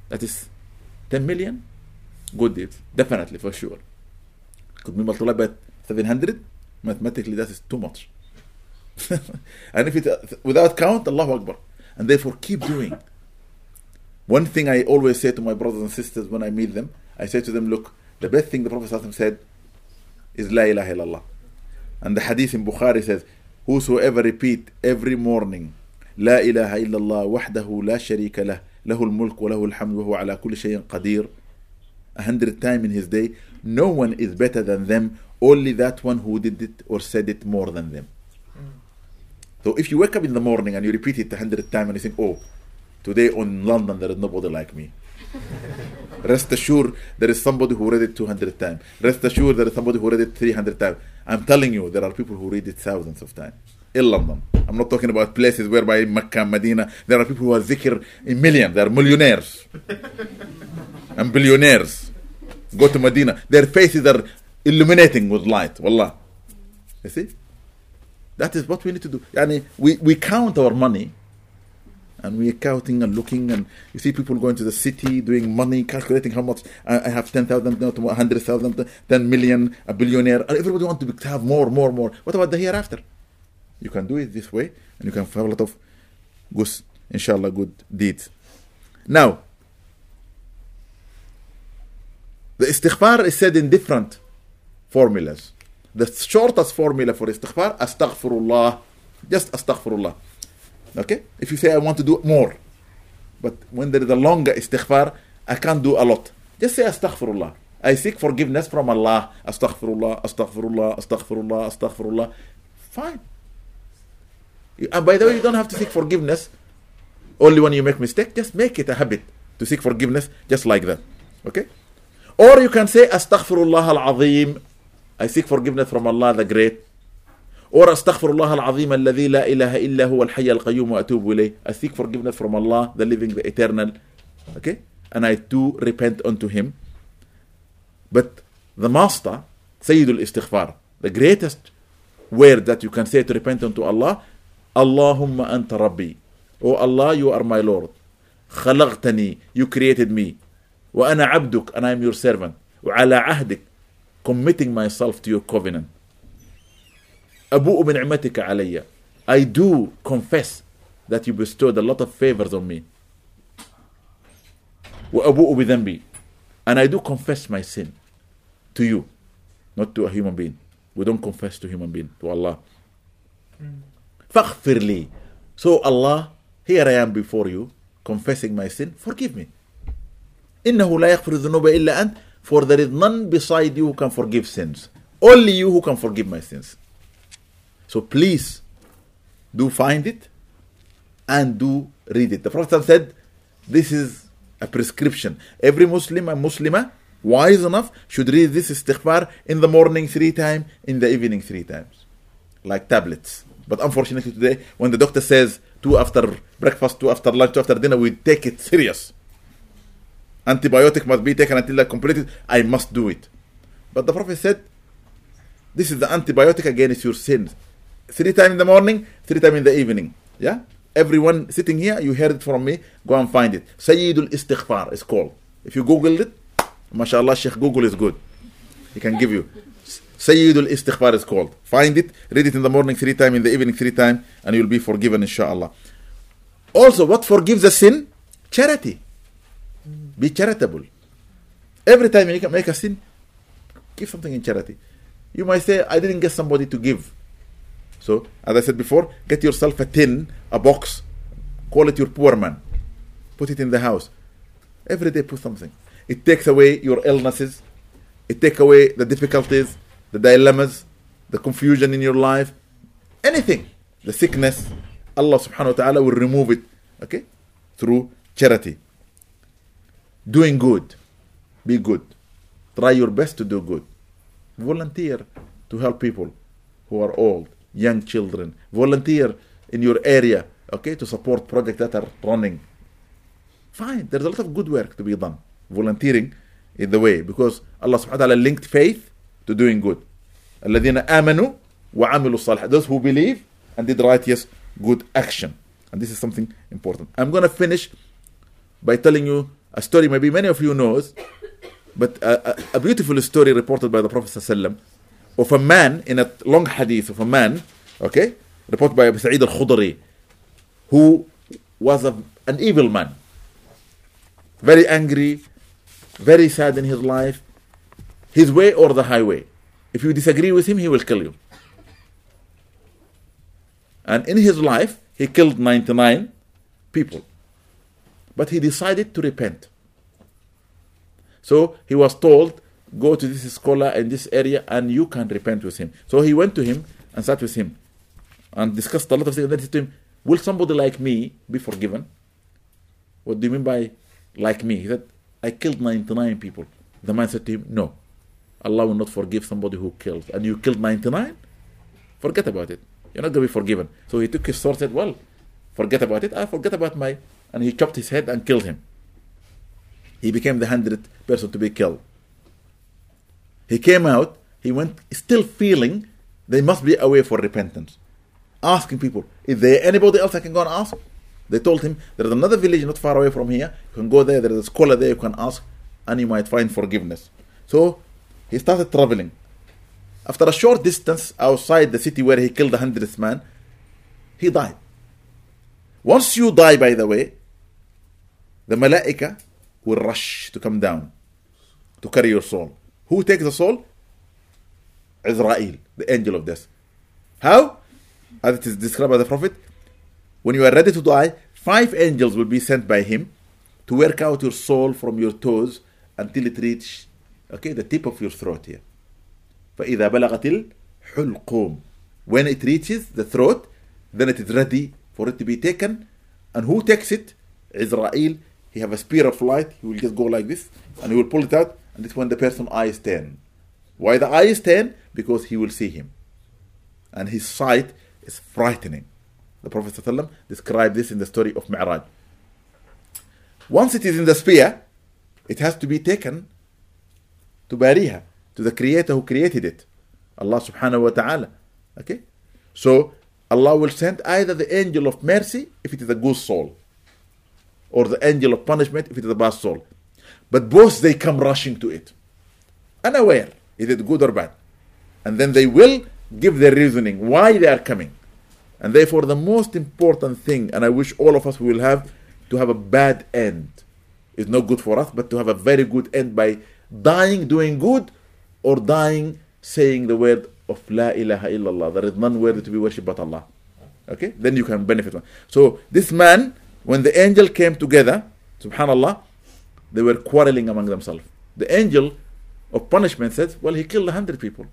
That is ten million good deeds. Definitely, for sure. Could be multiplied by seven hundred. Mathematically, that is too much. And if it uh, without count, Allahu Akbar. And therefore, keep doing. One thing I always say to my brothers and sisters when I meet them, I say to them, look, the best thing the Prophet said is La ilaha illallah. And the hadith in Bukhari says, whosoever repeat every morning, La ilaha illallah wahdahu la sharika lah, lahul mulk wa lahul hamd wa huwa ala kulli shay'in qadir, a hundred times in his day, no one is better than them, only that one who did it or said it more than them. Mm. So if you wake up in the morning and you repeat it a hundred times and you think, oh, today in London there is nobody like me. Rest assured, there is somebody who read it two hundred times. Rest assured, there is somebody who read it three hundred times. I'm telling you, there are people who read it thousands of times. In London. I'm not talking about places whereby Mecca, Medina, there are people who are zikr in millions. They are millionaires. And billionaires. Go to Medina. Their faces are illuminating with light. Wallah. You see? That is what we need to do. Yani, we, we count our money. And we are counting and looking, and you see people going to the city, doing money, calculating how much I, I have ten thousand, no, one hundred thousand, ten million, a billionaire. And everybody wants to, be, to have more, more, more. What about the hereafter? You can do it this way, and you can have a lot of good, inshallah, good deeds. Now, the istighfar is said in different formulas. The shortest formula for istighfar, astaghfirullah, just astaghfirullah. Okay? If you say, I want to do more. But when there is a longer istighfar, I can't do a lot. Just say, astaghfirullah. I seek forgiveness from Allah. Astaghfirullah, astaghfirullah, astaghfirullah, astaghfirullah. Fine. And by the way, you don't have to seek forgiveness only when you make mistake. Just make it a habit to seek forgiveness just like that. Okay? Or you can say, Astaghfirullah al-Azim. I seek forgiveness from Allah the Great. Or Astaghfirullah al-Azim alladhi la ilaha illa huwa al-hayy al-qayyum wa atubu ilayh. I seek forgiveness from Allah, the living, the eternal. Okay? And I too repent unto Him. But the master, Sayyidul Istighfar, the greatest word that you can say to repent unto Allah, Allahumma anta rabbi. Oh Allah, you are my Lord. Khalaqtani, you created me. Wa ana abduk, and I am your servant. Wa ala ahdik, committing myself to your covenant. Abu'u bi ni'matika alayya. I do confess that you bestowed a lot of favors on me. Wa abu'u bi dhanbi, and I do confess my sin to you, not to a human being. We don't confess to human being, to Allah. Faghfir li. So Allah, here I am before you, confessing my sin, forgive me. Innahu la yaghfiru dhunuba illa ant, for there is none beside you who can forgive sins. Only you who can forgive my sins. So please, do find it, and do read it. The Prophet said, this is a prescription. Every Muslim and Muslimah, wise enough, should read this istighfar in the morning three times, in the evening three times. Like tablets. But unfortunately today, when the doctor says two after breakfast, two after lunch, two after dinner, we take it serious. Antibiotic must be taken until I complete it. I must do it. But the Prophet said, this is the antibiotic against your sins. Three times in the morning, three times in the evening. Yeah? Everyone sitting here, you heard it from me. Go and find it. Sayyidul Istighfar is called. If you Google it, mashallah, Sheikh Google is good. He can give you. Sayyidul Istighfar is called. Find it, read it in the morning three times, in the evening three times, and you'll be forgiven, inshallah. Also, what forgives a sin? Charity. Be charitable. Every time you make a sin, give something in charity. You might say, I didn't get somebody to give. So, as I said before, get yourself a tin, a box, call it your poor man. Put it in the house. Every day put something. It takes away your illnesses. It takes away the difficulties, the dilemmas, the confusion in your life, anything, the sickness. Allah subhanahu wa ta'ala will remove it, okay, through charity. Doing good, be good. Try your best to do good. Volunteer to help people who are old, young children. Volunteer in your area, okay, to support projects that are running. Fine, there's a lot of good work to be done. Volunteering is the way, because Allah subhanahu wa ta'ala linked faith to doing good. الَّذِينَ آمَنُوا وَعَمِلُوا الصَّالِحَاتِ. Those who believe and did righteous good action. And this is something important. I'm going to finish by telling you a story maybe many of you knows, but a, a, a beautiful story reported by the Prophet ﷺ of a man, in a long hadith of a man, okay, reported by Abu Sa'id al-Khudri, who was a, an evil man. Very angry, very sad in his life. His way or the highway. If you disagree with him, he will kill you. And in his life, he killed ninety-nine people. But he decided to repent. So he was told, go to this scholar in this area and you can repent with him. So he went to him and sat with him and discussed a lot of things. And then he said to him, will somebody like me be forgiven? What do you mean by like me? He said, I killed ninety-nine people. The man said to him, no, Allah will not forgive somebody who kills. And you killed ninety-nine? Forget about it. You're not going to be forgiven. So he took his sword and said, well, forget about it. I forget about my... And he chopped his head and killed him. He became the hundredth person to be killed. He came out. He went still feeling there must be a way for repentance. Asking people, is there anybody else I can go and ask? They told him, there is another village not far away from here. You can go there. There is a scholar there you can ask. And you might find forgiveness. So he started traveling. After a short distance outside the city where he killed the hundredth man, he died. Once you die, by the way, the malaika will rush to come down, to carry your soul. Who takes the soul? Azrael, the angel of death. How? As it is described by the Prophet, when you are ready to die, five angels will be sent by him to work out your soul from your toes until it reaches, okay, the tip of your throat here. فَإِذَا بَلَغَتِ الْحُلْقُومِ. When it reaches the throat, Then it is ready for it to be taken. And who takes it? Israel. He have a spear of light. He will just go like this, and he will pull it out. And this when the person's eye is ten. Why the eye is ten? Because he will see him, and his sight is frightening. The Prophet ﷺ described this in the story of Mi'raj. Once it is in the spear, it has to be taken to Bariha, to the Creator who created it, Allah subhanahu wa ta'ala. Okay? So Allah will send either the angel of mercy if it is a good soul, or the angel of punishment if it is a bad soul. But both they come rushing to it, unaware, is it good or bad? And then they will give their reasoning why they are coming. And therefore the most important thing, and I wish all of us will have, to have a bad end. It's not good for us, but to have a very good end by dying doing good, or dying saying the word of La ilaha illallah. There is none worthy to be worshipped but Allah. Okay? Then you can benefit. So this man, when the angel came together, subhanallah, they were quarreling among themselves. The angel of punishment said, well, he killed a hundred people.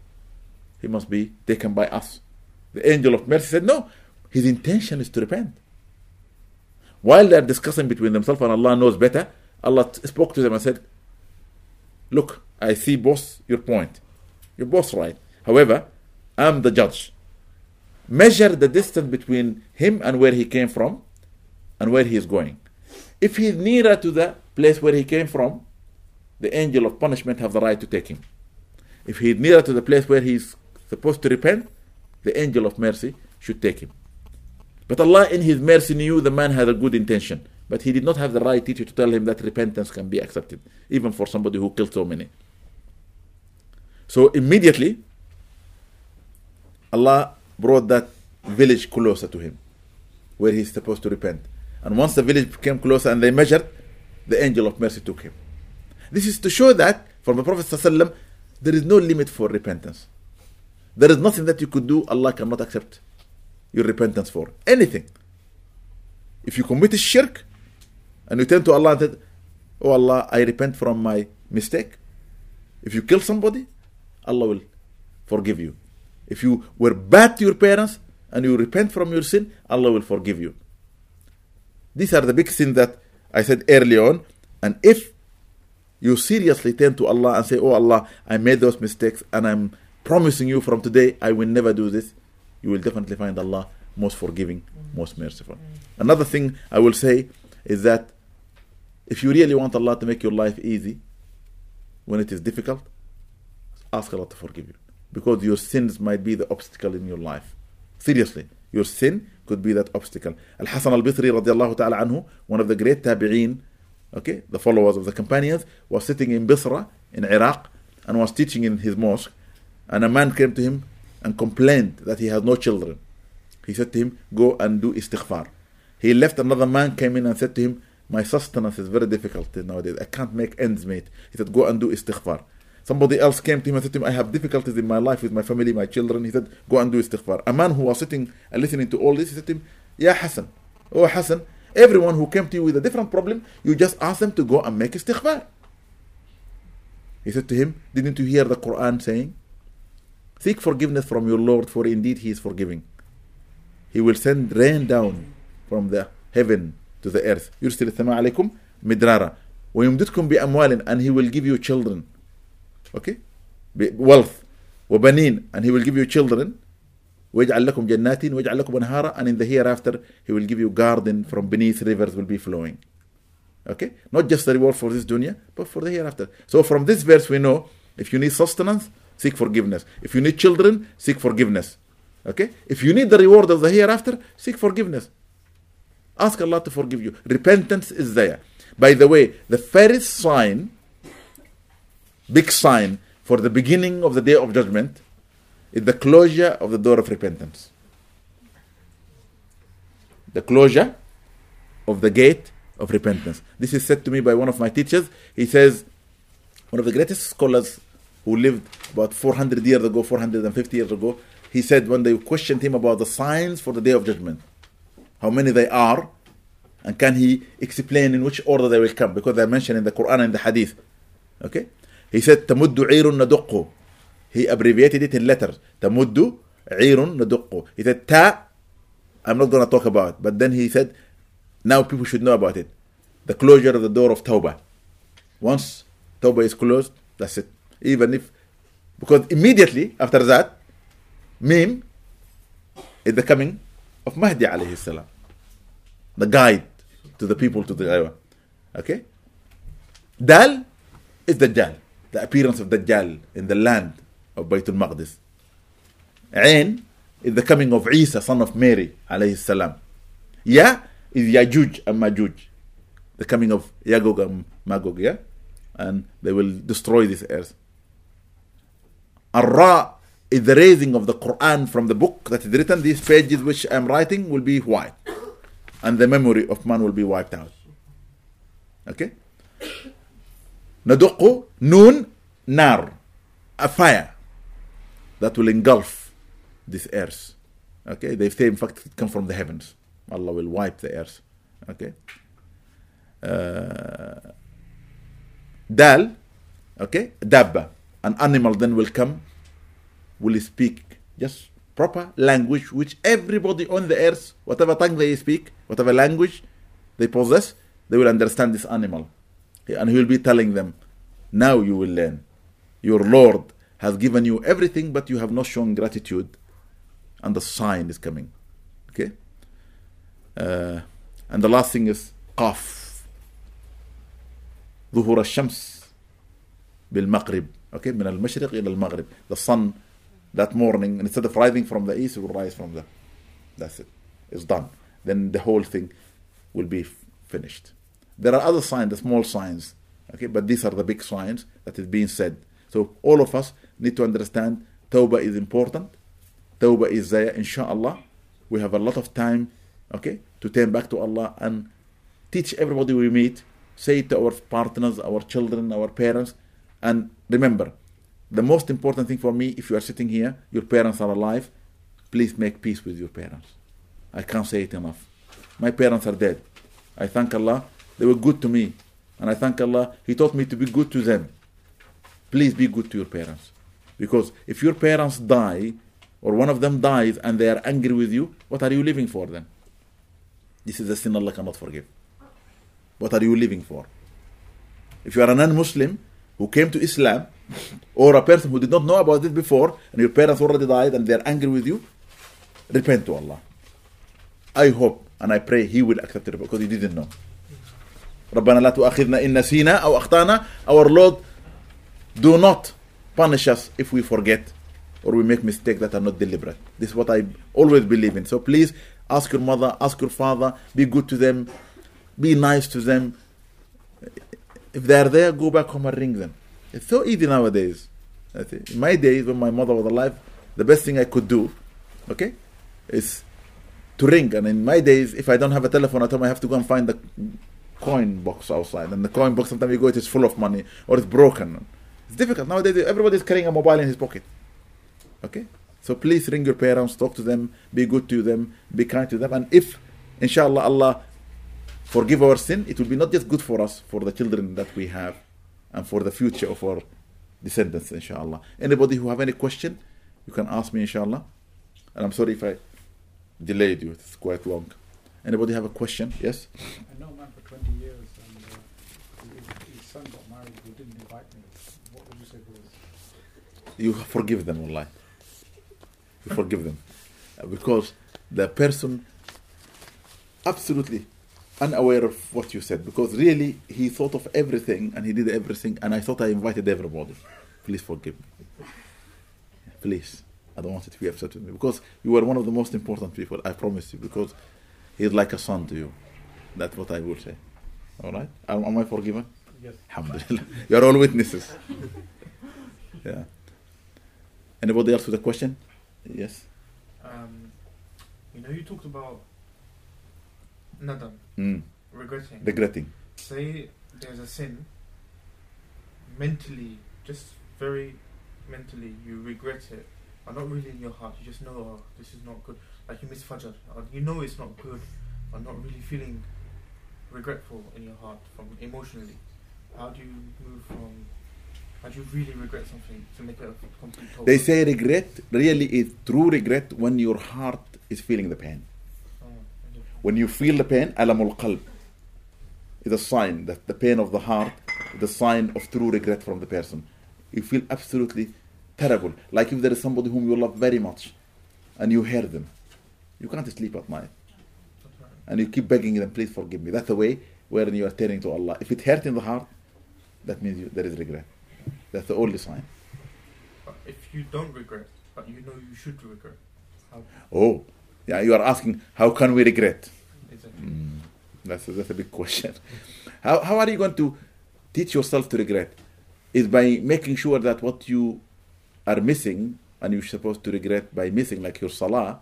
He must be taken by us. The angel of mercy said, no, his intention is to repent. While they are discussing between themselves, and Allah knows better, Allah t- spoke to them and said, look, I see both your point. You're both right. However, I'm the judge. Measure the distance between him and where he came from and where he is going. If he is nearer to the place where he came from, the angel of punishment have the right to take him. If he is nearer to the place where he is supposed to repent, the angel of mercy should take him. But Allah in his mercy knew the man had a good intention, but he did not have the right teacher to tell him that repentance can be accepted, even for somebody who killed so many. So immediately, Allah brought that village closer to him, where he's supposed to repent. And once the village came closer and they measured, the angel of mercy took him. This is to show that, from the Prophet ﷺ, there is no limit for repentance. There is nothing that you could do Allah cannot accept your repentance for. Anything. If you commit a shirk and you turn to Allah and say, oh Allah, I repent from my mistake. If you kill somebody, Allah will forgive you. If you were bad to your parents and you repent from your sin, Allah will forgive you. These are the big sins that I said early on. And if you seriously turn to Allah and say, oh Allah, I made those mistakes and I'm promising you from today, I will never do this, you will definitely find Allah most forgiving, most merciful. Another thing I will say is that if you really want Allah to make your life easy, when it is difficult, ask Allah to forgive you. Because your sins might be the obstacle in your life. Seriously, your sin could be that obstacle. Al-Hasan al-Basri radiallahu ta'ala anhu, one of the great tabi'een, okay, the followers of the companions, was sitting in Basra, in Iraq, and was teaching in his mosque. And a man came to him and complained that he has no children. He said to him, go and do istighfar. He left, another man came in and said to him, my sustenance is very difficult nowadays. I can't make ends meet. He said, go and do istighfar. Somebody else came to him and said to him, I have difficulties in my life with my family, my children. He said, go and do istighfar. A man who was sitting and listening to all this, he said to him, Ya Hassan, oh Hassan, everyone who came to you with a different problem, you just ask them to go and make istighfar. He said to him, didn't you hear the Quran saying, seek forgiveness from your Lord, for indeed He is forgiving. He will send rain down from the heaven to the earth. يُرْسِلِ السَّمَاءَ عَلَيْكُمْ مِدْرَارًا وَيُمْدِدْكُمْ بِأَمْوَالٍ, and He will give you children. Okay? Wealth. وَبَنِينَ, and He will give you children. وَيَجْعَلْ لَكُمْ جَنَّاتٍ وَيَجْعَلْ لَكُمْ أَنْهَارًا, and in the hereafter He will give you garden from beneath rivers will be flowing. Okay? Not just the reward for this dunya, but for the hereafter. So from this verse we know, if you need sustenance, seek forgiveness. If you need children, seek forgiveness. Okay? If you need the reward of the hereafter, seek forgiveness. Ask Allah to forgive you. Repentance is there. By the way, the first sign, big sign for the beginning of the day of judgment, is the closure of the door of repentance. The closure of the gate of repentance. This is said to me by one of my teachers. He says, one of the greatest scholars who lived about four hundred years ago, four hundred fifty years ago, he said when they questioned him about the signs for the Day of Judgment, how many they are, and can he explain in which order they will come, because they are mentioned in the Quran and in the Hadith. Okay? He said, Tamuddu عِيرٌ نَدُقُّ. He abbreviated it in letters. Tamuddu عِيرٌ نَدُقُّ. He said, Ta I'm not going to talk about it. But then he said, now people should know about it. The closure of the door of Tawbah. Once Tawbah is closed, that's it. Even if, because immediately after that, Mim is the coming of Mahdi alayhi salam, the guide to the people to the Ghaiwa. Okay? Dal is Dajjal, the appearance of Dajjal in the land of Baytul Maqdis. Ain is the coming of Isa, son of Mary alayhi salam. Ya is Yajuj and Majuj, the coming of Yagog and Magog, yeah? And they will destroy this earth. Ar-Ra is the raising of the Quran from the book that is written. These pages which I am writing will be white, and the memory of man will be wiped out. Okay? Naduqu, noon, nar, a fire that will engulf this earth. Okay? They say, in fact, it comes from the heavens. Allah will wipe the earth. Okay? Uh, dal, okay? Dabba, an animal then will come, will speak just proper language which everybody on the earth, whatever tongue they speak, whatever language they possess, they will understand this animal. And he will be telling them, now you will learn. Your Lord has given you everything, but you have not shown gratitude. And the sign is coming. Okay? Uh, and the last thing is Qaf. ظهور الشمس بالمغرب. Okay? من المشرق إلى المغرب. The sun that morning, instead of rising from the east, it will rise from the... That's it. It's done. Then the whole thing will be f- finished. There are other signs, the small signs, okay, but these are the big signs that is being said. So all of us need to understand Tawbah is important. Tawbah is there, inshallah. We have a lot of time, okay, to turn back to Allah and teach everybody we meet, say it to our partners, our children, our parents. And remember, the most important thing for me, if you are sitting here, your parents are alive, please make peace with your parents. I can't say it enough. My parents are dead. I thank Allah. They were good to me. And I thank Allah, He taught me to be good to them. Please be good to your parents. Because if your parents die, or one of them dies, and they are angry with you, what are you living for then? This is a sin Allah cannot forgive. What are you living for? If you are a non-Muslim who came to Islam, or a person who did not know about it before, and your parents already died, and they are angry with you, repent to Allah. I hope, and I pray He will accept it, because He didn't know. رَبَّنَا لَا تُؤَخِذْنَا إِنْ نَسِينَا أَوْ أَخْطَأْنَا. Our Lord, do not punish us if we forget or we make mistakes that are not deliberate. This is what I always believe in. So please, ask your mother, ask your father, be good to them, be nice to them. If they are there, go back home and ring them. It's so easy nowadays. In my days, when my mother was alive, the best thing I could do, okay, is to ring. And in my days, if I don't have a telephone at home, I have to go and find the coin box outside, and the coin box sometimes you go, it is full of money or it's broken. It's difficult nowadays. Everybody is carrying a mobile in his pocket. Okay, so please ring your parents, talk to them, be good to them, be kind to them, and if, inshallah, Allah forgive our sin, it will be not just good for us, for the children that we have, and for the future of our descendants, inshallah. Anybody who have any question, you can ask me, inshallah. And I'm sorry if I delayed you; it's quite long. Anybody have a question? Yes. I know a man for twenty years, and uh, his son got married. He didn't invite me. What would you say for this? You forgive them, wallahi. You forgive them, because the person absolutely unaware of what you said. Because really, he thought of everything and he did everything, and I thought I invited everybody. Please forgive me. Please, I don't want you to be upset with me, because you were one of the most important people. I promise you, because. He's like a son to you. That's what I would say. All right? Am, am I forgiven? Yes. Alhamdulillah. You are all witnesses. Yeah. Anybody else with a question? Yes. Um, you know, you talked about nadam, mm. regretting. Regretting. Say there's a sin. Mentally, just very mentally, you regret it. But not really in your heart. You just know, oh, this is not good. Like you miss Fajr, you know it's not good, or not really feeling regretful in your heart, from emotionally. How do you move from, how do you really regret something to make it a complete whole? They say regret, really is true regret when your heart is feeling the pain. When you feel the pain, alamul qalb is a sign that the pain of the heart is a sign of true regret from the person. You feel absolutely terrible. Like if there is somebody whom you love very much and you hear them, you can't sleep at night. And you keep begging them, please forgive me. That's the way wherein you are turning to Allah. If it hurts in the heart, that means you, there is regret. That's the only sign. But if you don't regret, but you know you should regret. How? Oh, yeah, you are asking, how can we regret? Exactly. Mm, that's, that's a big question. how, how are you going to teach yourself to regret? Is by making sure that what you are missing, and you're supposed to regret by missing, like your salah,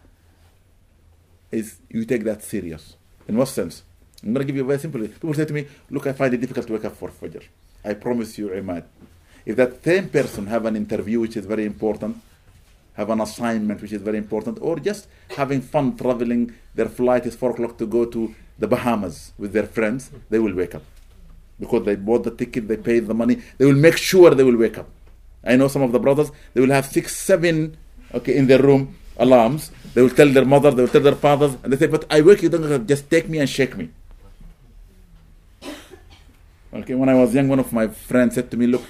is you take that serious. In what sense? I'm going to give you a very simple way. People say to me, look, I find it difficult to wake up for Fajr. I promise you, Imad. If that same person have an interview which is very important, have an assignment which is very important, or just having fun traveling, their flight is four o'clock to go to the Bahamas with their friends, they will wake up. Because they bought the ticket, they paid the money, they will make sure they will wake up. I know some of the brothers, they will have six, seven, okay, in their room, alarms. They will tell their mother, they will tell their fathers, and they say, but I wake you, don't just take me and shake me. Okay, when I was young, one of my friends said to me, look,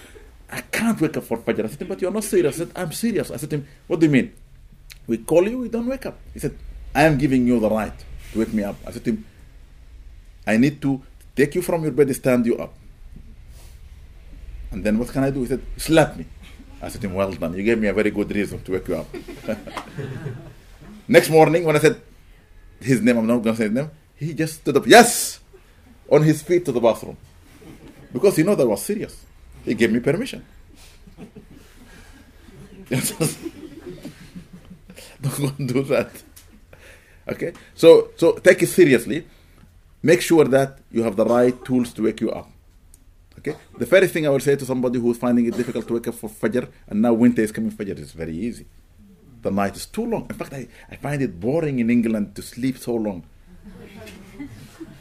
I can't wake up for Fajr. I said to him, but you're not serious. I said, I'm serious. I said to him, what do you mean? We call you, we don't wake up. He said, I am giving you the right to wake me up. I said to him, I need to take you from your bed, stand you up. And then what can I do? He said, slap me. I said to him, well done. You gave me a very good reason to wake you up. Next morning, when I said his name, I'm not going to say his name, he just stood up, yes, on his feet to the bathroom. Because he knew that was serious. He gave me permission. Don't do that. Okay? So so take it seriously. Make sure that you have the right tools to wake you up. Okay? The first thing I will say to somebody who is finding it difficult to wake up for Fajr, and now winter is coming, Fajr is very easy. The night is too long. In fact, I, I find it boring in England to sleep so long.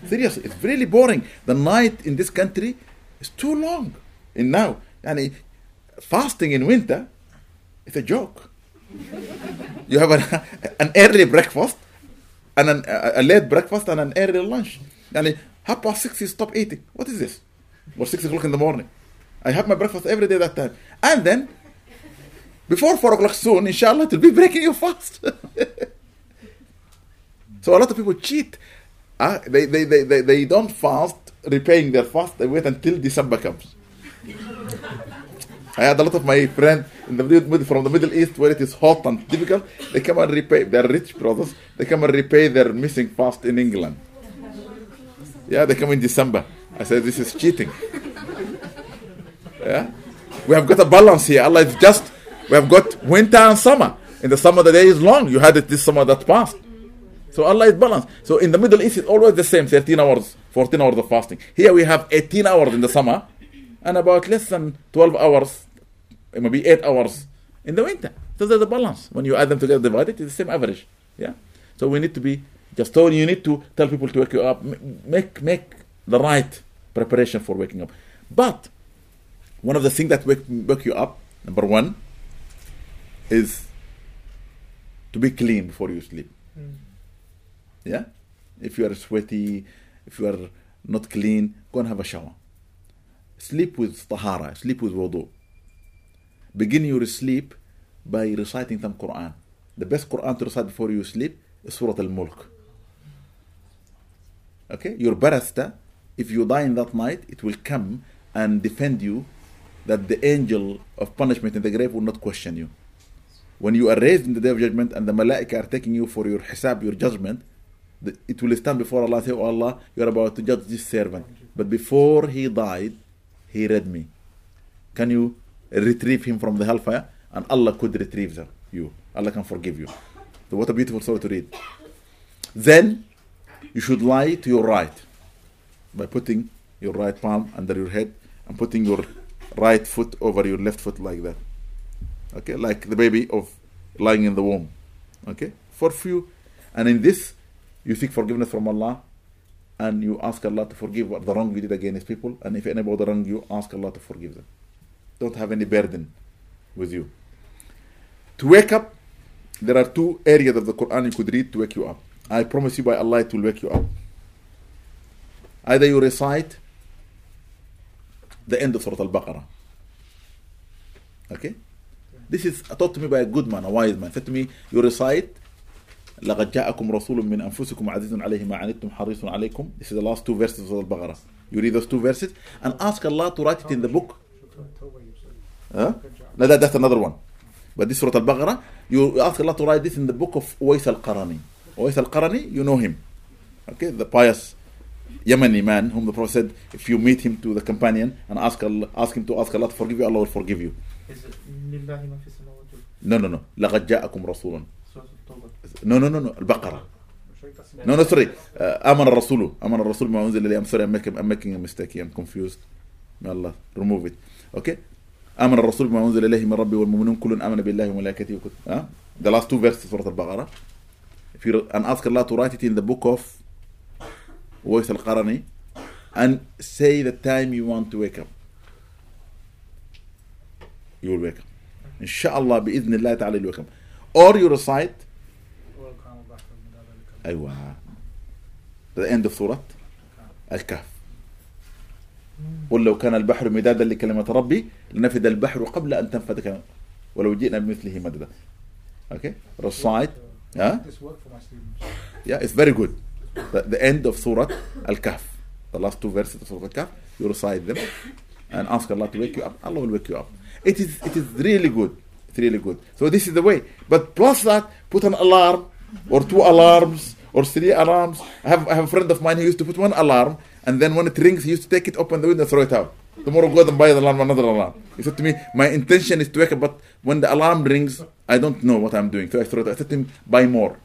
Seriously, it's really boring. The night in this country is too long. And now, and fasting in winter is a joke. You have an, an early breakfast, and an, a late breakfast, and an early lunch. And half past six, you stop eating. What is this? Or six o'clock in the morning. I have my breakfast every day that time. And then, before four o'clock soon, inshallah, it will be breaking your fast. So a lot of people cheat. Uh, they, they, they, they, they don't fast, repaying their fast. They wait until December comes. I had a lot of my friends in the middle, from the Middle East, where it is hot and difficult. They come and repay. They're rich brothers. They come and repay their missing fast in England. Yeah, they come in December. I said, this is cheating. Yeah, we have got a balance here. Allah is just. We have got winter and summer. In the summer, the day is long. You had it this summer that passed. So Allah is balanced. So in the Middle East, it's always the same: thirteen hours, fourteen hours of fasting. Here we have eighteen hours in the summer. And about less than twelve hours, maybe eight hours in the winter. So there's a balance. When you add them together, divide it, it's the same average. Yeah. So we need to be, just so you need to tell people to wake you up, make make the right preparation for waking up. But one of the things that wake, wake you up, number one, is to be clean before you sleep. Mm. Yeah. If you are sweaty, if you are not clean, go and have a shower. Sleep with tahara, sleep with wudu. Begin your sleep by reciting some Quran. The best Quran to recite before you sleep is Surah Al-Mulk. Okay? Your barrister, if you die in that night, it will come and defend you, that the angel of punishment in the grave will not question you. When you are raised in the day of judgment and the malaika are taking you for your hisab, your judgment, it will stand before Allah and say, oh Allah, you are about to judge this servant. But before he died, he read me. Can you retrieve him from the hellfire? And Allah could retrieve them, you. Allah can forgive you. So what a beautiful story to read. Then you should lie to your right by putting your right palm under your head and putting your right foot over your left foot like that. Okay, like the baby of lying in the womb. Okay, for few. And in this, you seek forgiveness from Allah. And you ask Allah to forgive what the wrong we did against people. And if anybody wrong you, ask Allah to forgive them. Don't have any burden with you. To wake up, there are two areas of the Quran you could read to wake you up. I promise you by Allah, it will wake you up. Either you recite the end of Surah Al-Baqarah. Okay? This is taught to me by a good man, a wise man. Said to me, you recite, لَقَدْ جَاءَكُمْ رَسُولٌ مِّنْ أَنفُسِكُمْ عَزِيزٌ عَلَيْهِ مَا عَنِتُّمْ حَرِيصٌ عَلَيْكُمْ. This is the last two verses of Al-Baqarah. You read those two verses and ask Allah to write it in the book. Huh? No, that, that's another one. But this Surah Al-Baqarah, you ask Allah to write this in the book of Uwais Al-Qarani. Uwais Al-Qarani, you know him. Okay, the pious Yemeni man whom the Prophet said, if you meet him to the companion and ask Allah, ask him to ask Allah to forgive you, Allah will forgive you. Is it Lillahi ma fi samawati? No, no, no. لَقَدْ جَاءَكُمْ رَسُولٌ. No, no, no, no. Al-Baqarah. No, no, sorry. Aman al-Rasulu. Aman al-Rasul ma unzila ilayhi. I'm sorry, I'm making, I'm making a mistake here. I'm confused. May Allah remove it. Okay? Aman al-Rasul ma unzila ilayhi min rabbi wal mu'minun kullun amana billahi wa malaikatihi wa kutub. The last two verses of Surah Al-Baqarah. If you and ask Allah to write it in the book of Uwais Al-Qarani and say the time you want to wake up. You will wake up. Insha'Allah, bi-idhnillahi ta'ala, you will wake up. Or you recite أيوة. The end of Surah Al-Kahf. قل لو كان البحر مدادا لكلمة ربي لنفد البحر قبل أن تنفد كلمة ولو جئنا بمثله مددا. Okay? Recite. Huh? Yeah, it's very good. The, the end of Surah Al-Kahf. The last two verses of Surah Al-Kahf. You recite them and ask Allah to wake you up. Allah will wake you up. It is, it is really good. It's really good. So this is the way. But plus that, put an alarm or two alarms or three alarms. I have, I have a friend of mine who used to put one alarm and then when it rings, he used to take it, open the window and throw it out. Tomorrow go out and buy the alarm, another alarm. He said to me, my intention is to wake up, but when the alarm rings, I don't know what I'm doing. So I throw it out. I said to him, buy more.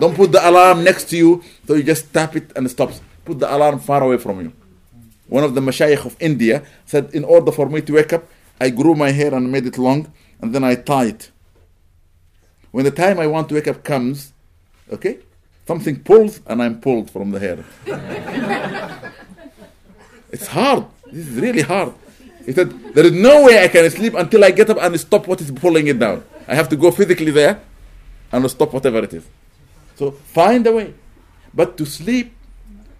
Don't put the alarm next to you, so you just tap it and it stops. Put the alarm far away from you. One of the mashayikh of India said, in order for me to wake up, I grew my hair and made it long, and then I tie it. When the time I want to wake up comes, okay, something pulls and I'm pulled from the hair. It's hard. This is really hard. He said, there is no way I can sleep until I get up and stop what is pulling it down. I have to go physically there and stop whatever it is. So find a way. But to sleep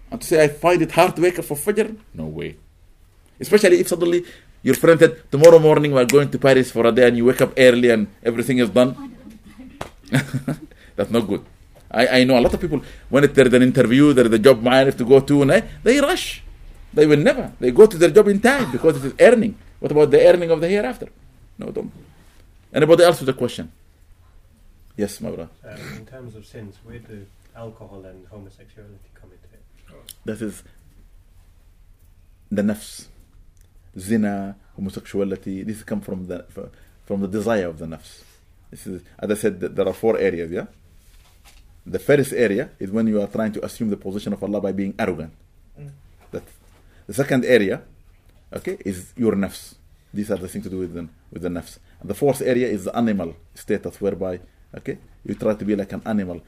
and to say, I find it hard to wake up for Fajr, no way. Especially if suddenly your friend said, tomorrow morning we are going to Paris for a day and you wake up early and everything is done. That's not good. I, I know a lot of people, when it, there is an interview, there is a job I have to go to, and I, they rush. They will never. They go to their job in time because it is earning. What about the earning of the hereafter? No, don't. Anybody else with a question? Yes, my brother. Um, in terms of sins, where do alcohol and homosexuality come into it? That is the nafs. Zina, homosexuality, this comes from the from the desire of the nafs. This is, as I said, there are four areas, yeah? The first area is when you are trying to assume the position of Allah by being arrogant. Mm. That. The second area, okay, is your nafs. These are the things to do with the, with the nafs. And the fourth area is the animal status, whereby, okay, you try to be like an animal.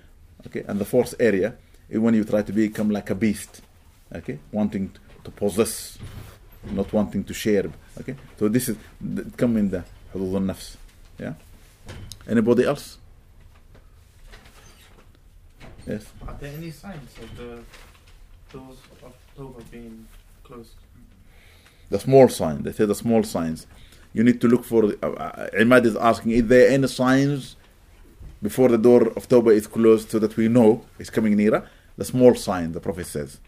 Okay, and the fourth area is when you try to become like a beast. Okay, wanting to possess, not wanting to share. Okay, so this is come in the hudud al-nafs. Yeah. Anybody else? Yes. Are there any signs of the doors of Tawbah being closed? The small sign. They say the small signs. You need to look for. Uh, Imad is asking: is there any signs before the door of Tawbah is closed so that we know it's coming nearer? The small sign. The Prophet says,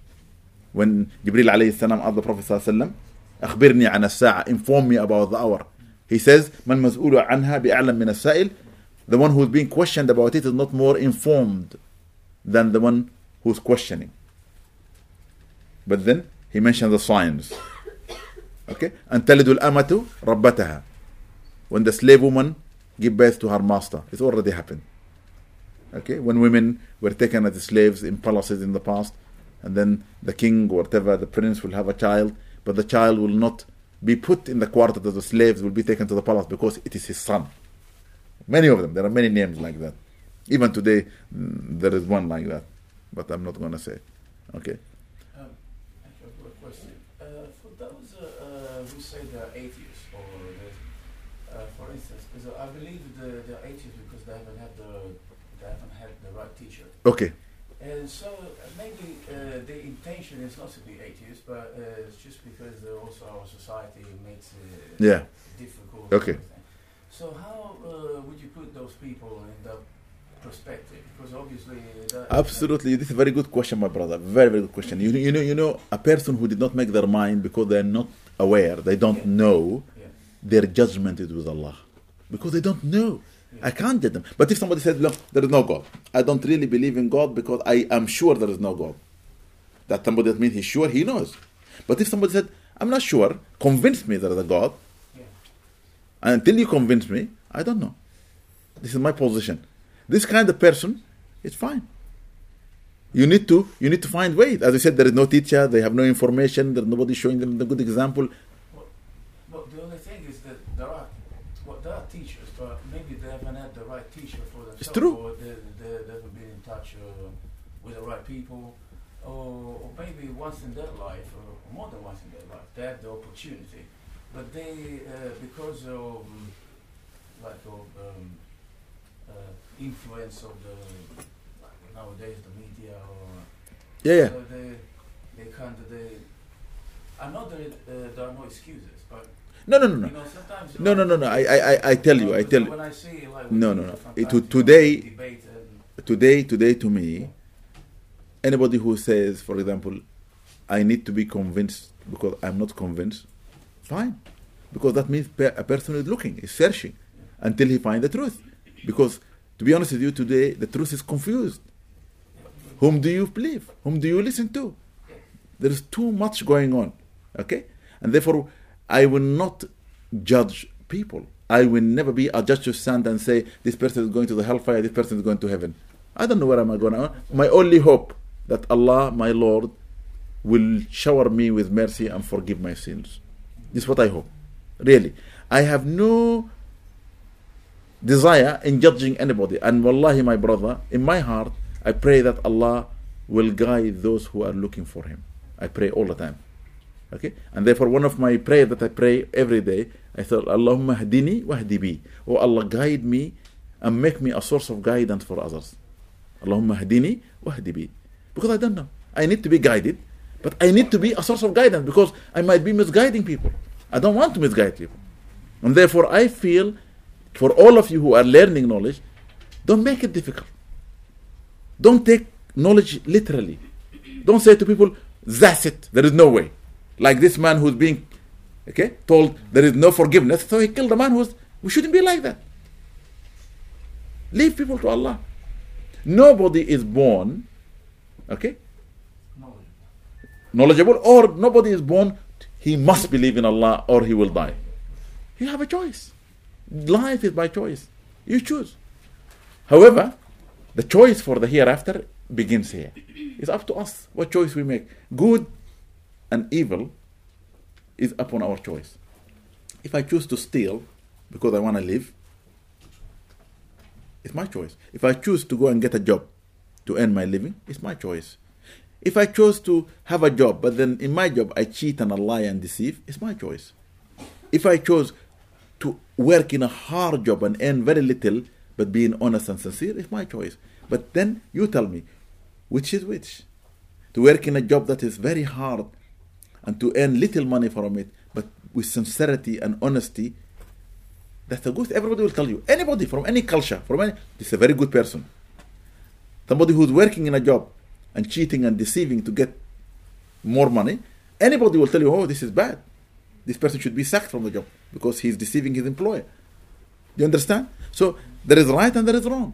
when Jibril alayhi salam asked the Prophet sallallahu alayhi wasallam, inform me about the hour. He says, "Man mas'ulu anha bi'alam min as-sa'il." The one who is being questioned about it is not more informed than the one who is questioning. But then he mentioned the signs. Okay, and talidul amatu rabbataha. When the slave woman gave birth to her master, it's already happened. Okay, when women were taken as slaves in palaces in the past, and then the king or whatever the prince will have a child, but the child will not be put in the quarter that the slaves will be taken to the palace because it is his son. Many of them. There are many names like that. Even today, there is one like that. But I'm not going to say. Okay. Um, I have a question. Uh, for those uh, uh, who say they are atheists, or that, uh, for instance, I believe they are atheists because they haven't had the they haven't had the right teacher. Okay. And so uh, maybe uh, the intention is not to be atheist, but uh, it's just because uh, also our society makes it uh, yeah. difficult. Okay. So how uh, would you put those people in that perspective? Because obviously, that absolutely, this is a very good question, my brother. Very, very good question. You, you know, you know, a person who did not make their mind because they are not aware, they don't yeah. know. Yeah. Their judgment is with Allah, because they don't know. I can't judge them. But if somebody says, look, there is no God. I don't really believe in God because I am sure there is no God. That somebody that means he's sure, he knows. But if somebody said, I'm not sure, convince me there is a God. Yeah. And until you convince me, I don't know. This is my position. This kind of person, it's fine. You need to you need to find ways. As I said, there is no teacher, they have no information, there's nobody showing them the good example. Well, well, the only thing is that there are well, there are teachers, but maybe they haven't had the right teacher for themselves. It's true. Or they, they, they haven't been in touch uh, with the right people. Or, or maybe once in their life, or more than once in their life, they had the opportunity. But they, uh, because of, like, of um, uh, influence of the, like nowadays, the media, or... Yeah, yeah. So they, they kind of, they... I know that uh, there are no excuses, but... No, no, no, no. You know, no, no, no, no. I, I, I tell you, I tell you. When I see, like, no, no, no. It, today, you know, and... today, today, to me, anybody who says, for example, I need to be convinced because I'm not convinced, fine, because that means per- a person is looking, is searching, yeah. until he finds the truth. Because, to be honest with you, today the truth is confused. Whom do you believe? Whom do you listen to? There is too much going on, okay, and therefore. I will not judge people. I will never be a judge of sand and say, this person is going to the hellfire, this person is going to heaven. I don't know where am I going. My only hope that Allah, my Lord, will shower me with mercy and forgive my sins. This is what I hope. Really. I have no desire in judging anybody. And wallahi, my brother, in my heart, I pray that Allah will guide those who are looking for Him. I pray all the time. Okay, and therefore one of my prayers that I pray every day, I thought, Allahumma hadini wahdi bi. Oh Allah, guide me and make me a source of guidance for others. Allahumma hadini wahdi bi. Because I don't know. I need to be guided, but I need to be a source of guidance because I might be misguiding people. I don't want to misguide people. And therefore I feel, for all of you who are learning knowledge, don't make it difficult. Don't take knowledge literally. Don't say to people, that's it, there is no way. Like this man who's being okay, told there is no forgiveness, so he killed a man who's... We shouldn't be like that. Leave people to Allah. Nobody is born, okay, knowledgeable, or nobody is born, he must believe in Allah or he will die. You have a choice. Life is by choice. You choose. However, the choice for the hereafter begins here. It's up to us what choice we make. Good and evil is upon our choice. If I choose to steal because I want to live, it's my choice. If I choose to go and get a job to earn my living, it's my choice. If I choose to have a job, but then in my job I cheat and I lie and deceive, it's my choice. If I chose to work in a hard job and earn very little, but being honest and sincere, it's my choice. But then you tell me, which is which? To work in a job that is very hard, and to earn little money from it, but with sincerity and honesty, that's a good. Everybody will tell you. Anybody from any culture, from any, this is a very good person. Somebody who's working in a job and cheating and deceiving to get more money, anybody will tell you, oh, this is bad. This person should be sacked from the job because he's deceiving his employer. You understand? So there is right and there is wrong.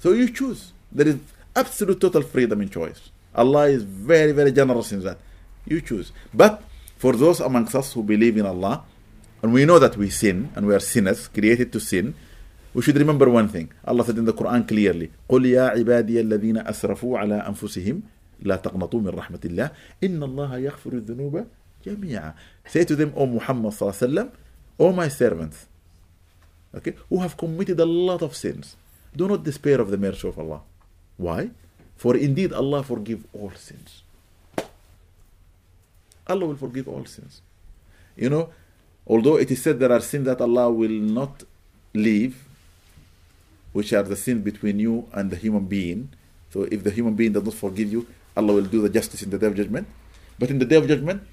So you choose. There is absolute total freedom in choice. Allah is very, very generous in that. You choose. But for those amongst us who believe in Allah, and we know that we sin, and we are sinners, created to sin, we should remember one thing. Allah said in the Quran clearly, قُلْ يَا عِبَادِيَ الَّذِينَ أَسْرَفُوا عَلَىٰ أَنفُسِهِمْ لَا تَقْنَطُوا مِنْ رَحْمَةِ اللَّهِ إِنَّ اللَّهَ يَغْفِرُ الذُّنُوبَ جَمِيعًا. Say to them, O Muhammad sallallahu alaihi wasallam, O my servants, okay, who have committed a lot of sins, do not despair of the mercy of Allah. Why? For indeed Allah forgives all sins. Allah will forgive all sins. You know, although it is said there are sins that Allah will not leave, which are the sins between you and the human being, So if the human being does not forgive you, Allah will do the justice in the day of judgment. But in the day of judgment,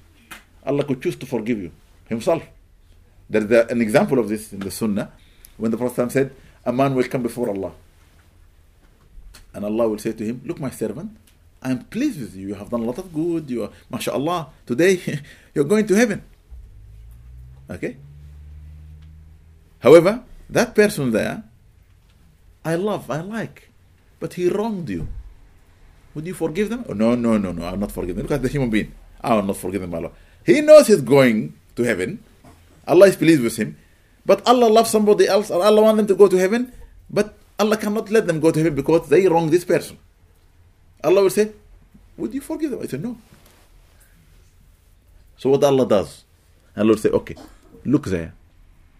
Allah could choose to forgive you himself. There is an example of this in the Sunnah, when the Prophet said, a man will come before Allah, and Allah will say to him, look, my servant, I am pleased with you. You have done a lot of good. You are, mashallah, today you're going to heaven. Okay? However, that person there, I love, I like, but he wronged you. Would you forgive them? Oh, no, no, no, no, I'll not forgive them. Look at the human being. I'll not forgive them, Allah. He knows he's going to heaven. Allah is pleased with him. But Allah loves somebody else, or Allah wants them to go to heaven, but Allah cannot let them go to heaven because they wronged this person. Allah will say, would you forgive them? I said, no. So what Allah does? Allah will say, okay, look there.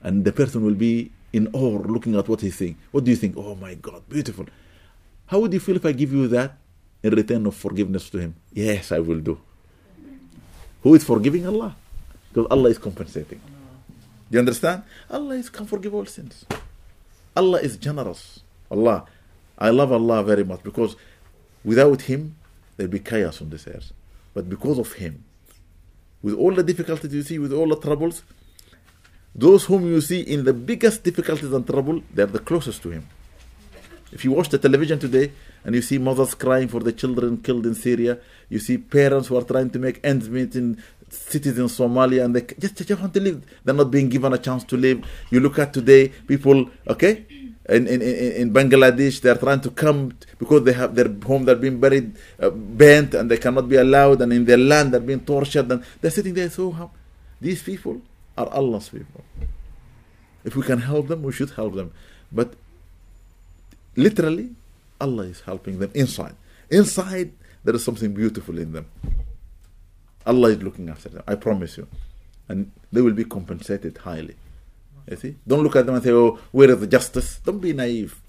And the person will be in awe looking at what he's saying. What do you think? Oh my God, beautiful. How would you feel if I give you that in return of forgiveness to him? Yes, I will do. Who is forgiving? Allah. Because Allah is compensating. Do you understand? Allah is can forgive all sins. Allah is generous. Allah. I love Allah very much because without him, there'll be chaos on this earth. But because of him, with all the difficulties you see, with all the troubles, those whom you see in the biggest difficulties and trouble, they're the closest to him. If you watch the television today and you see mothers crying for the children killed in Syria, you see parents who are trying to make ends meet in cities in Somalia, and they just, just want to live. They're not being given a chance to live. You look at today, people, okay? In, in, in Bangladesh, they are trying to come because they have their home, they're being buried, uh, burnt, and they cannot be allowed. And in their land, they're being tortured, and they're sitting there. So, how? These people are Allah's people. If we can help them, we should help them. But literally, Allah is helping them inside. Inside, there is something beautiful in them. Allah is looking after them. I promise you, and they will be compensated highly. You see? Don't look at them and say, oh, where is the justice? Don't be naive.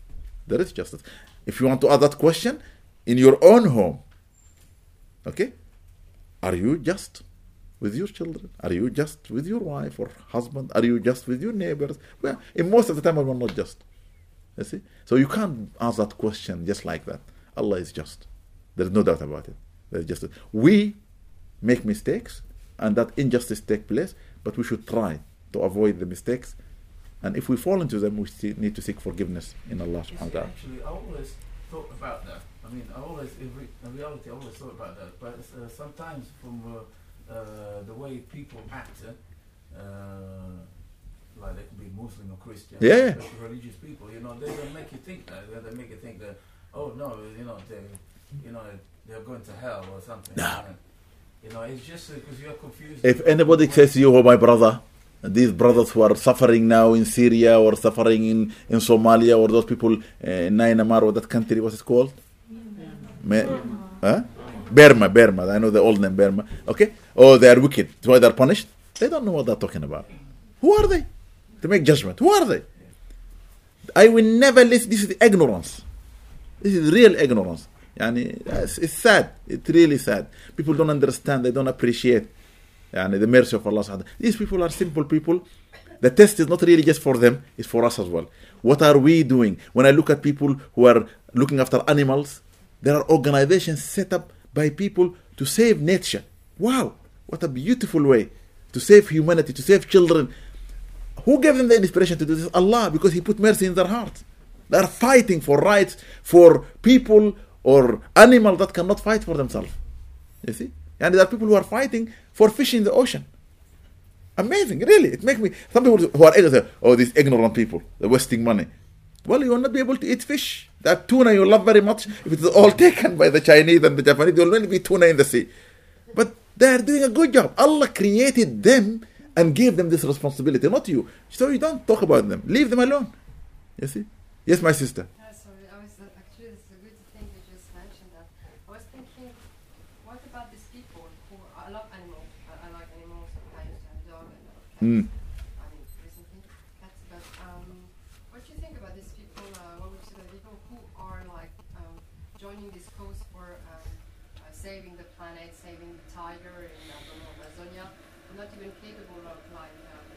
There is justice. If you want to ask that question, in your own home, okay? Are you just with your children? Are you just with your wife or husband? Are you just with your neighbors? Well, in most of the time, we're not just. You see? So you can't ask that question just like that. Allah is just. There's no doubt about it. There's justice. We make mistakes, and that injustice takes place, but we should try to avoid the mistakes, and if we fall into them, we see, need to seek forgiveness in Allah subhanahu wa ta'ala. Actually, I always thought about that. I mean, I always, in, re- in reality, I always thought about that. But uh, sometimes, from uh, uh, the way people act, uh, like they could be Muslim or Christian, yeah, religious people, you know, they don't make you think that. They make you think that, oh no, you know, they, you know, they're going to hell or something. Nah. And, you know, it's just because uh, you're confused. If anybody says to you, "Oh, my brother," these brothers who are suffering now in Syria or suffering in, in Somalia, or those people uh, in Myanmar, or that country, what's it called? Burma. Ma- huh? Burma, Burma. I know the old name, Burma. Okay? Oh, they are wicked. That's why they are punished. They don't know what they're talking about. Who are they to make judgment? Who are they? I will never listen. This is ignorance. This is real ignorance. Yani, it's, it's sad. It's really sad. People don't understand. They don't appreciate and the mercy of Allah. These people are simple people. The test is not really just for them, it's for us as well. What are we doing? When I look at people who are looking after animals, there are organizations set up by people to save nature. Wow, what a beautiful way to save humanity, to save children. Who gave them the inspiration to do this? Allah, because He put mercy in their heart. They are fighting for rights for people or animals that cannot fight for themselves. You see? And there are people who are fighting for fish in the ocean. Amazing, really. It makes me... Some people who are ignorant say, oh, these ignorant people, they're wasting money. Well, you will not be able to eat fish. That tuna you love very much, if it is all taken by the Chinese and the Japanese, there will only be tuna in the sea. But they are doing a good job. Allah created them and gave them this responsibility, not you. So you don't talk about them. Leave them alone. You see? Yes, my sister. Mm. I mean, recently, cats, but um, what do you think about these people, uh, what would you say, people who are like um, joining this cause for um, uh, saving the planet, saving the tiger in, I don't know, Amazonia, not even capable of like um,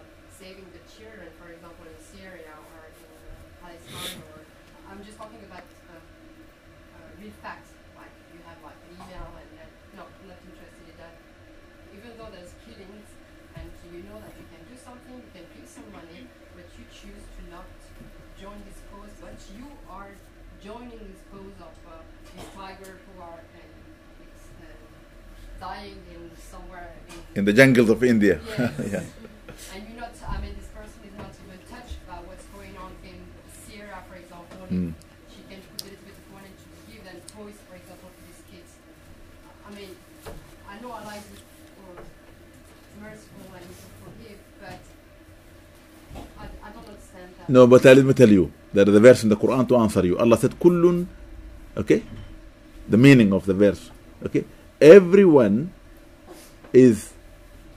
um, saving the children, for example, in Syria or in uh, Palestine, or I'm just talking about uh, uh, real facts, like you have like an email and uh, not, not interested in that. Even though there's killings and you know that you can do something, you can give some money, but you choose to not join this cause, but you are joining this cause of uh, these tigers who are uh, it's, uh, dying in somewhere in, in the jungles of India. Yes. Yeah. And you're not, I mean, this person is not even touched by what's going on in Syria, for example. Mm. She can put a little bit of money to give and voice, for example, to these kids. I mean, I know I like this or merciful and to forgive, but I, I don't understand that. No, but let me tell you, there is a verse in the Quran to answer you. Allah said, Kullun, okay? The meaning of the verse, okay? Everyone is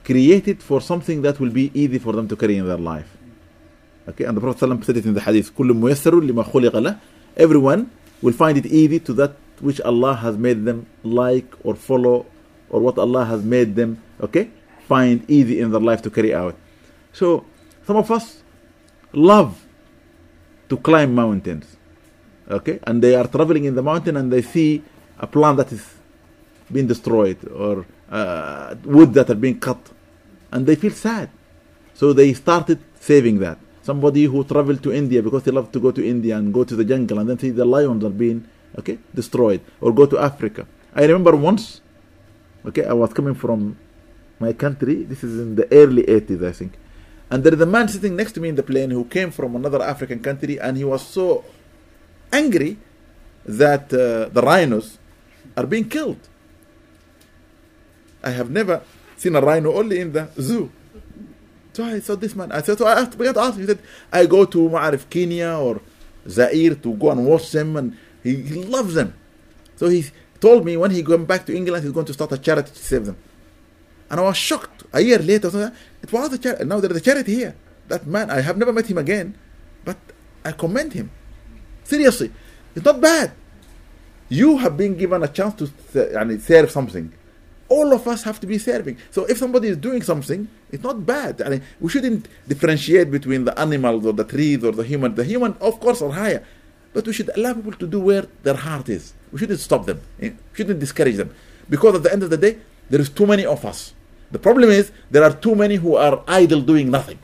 created for something that will be easy for them to carry in their life. Okay, and the Prophet ﷺ said it in the hadith, كُلُّ مُيَسَّرٌ لِمَا خُلِقَ لَهُ. Everyone will find it easy to that which Allah has made them like or follow, or what Allah has made them, okay, find easy in their life to carry out. So, some of us love to climb mountains, okay, and they are traveling in the mountain and they see a plant that is being destroyed, or uh, wood that are being cut, and they feel sad. So they started saving that. Somebody who traveled to India because they love to go to India and go to the jungle and then see the lions are being okay destroyed, or go to Africa. I remember once, okay, I was coming from my country. This is in the early eighties, I think. And there is a man sitting next to me in the plane who came from another African country, and he was so angry that uh, the rhinos are being killed. I have never seen a rhino, only in the zoo. So I saw this man. I said, so I asked, we had to ask him. He said, I go to Ma'arif, Kenya or Zaire to go and watch them, and he, he loves them. So he told me when he went back to England, he's going to start a charity to save them. And I was shocked. A year later, it was a charity. Now there's a charity here. That man, I have never met him again, but I commend him. Seriously, it's not bad. You have been given a chance to serve something. All of us have to be serving. So if somebody is doing something, it's not bad. I mean, we shouldn't differentiate between the animals or the trees or the human. The human, of course, are higher. But we should allow people to do where their heart is. We shouldn't stop them. We shouldn't discourage them. Because at the end of the day, there is too many of us. The problem is, there are too many who are idle doing nothing.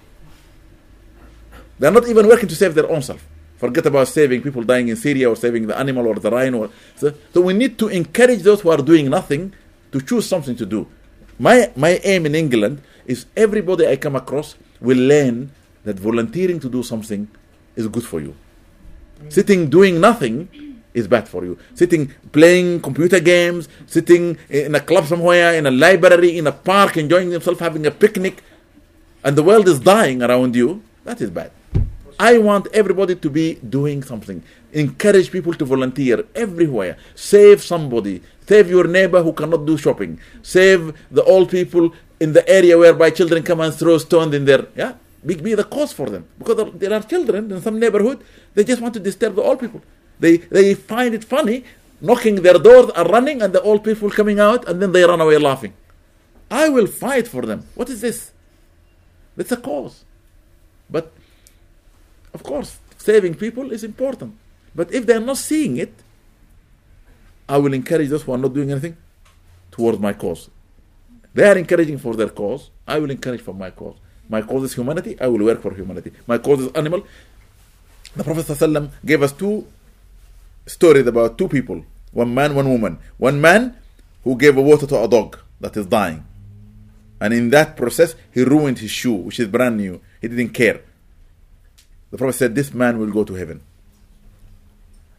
They are not even working to save their own self. Forget about saving people dying in Syria or saving the animal or the rhino. So, so we need to encourage those who are doing nothing to choose something to do. My my aim in England is everybody I come across will learn that volunteering to do something is good for you. Mm. Sitting doing nothing is bad for you. Sitting playing computer games, sitting in a club somewhere, in a library, in a park, enjoying themselves, having a picnic, and the world is dying around you, that is bad. I want everybody to be doing something. Encourage people to volunteer everywhere. Save somebody. Save your neighbor who cannot do shopping. Save the old people in the area whereby children come and throw stones in there. Yeah? Be, be the cause for them. Because there are children in some neighborhood, they just want to disturb the old people. They they find it funny, knocking their doors and running, and the old people coming out, and then they run away laughing. I will fight for them. What is this? That's a cause. But of course, saving people is important. But if they're not seeing it, I will encourage those who are not doing anything towards my cause. They are encouraging for their cause. I will encourage for my cause. My cause is humanity. I will work for humanity. My cause is animal. The Prophet ﷺ gave us two stories about two people. One man, one woman. One man who gave water to a dog that is dying. And in that process, he ruined his shoe, which is brand new. He didn't care. The Prophet said, this man will go to heaven.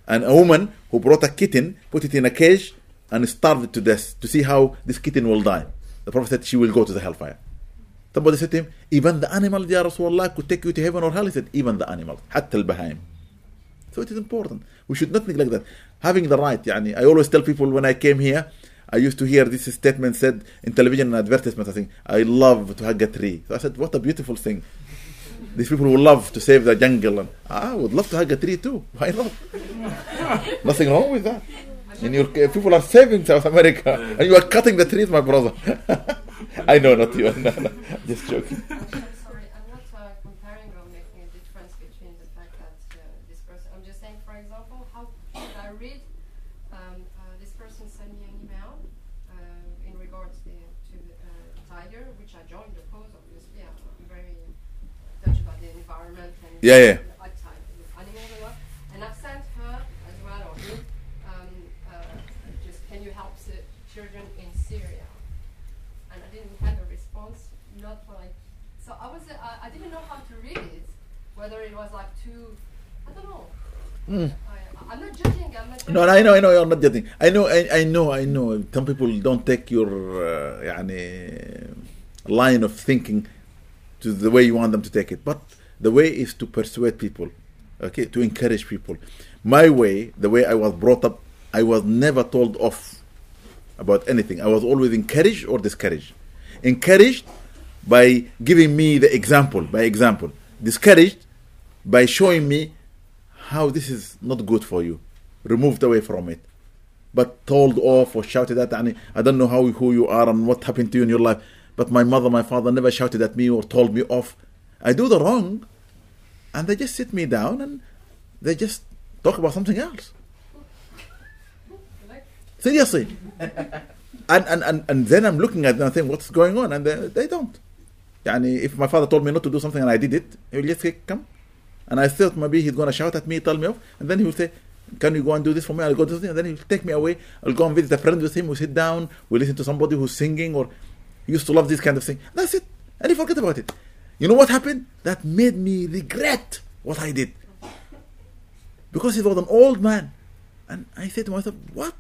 And a woman who brought a kitten, put it in a cage, and starved it to death to see how this kitten will die. The Prophet said, she will go to the hellfire. Somebody said to him, even the animal, Ya Rasulullah, could take you to heaven or hell. He said, even the animal, hatta al-bahaim. So it is important. We should not neglect that. Having the right, yani, I always tell people when I came here, I used to hear this statement said in television and advertisements, I think, I love to hug a tree. So I said, what a beautiful thing. These people who love to save the jungle. And, ah, I would love to hug a tree too. Why not? Nothing wrong with that. And your people are saving South America. And you are cutting the trees, my brother. I know, not you. No, no. Just joking. I'm sorry. I'm not uh, comparing or making a difference between the fact that uh, this person... I'm just saying, for example, how should I read um, joined the cause, obviously. I'm very touched about the environment and yeah, yeah. the outside, the animals and what. And I've sent her as well, or him, um, uh, just can you help the children in Syria? And I didn't have a response, not like. So I was, uh, I didn't know how to read it, whether it was like too, I don't know. Mm. I, I'm not judging. I'm not judging. No, I know, I know, you're not judging. I know, I, I know, I know. Some people don't take your uh, يعني, line of thinking to the way you want them to take it. But the way is to persuade people, okay, to encourage people. My way, the way I was brought up, I was never told off about anything. I was always encouraged or discouraged. Encouraged by giving me the example, by example. Discouraged by showing me how this is not good for you, removed away from it, but told off or shouted at. And I don't know how who you are and what happened to you in your life, but my mother, my father never shouted at me or told me off. I do the wrong, and they just sit me down and they just talk about something else. Seriously, and and and, and then I'm looking at them and think, what's going on? And they, they don't. And if my father told me not to do something and I did it, he will just say, come. And I thought maybe he's going to shout at me, tell me off. And then he will say, can you go and do this for me? I'll go do this. And then he'll take me away. I'll go and visit a friend with him. We'll sit down. We'll listen to somebody who's singing or used to love this kind of thing. That's it. And he forget about it. You know what happened? That made me regret what I did. Because he was an old man. And I said to myself, what?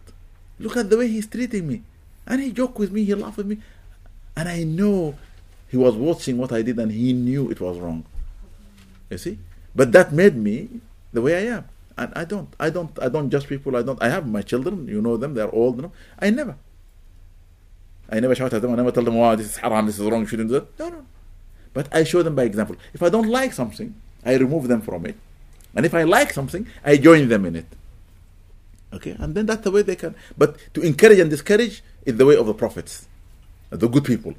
Look at the way he's treating me. And he joked with me. He laughed with me. And I know he was watching what I did and he knew it was wrong. You see? But that made me the way I am, and I don't, I don't, I don't judge people. I don't. I have my children. You know them. They are old. You know? I never, I never shout at them. I never tell them, "Wow, oh, this is haram. This is wrong. You shouldn't do that." No, no. But I show them by example. If I don't like something, I remove them from it, and if I like something, I join them in it. Okay, and then that's the way they can. But to encourage and discourage is the way of the prophets, the good people.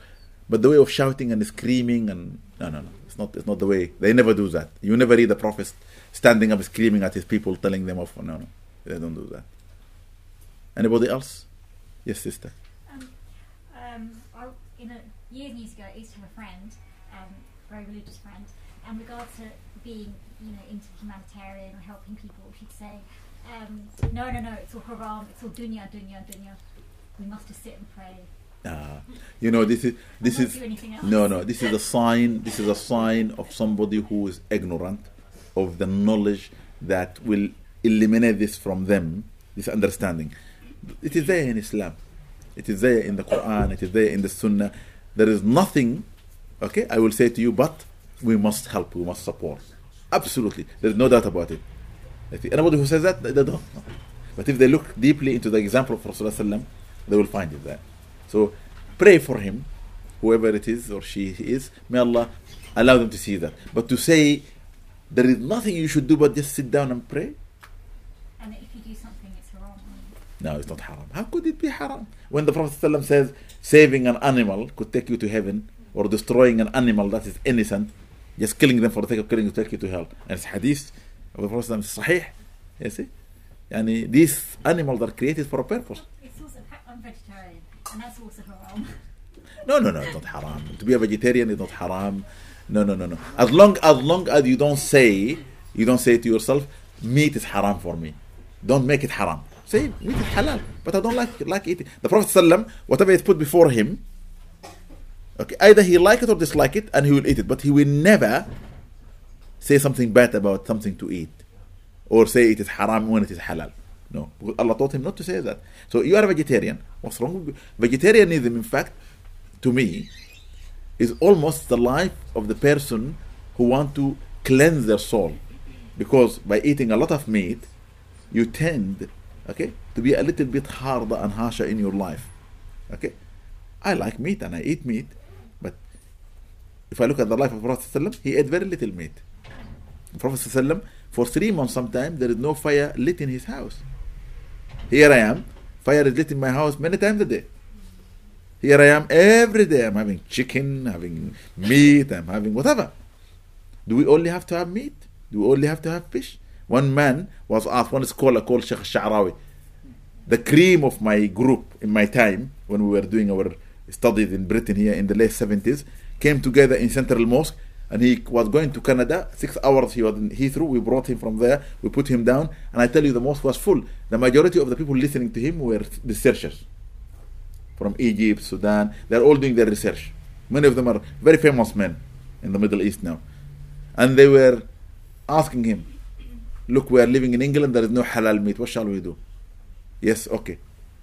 But the way of shouting and screaming and no, no, no. Not, it's not the way. They never do that. You never read the prophet standing up screaming at his people, telling them off. No, no, they don't do that. Anybody else? Yes, sister. Um, um, I, in a, years and years ago, I used to have a friend, um, a very religious friend, and in regards to being, you know, into humanitarian or helping people, she'd say, um, "No, no, no, it's all haram. It's all dunya, dunya, dunya. We must just sit and pray." Uh, you know, this is this is no no this is a sign this is a sign of somebody who is ignorant of the knowledge that will eliminate this from them, this understanding. It is there in Islam, it is there in the Quran, it is there in the Sunnah. There is nothing, okay, I will say to you, but we must help, we must support. Absolutely, there is no doubt about it. If anybody who says that, they don't know. But if they look deeply into the example of Rasulullah, they will find it there. So pray for him, whoever it is or she is. May Allah allow them to see that. But to say there is nothing you should do but just sit down and pray. And if you do something, it's haram. No, it's not haram. How could it be haram? When the Prophet ﷺ says saving an animal could take you to heaven, or destroying an animal that is innocent, just killing them for the sake of killing you, take you to hell. And it's hadith of the Prophet ﷺ is sahih. You see? And these animals are created for a purpose. It's also, I'm vegetarian. And that's also haram. No, no, no, it's not haram. To be a vegetarian is not haram. No, no, no, no. As long as long as you don't say, you don't say to yourself, meat is haram for me. Don't make it haram. Say, meat is halal, but I don't like like it. The Prophet ﷺ, whatever is put before him, okay, either he like it or dislike it, and he will eat it. But he will never say something bad about something to eat, or say it is haram when it is halal. No, because Allah taught him not to say that. So you are a vegetarian. What's wrong with you? Vegetarianism, in fact, to me, is almost the life of the person who want to cleanse their soul. Because by eating a lot of meat, you tend, okay, to be a little bit harder and harsher in your life. Okay, I like meat and I eat meat, but if I look at the life of the Prophet, he ate very little meat. The Prophet, for three months sometimes, there is no fire lit in his house. Here I am, fire is lit in my house many times a day. Here I am every day, I'm having chicken, having meat, I'm having whatever. Do we only have to have meat? Do we only have to have fish? One man was asked, one scholar called Sheikh Sha'rawi, the cream of my group in my time when we were doing our studied in Britain here in the late seventies, came together in Central Mosque, and he was going to Canada. Six hours he was in Heathrow. We brought him from there. We put him down. And I tell you, the mosque was full. The majority of the people listening to him were researchers from Egypt, Sudan. They're all doing their research. Many of them are very famous men in the Middle East now. And they were asking him, look, we are living in England. There is no halal meat. What shall we do? Yes, okay.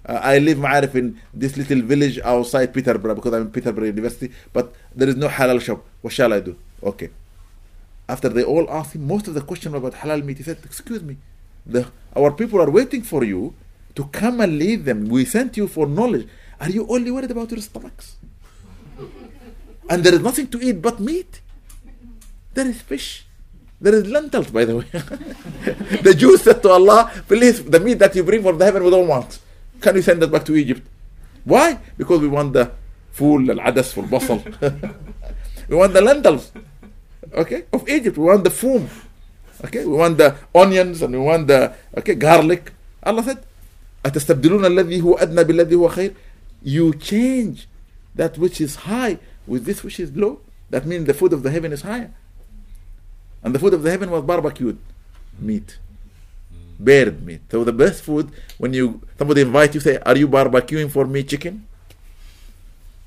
Uh, I live, Ma'arif, in this little village outside Peterborough, because I'm in Peterborough University, but there is no halal shop. What shall I do? Okay. After they all asked him most of the question about halal meat, he said, excuse me, the, our people are waiting for you to come and lead them. We sent you for knowledge. Are you only worried about your stomachs? And there is nothing to eat but meat. There is fish. There is lentils, by the way. The Jews said to Allah, please, the meat that you bring from the heaven we don't want. Can you send that back to Egypt? Why? Because we want the fool, al-adas, for basal. We want the lentils, okay, of Egypt. We want the foam, okay. We want the onions and we want the okay garlic. Allah said, "Atastabdiluna alladhi huwa adna billadhi huwa khair." You change that which is high with this which is low. That means the food of the heaven is higher, and the food of the heaven was barbecued meat. Bared meat. So the best food, when you somebody invites you, say, are you barbecuing for me chicken?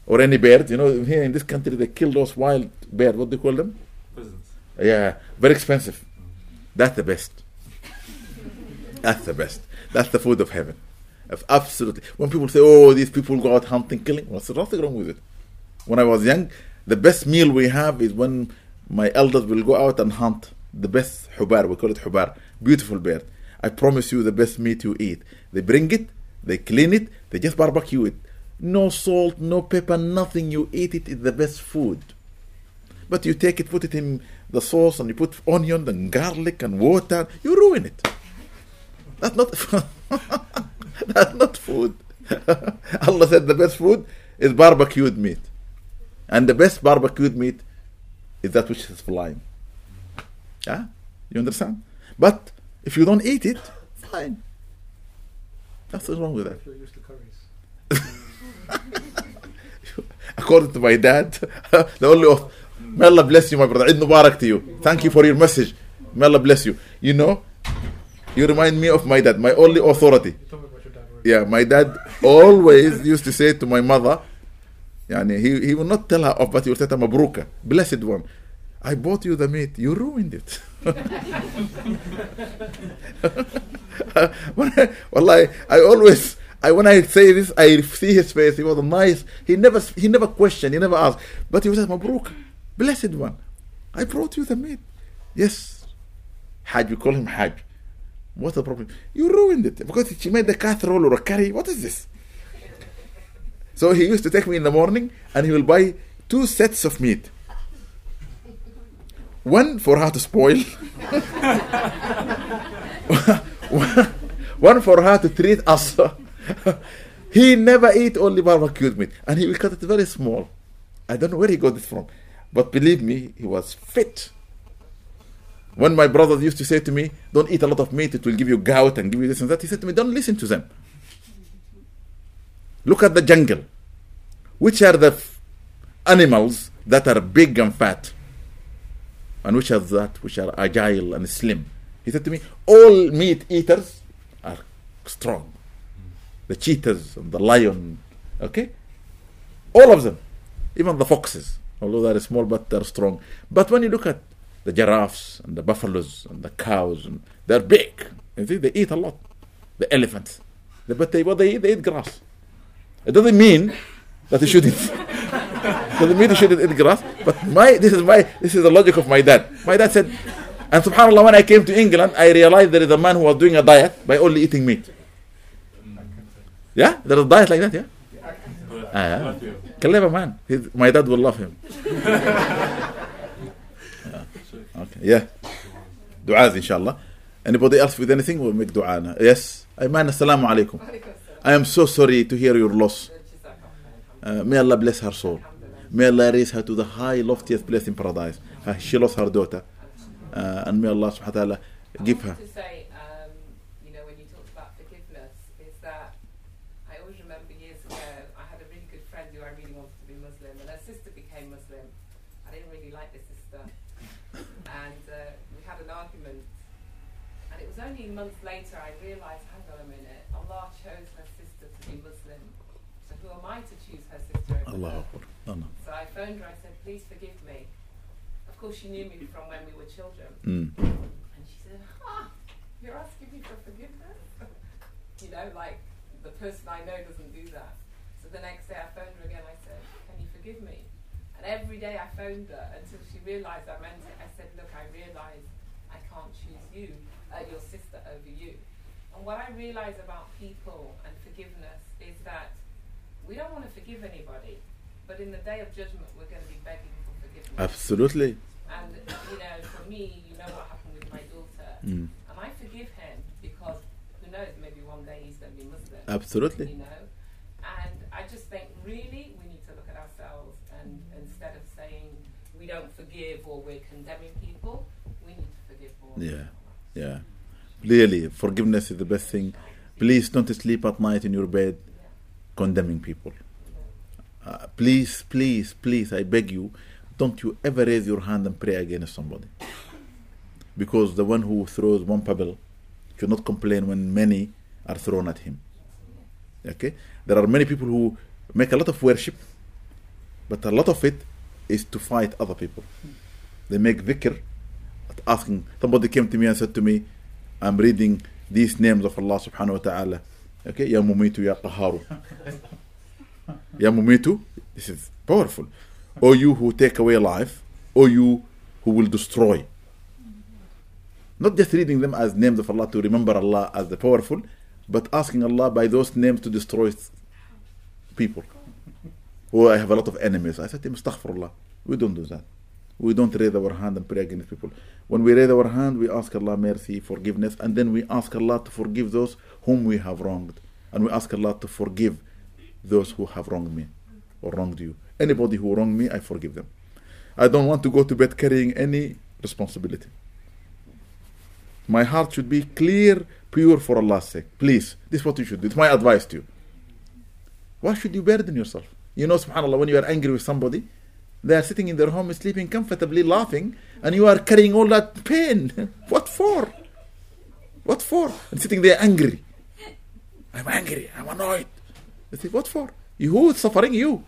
Or any bird? You know, here in this country, they kill those wild birds. What do you call them? Pheasants. Yeah, very expensive. That's the best. That's the best. That's the food of heaven. Absolutely. When people say, oh, these people go out hunting, killing, well, there's nothing wrong with it. When I was young, the best meal we have is when my elders will go out and hunt. The best hubar, we call it hubar. Beautiful bird. I promise you the best meat you eat. They bring it, they clean it, they just barbecue it. No salt, no pepper, nothing. You eat it, it's the best food. But you take it, put it in the sauce, and you put onion and garlic and water. You ruin it. That's not that's not food. Allah said the best food is barbecued meat. And the best barbecued meat is that which is sublime. Yeah? You understand? But if you don't eat it, fine. Nothing wrong with that. If you're used to curries. According to my dad, the only of, may Allah bless you, my brother. Eid Mubarak to you. Thank you for your message. May Allah bless you. You know, you remind me of my dad, my only authority. Yeah, my dad always used to say to my mother, yani he, he would not tell her off, but he would say to Mabruka, blessed one. I bought you the meat. You ruined it. when I, well, I, I always, I when I say this, I see his face. He was nice. He never, he never questioned. He never asked. But he was like, Mabrook, blessed one. I brought you the meat. Yes, Hajj. We call him Hajj. What's the problem? You ruined it because she made the casserole or a curry. What is this? So he used to take me in the morning, and he will buy two sets of meat. One for her to spoil, one for her to treat us. He never eat only barbecued meat, and he will cut it very small. I don't know where he got it from, but believe me, he was fit. When my brothers used to say to me, don't eat a lot of meat, it will give you gout and give you this and that, he said to me, don't listen to them. Look at the jungle. Which are the f- animals that are big and fat? And which are that which are agile and slim? He said to me, all meat eaters are strong. The cheetahs and the lion, okay? All of them. Even the foxes, although they are small but they're strong. But when you look at the giraffes and the buffaloes and the cows, and they're big. You see, they eat a lot. The elephants. But they, what they eat, they eat grass. It doesn't mean that they shouldn't. So the meat shouldn't eat grass, but my this is my this is the logic of my dad. My dad said, and subhanAllah, when I came to England, I realized there is a man who was doing a diet by only eating meat. Yeah, there is a diet like that. Yeah, ah, yeah. Clever man. He's, my dad will love him. Yeah. Okay, yeah. Du'as, inshallah. Anybody else with anything? We'll make du'a now. Yes, Ayman, assalamu alaikum. I am so sorry to hear your loss. Uh, may Allah bless her soul. May Allah raise her to the high, loftiest place in paradise. Uh, she lost her daughter. Uh, and may Allah subhanahu wa ta'ala give her. I wanted to say, um, you know, when you talked about forgiveness, is that I always remember years ago, I had a really good friend who I really became Muslim. I didn't really like this sister. And uh, we had an argument. And it was only months later I realised, hang on a minute, Allah chose her sister to be Muslim. So who am I to choose her sister over Allah? No, no. So I phoned her, I said, please forgive me. Of course she knew me from when we were children. Mm. And she said, ha, you're asking me for forgiveness? You know, like, the person I know doesn't do that. So the next day I phoned her again, I said, can you forgive me? And every day I phoned her until she realised I meant it. I said, look, I realised I can't choose you, uh, your sister over you. And what I realise about people and forgiveness is that we don't want to forgive anybody, but in the day of judgment, we're going to be begging for forgiveness. Absolutely. And, you know, for me, you know what happened with my daughter. Mm. And I forgive him because, who knows, maybe one day he's going to be Muslim. Absolutely. You know? And I just think, really, we need to look at ourselves, and instead of saying we don't forgive or we're condemning people, we need to forgive more. Yeah, yeah. Really, forgiveness is the best thing. Please don't sleep at night in your bed yeah. condemning people. Yeah. Uh, please, please, please, I beg you, don't you ever raise your hand and pray against somebody. Because the one who throws one pebble should not complain when many are thrown at him. Okay, there are many people who make a lot of worship, but a lot of it is to fight other people. They make dhikr, asking. Somebody came to me and said to me, I'm reading these names of Allah subhanahu wa ta'ala. Okay, Ya Mumitu, Ya Qaharu. Ya Mumitu, this is powerful. O you who take away life, O you who will destroy. Not just reading them as names of Allah to remember Allah as the powerful, but asking Allah by those names to destroy people. Oh, I have a lot of enemies. I said to him, astaghfirullah. We don't do that. We don't raise our hand and pray against people. When we raise our hand, we ask Allah mercy, forgiveness, and then we ask Allah to forgive those whom we have wronged. And we ask Allah to forgive those who have wronged me or wronged you. Anybody who wronged me, I forgive them. I don't want to go to bed carrying any responsibility. My heart should be clear, pure for Allah's sake. Please, this is what you should do. It's my advice to you. Why should you burden yourself? You know, subhanAllah, when you are angry with somebody, they are sitting in their home, sleeping comfortably, laughing, and you are carrying all that pain. What for? What for? And sitting there angry. I'm angry. I'm annoyed. They say, what for? You, who is suffering? You.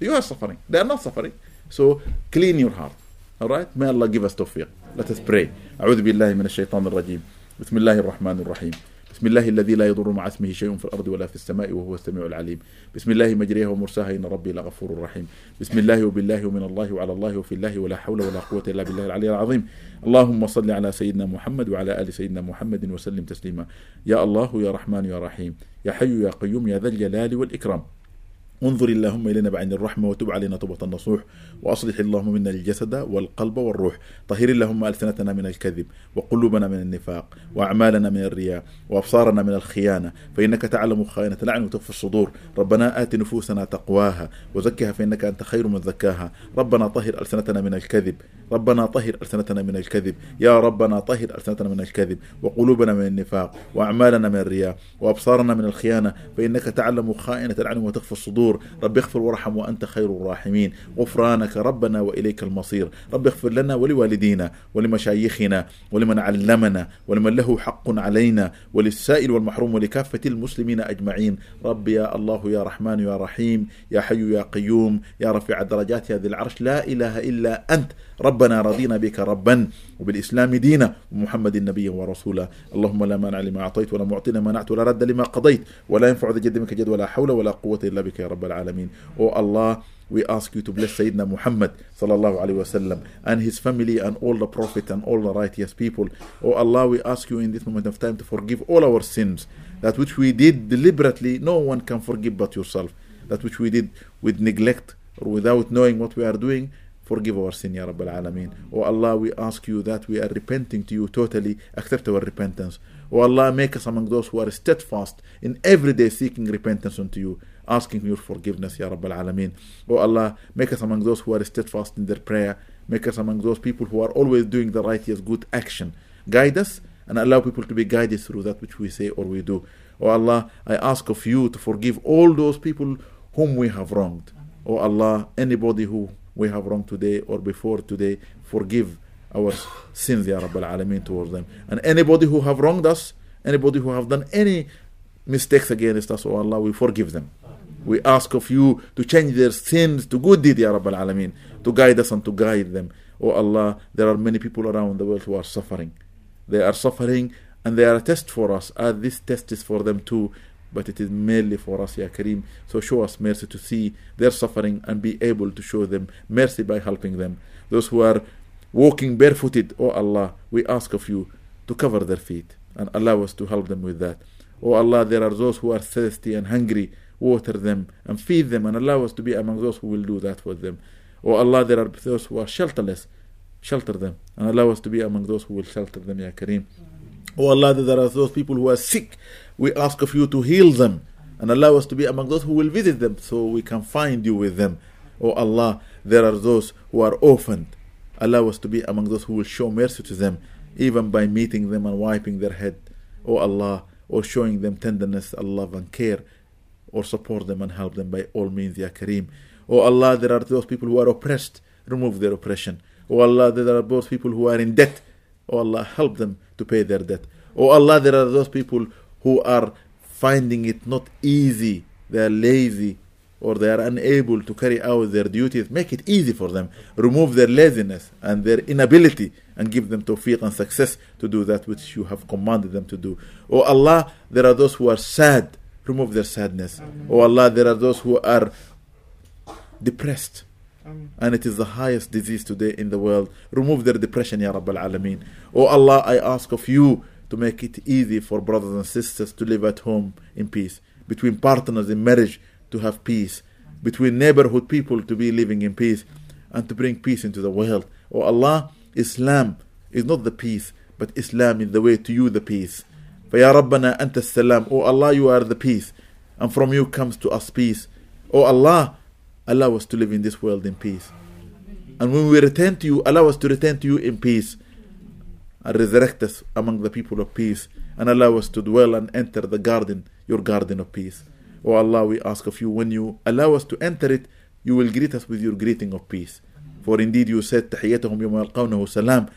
You are suffering. They are not suffering. So, clean your heart. All right? May Allah give us tawfiq. Let us pray. أعوذ بالله من الشيطان الرجيم. بسم الله الرحمن الرحيم بسم الله الذي لا يضر مع اسمه شيء في الأرض ولا في السماء وهو السميع العليم بسم الله مجريها ومرساها إن ربي لغفور رحيم بسم الله وبالله ومن الله وعلى الله وفي الله ولا حول ولا قوة إلا بالله العلي العظيم اللهم صل على سيدنا محمد وعلى آل سيدنا محمد وسلم تسليما يا الله يا رحمن يا رحيم يا حي يا قيوم يا ذا الجلال والإكرام انظر اللهم إلينا بعين الرحمة وتب علينا توبة النصوح وأصلح اللهم منا الجسد والقلب والروح طهر اللهم ألسنتنا من الكذب وقلوبنا من النفاق وأعمالنا من الرياء وأبصارنا من الخيانة فإنك تعلم خائنة الأعين وتخفي الصدور ربنا آت نفوسنا تقواها وزكها فإنك أنت خير من زكاها ربنا طهر ألسنتنا من الكذب ربنا طهر ألسنتنا من الكذب يا ربنا طهر ألسنتنا من الكذب وقلوبنا من النفاق وأعمالنا من الرياء وأبصارنا من الخيانة فإنك تعلم خائنة الأعين وتخفي الصدور رب اغفر وارحم وأنت خير الراحمين غفرانك ربنا وإليك المصير رب اغفر لنا ولوالدينا ولمشايخنا ولمن علمنا ولمن له حق علينا وللسائل والمحروم ولكافة المسلمين أجمعين رب يا الله يا رحمن يا رحيم يا حي يا قيوم يا رفيع درجات يا ذي العرش لا إله إلا أنت ربنا رضينا بك ربا وبالإسلام دينا ومحمد النبي ورسوله اللهم لا مانع لما أعطيت ولا معطينا ما منعت ولا رد لما قضيت ولا ينفع ذا الجد منك جد ولا حول ولا قوة إلا بك يا رب العالمين. Oh Allah, we ask you to bless Sayyidina Muhammad sallallahu alaihi wasallam and his family and all the Prophet and all the righteous people. Oh Allah, we ask you in this moment of time to forgive all our sins, that which we did deliberately, no one can forgive but yourself, that which we did with neglect or without knowing what we are doing. Forgive our sin, Ya Rabbil Alameen. O Allah, we ask you that we are repenting to you totally. Accept our repentance. O Allah, make us among those who are steadfast in every day seeking repentance unto you, asking your forgiveness, Ya Rabbil Alameen. O Allah, make us among those who are steadfast in their prayer. Make us among those people who are always doing the righteous, good action. Guide us and allow people to be guided through that which we say or we do. O Allah, I ask of you to forgive all those people whom we have wronged. O Allah, anybody who we have wronged today or before today, forgive our sins, Ya Rabbal Alameen, towards them. And anybody who have wronged us, anybody who have done any mistakes against us, O Allah, we forgive them. We ask of you to change their sins to good deed, Ya Rabbal Alameen, to guide us and to guide them. O Allah, there are many people around the world who are suffering. They are suffering and they are a test for us, as this test is for them too, but it is mainly for us, Ya Kareem. So show us mercy to see their suffering and be able to show them mercy by helping them. Those who are walking barefooted, O Allah, we ask of you to cover their feet and allow us to help them with that. O Allah, there are those who are thirsty and hungry, water them and feed them and allow us to be among those who will do that for them. O Allah, there are those who are shelterless, shelter them and allow us to be among those who will shelter them, Ya Kareem. O Allah, there are those people who are sick, we ask of you to heal them and allow us to be among those who will visit them so we can find you with them. O Allah, there are those who are orphaned, allow us to be among those who will show mercy to them, even by meeting them and wiping their head, O Allah, or showing them tenderness and love and care, or support them and help them by all means, Ya Kareem. O Allah, there are those people who are oppressed, remove their oppression. O Allah, there are those people who are in debt, O Allah, help them to pay their debt. O Allah, there are those people who are finding it not easy, they are lazy, or they are unable to carry out their duties. Make it easy for them. Remove their laziness and their inability and give them tawfiq and success to do that which you have commanded them to do. O Allah, there are those who are sad. Remove their sadness. O Allah, there are those who are depressed. And it is the highest disease today in the world. Remove their depression, Ya Rabbal Alameen. O Allah, I ask of you to make it easy for brothers and sisters to live at home in peace. Between partners in marriage to have peace. Between neighborhood people to be living in peace. And to bring peace into the world. O Allah, Islam is not the peace, but Islam is the way to you, the peace. فَيَا رَبَّنَا أَنْتَ السَّلَامُ O Allah, you are the peace, and from you comes to us peace. O Allah, allow us to live in this world in peace. And when we return to you, allow us to return to you in peace. And resurrect us among the people of peace. And allow us to dwell and enter the garden, your garden of peace. O Allah, we ask of you, when you allow us to enter it, you will greet us with your greeting of peace. For indeed you said, تَحِيَّتَهُمْ يَوْمَ يَلْقَوْنَهُ سَلَامٌ.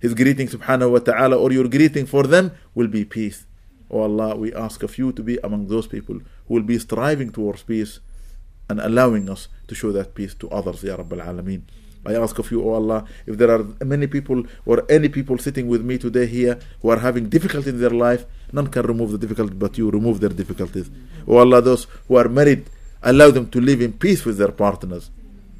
His greeting, subhanahu wa ta'ala, or your greeting for them will be peace. O Allah, we ask of you to be among those people who will be striving towards peace and allowing us to show that peace to others, Ya Rabbal Alameen. I ask of you, O Allah, if there are many people or any people sitting with me today here who are having difficulty in their life, none can remove the difficulty but you remove their difficulties. O Allah, those who are married, allow them to live in peace with their partners.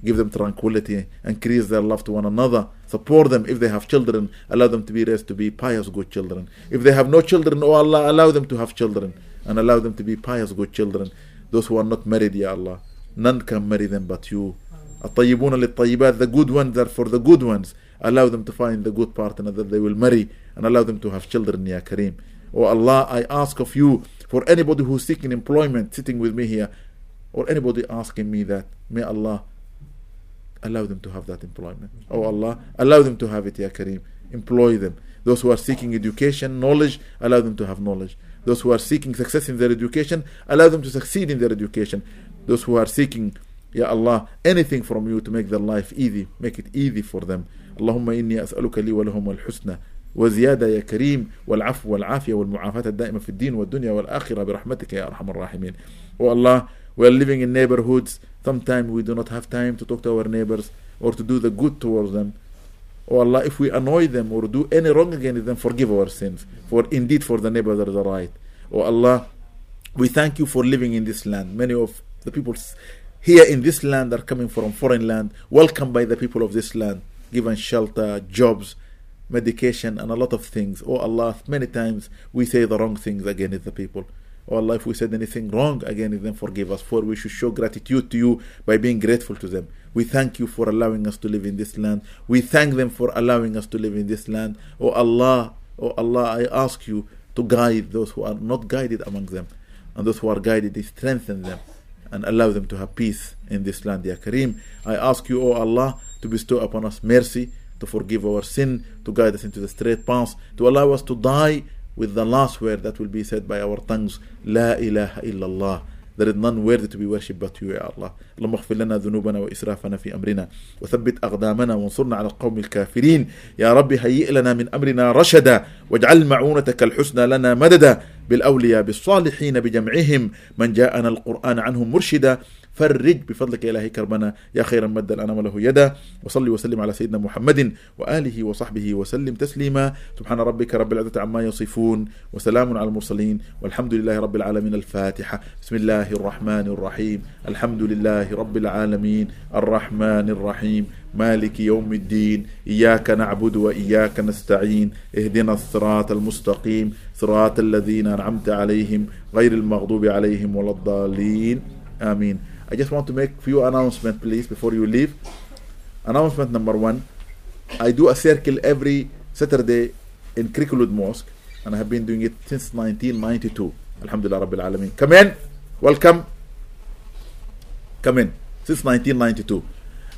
Give them tranquility, increase their love to one another, support them. If they have children, allow them to be raised to be pious, good children. If they have no children, O Allah, allow them to have children and allow them to be pious, good children. Those who are not married, Ya Allah, none can marry them but you. الطيبون للطيبات, the good ones are for the good ones. Allow them to find the good partner that they will marry and allow them to have children, Ya Kareem. O Allah, I ask of you, for anybody who's seeking employment, sitting with me here, or anybody asking me that, may Allah allow them to have that employment. Oh Allah, allow them to have it, Ya Kareem. Employ them. Those who are seeking education, knowledge, allow them to have knowledge. Those who are seeking success in their education, allow them to succeed in their education. Those who are seeking, Ya Allah, anything from you to make their life easy, make it easy for them. Allahumma inni as'aluka li wa lahum al-husna wa ziyada, Ya Kareem, wal-'afw wal-'afiyah wal-mu'afata ad-da'ima fi ad-din wad-dunya wal-akhirah bi rahmatika ya arhamar rahimin. Oh Allah, we are living in neighborhoods. Sometimes we do not have time to talk to our neighbors or to do the good towards them. O Allah, if we annoy them or do any wrong against them, forgive our sins. For indeed for the neighbor there is a right. O Allah, we thank you for living in this land. Many of the people here in this land are coming from foreign land, welcomed by the people of this land, given shelter, jobs, medication and a lot of things. O Allah, many times we say the wrong things against the people. O Allah, if we said anything wrong against them, forgive us. For we should show gratitude to you by being grateful to them. We thank you for allowing us to live in this land. We thank them for allowing us to live in this land. O Allah, O Allah, I ask you to guide those who are not guided among them. And those who are guided, strengthen them and allow them to have peace in this land, Ya Kareem. I ask you, O Allah, to bestow upon us mercy, to forgive our sin, to guide us into the straight path, to allow us to die with the last word that will be said by our tongues, La ilaha illallah. There is none worthy to be worshipped but you, Ya Allah. اللهم اغفر لنا ذنوبنا وإسرافنا في أمرنا وثبت أقدامنا وانصرنا على القوم الكافرين. يا رب هيئ لنا من أمرنا رشدا واجعل معونتك الحسنى لنا مددا بالأولياء بالصالحين بجمعهم من جاءنا القرآن عنهم مرشدا فرج بفضلك إلهي كربنا يا خير مد الأنام له يدا. وصلي وسلم على سيدنا محمد وآله وصحبه وسلم تسليما. سبحان ربك رب العزة عما يصفون وسلام على المرسلين والحمد لله رب العالمين. الفاتحة. بسم الله الرحمن الرحيم. الحمد لله رب العالمين الرحمن الرحيم مالك يوم الدين إياك نعبد وإياك نستعين اهدنا الصراط المستقيم صراط الذين أنعمت عليهم غير المغضوب عليهم ولا الضالين آمين. I just want to make few announcements, please, before you leave. Announcement number one, I do a circle every Saturday in Kirkwood Mosque, and I have been doing it since nineteen ninety-two. Alhamdulillah Rabbil Alameen. Come in. Welcome. Come in. Since nineteen ninety-two.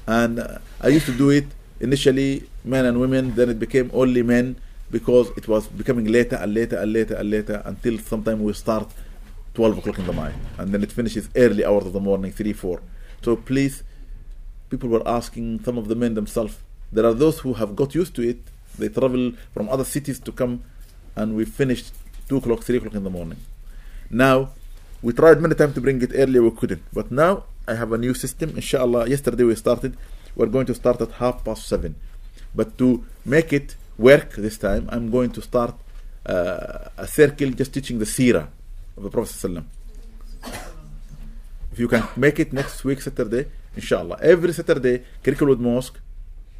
And uh, I used to do it initially men and women, then it became only men because it was becoming later and later and later and later until sometime we start twelve o'clock in the night, and then it finishes early hours of the morning, three, four. So please, people were asking, some of the men themselves, there are those who have got used to it, they travel from other cities to come, and we finished two o'clock, three o'clock in the morning. Now, we tried many times to bring it earlier, we couldn't, but now I have a new system, inshallah. Yesterday we started, we're going to start at half past seven, but to make it work this time, I'm going to start uh, a circle just teaching the seerah of the Prophet ﷺ. If you can make it next week Saturday, inshallah, every Saturday, Kirkwood Mosque,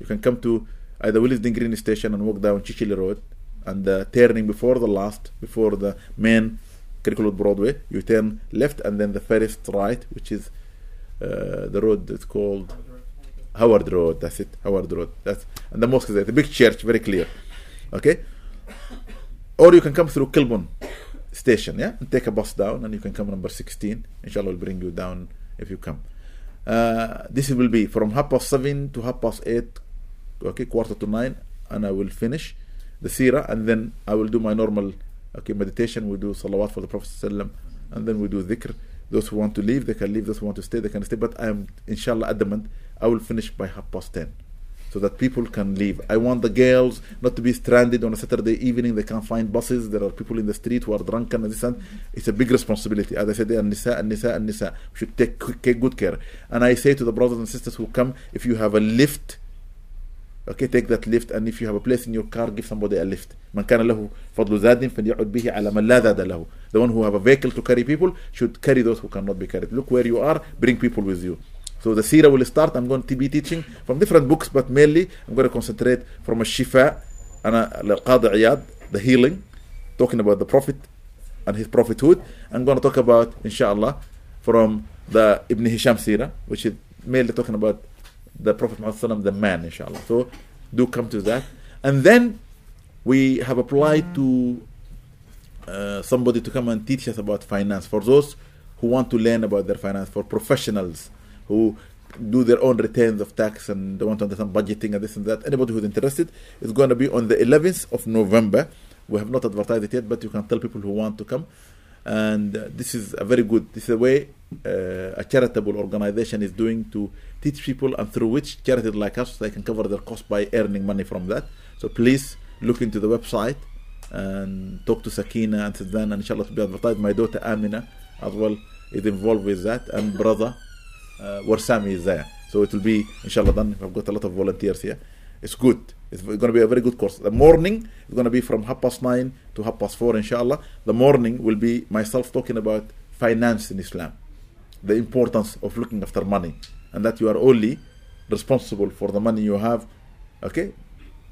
you can come to either Willesden Green Station and walk down Chichile Road, and uh, turning before the last, before the main Kirkwood Broadway, you turn left and then the first right, which is uh, the road that's called Howard Road. That's it, Howard Road. That's, and the mosque is there, the big church, very clear. Okay? Or you can come through Kilburn Station, yeah, and take a bus down, and you can come number sixteen. Inshallah, we'll bring you down if you come. Uh, this will be from half past seven to half past eight, okay, quarter to nine, and I will finish the seerah, and then I will do my normal, okay, meditation. We do salawat for the Prophet ﷺ, and then we do dhikr. Those who want to leave, they can leave. Those who want to stay, they can stay. But I am, inshallah, adamant, I will finish by half past ten, so that people can leave. I want the girls not to be stranded on a Saturday evening. They can't find buses. There are people in the street who are drunken. And this and it's a big responsibility. As I said, and nisa, and nisa, and nisa. We should take good care. And I say to the brothers and sisters who come, if you have a lift, okay, take that lift. And if you have a place in your car, give somebody a lift. Man kana lahu fadlu zadin faly'ud bihi ala man la zada lahu. The one who have a vehicle to carry people should carry those who cannot be carried. Look where you are. Bring people with you. So the seerah will start. I'm going to be teaching from different books, but mainly I'm going to concentrate from a shifa and al-Qadi Iyad, the healing, talking about the Prophet and his prophethood. I'm going to talk about, inshallah, from the Ibn Hisham seerah, which is mainly talking about the Prophet Muhammad, the man, inshallah. So do come to that. And then we have applied to uh, somebody to come and teach us about finance, for those who want to learn about their finance, for professionals who do their own returns of tax and they want to understand budgeting and this and that. Anybody who's interested is going to be on the eleventh of November. We have not advertised it yet, but you can tell people who want to come. And uh, this is a very good, this is a way uh, a charitable organization is doing to teach people, and through which charities like us, they can cover their costs by earning money from that. So please look into the website and talk to Sakina and Sudan, and inshallah to be advertised. My daughter Amina as well is involved with that, and brother Uh, Warsami is there. So it will be, inshallah, done. I've got a lot of volunteers here. It's good. It's going to be a very good course. The morning is going to be from half past nine to half past four, inshallah. The morning will be myself talking about finance in Islam, the importance of looking after money, and that you are only responsible for the money you have, okay,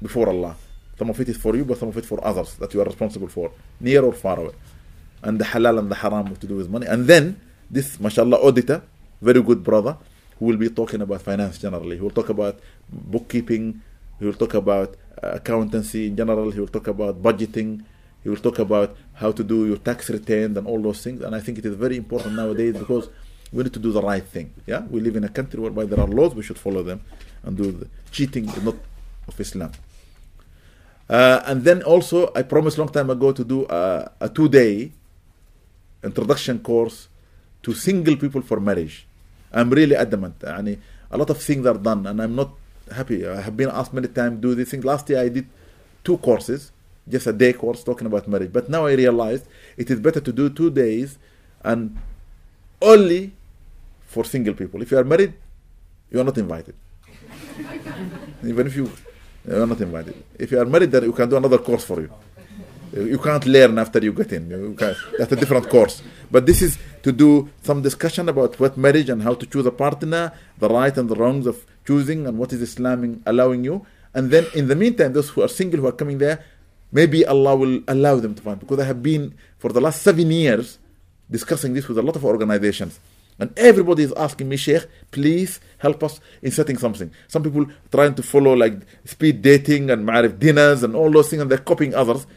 before Allah. Some of it is for you, but some of it for others that you are responsible for, near or far away. And the halal and the haram, what to do with money. And then this, mashallah, auditor, very good brother, who will be talking about finance generally. He will talk about bookkeeping. He will talk about accountancy in general. He will talk about budgeting. He will talk about how to do your tax returns and all those things. And I think it is very important nowadays, because we need to do the right thing. Yeah, we live in a country whereby there are laws. We should follow them and do the cheating is not of Islam. Uh, and then also, I promised long time ago to do a, a two-day introduction course to single people for marriage. I'm really adamant. Yani, a lot of things are done and I'm not happy. I have been asked many times do this thing. Last year I did two courses, just a day course talking about marriage. But now I realized it is better to do two days and only for single people. If you are married, you are not invited. Even if you, you are not invited. If you are married, then you can do another course for you. You can't learn after you get in. You that's a different course. But this is to do some discussion about what marriage and how to choose a partner, the right and the wrongs of choosing, and what is Islam allowing you. And then in the meantime, those who are single, who are coming there, maybe Allah will allow them to find. Because I have been, for the last seven years, discussing this with a lot of organizations. And everybody is asking me, Sheikh, please help us in setting something. Some people trying to follow like speed dating and ma'arif dinners and all those things, and they're copying others.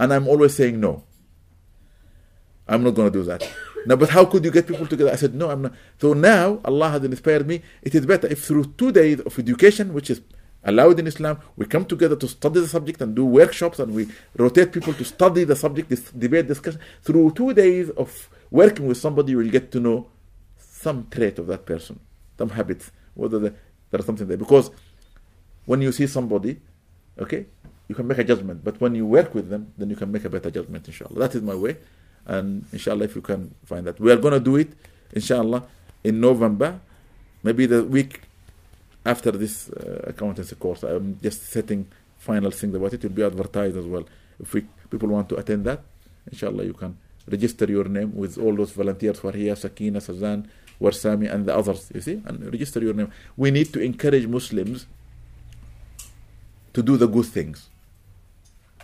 And I'm always saying, no, I'm not going to do that. Now, but how could you get people together? I said, no, I'm not. So now Allah has inspired me. It is better if through two days of education, which is allowed in Islam, we come together to study the subject and do workshops, and we rotate people to study the subject, this debate, discussion. Through two days of working with somebody, you will get to know some trait of that person, some habits, whether there is something there. Because when you see somebody, okay, you can make a judgment, but when you work with them, then you can make a better judgment, inshallah. That is my way, and inshallah, if you can find that. We are going to do it, inshallah, in November, maybe the week after this uh, accountancy course. I'm just setting final things about it. It will be advertised as well. If we, people want to attend that, inshallah, you can register your name with all those volunteers who are here, Sakina, Suzanne, Warsami, and the others, you see, and register your name. We need to encourage Muslims to do the good things.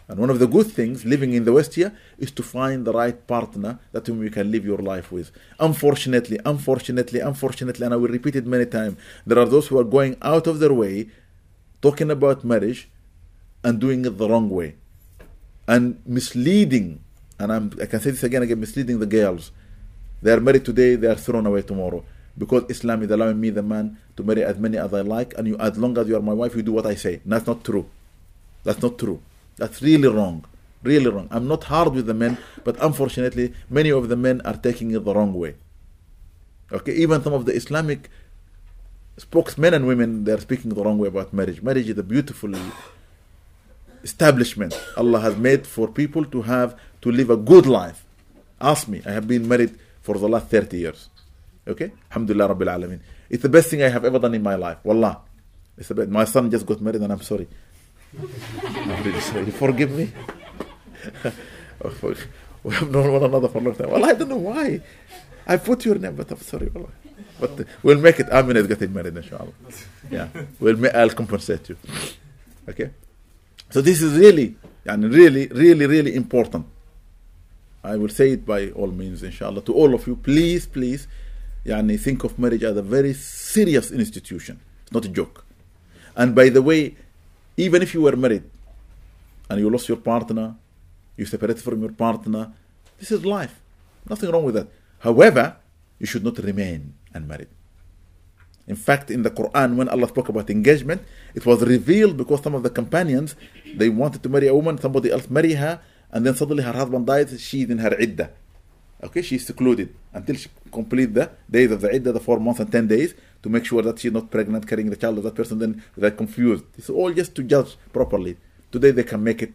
And one of the good things living in the West here is to find the right partner that whom you can live your life with. Unfortunately, unfortunately, unfortunately, and I will repeat it many times, there are those who are going out of their way talking about marriage and doing it the wrong way. And misleading, and I'm, I can say this again, again, misleading the girls. They are married today, they are thrown away tomorrow. Because Islam is allowing me, the man, to marry as many as I like, and you, as long as you are my wife, you do what I say. And that's not true. That's not true. That's really wrong, really wrong. I'm not hard with the men, but unfortunately, many of the men are taking it the wrong way. Okay, even some of the Islamic spokesmen and women, they're speaking the wrong way about marriage. Marriage is a beautiful establishment Allah has made for people to have, to live a good life. Ask me, I have been married for the last thirty years. Okay, alhamdulillah, Rabbil Alameen. It's the best thing I have ever done in my life, wallah. It's the best. My son just got married and I'm sorry. I'm really sorry. You forgive me? We have known one another for a long time. Well, I don't know why. I put your name, but I'm sorry. But uh, we'll make it. Amin is getting married, inshallah. Yeah, we'll ma- I'll compensate you. Okay? So this is really, and really, really, really important. I will say it by all means, inshallah. To all of you, please, please, yani, think of marriage as a very serious institution. It's not a joke. And by the way, even if you were married and you lost your partner, you separated from your partner, this is life. Nothing wrong with that. However, you should not remain unmarried. In fact, in the Quran, when Allah spoke about engagement, it was revealed because some of the companions, they wanted to marry a woman, somebody else marry her, and then suddenly her husband dies, she's in her iddah. Okay, she's secluded until she completes the days of the iddah, the four months and ten days, to make sure that she's not pregnant, carrying the child of that person, then they're confused. It's all just to judge properly. Today they can make it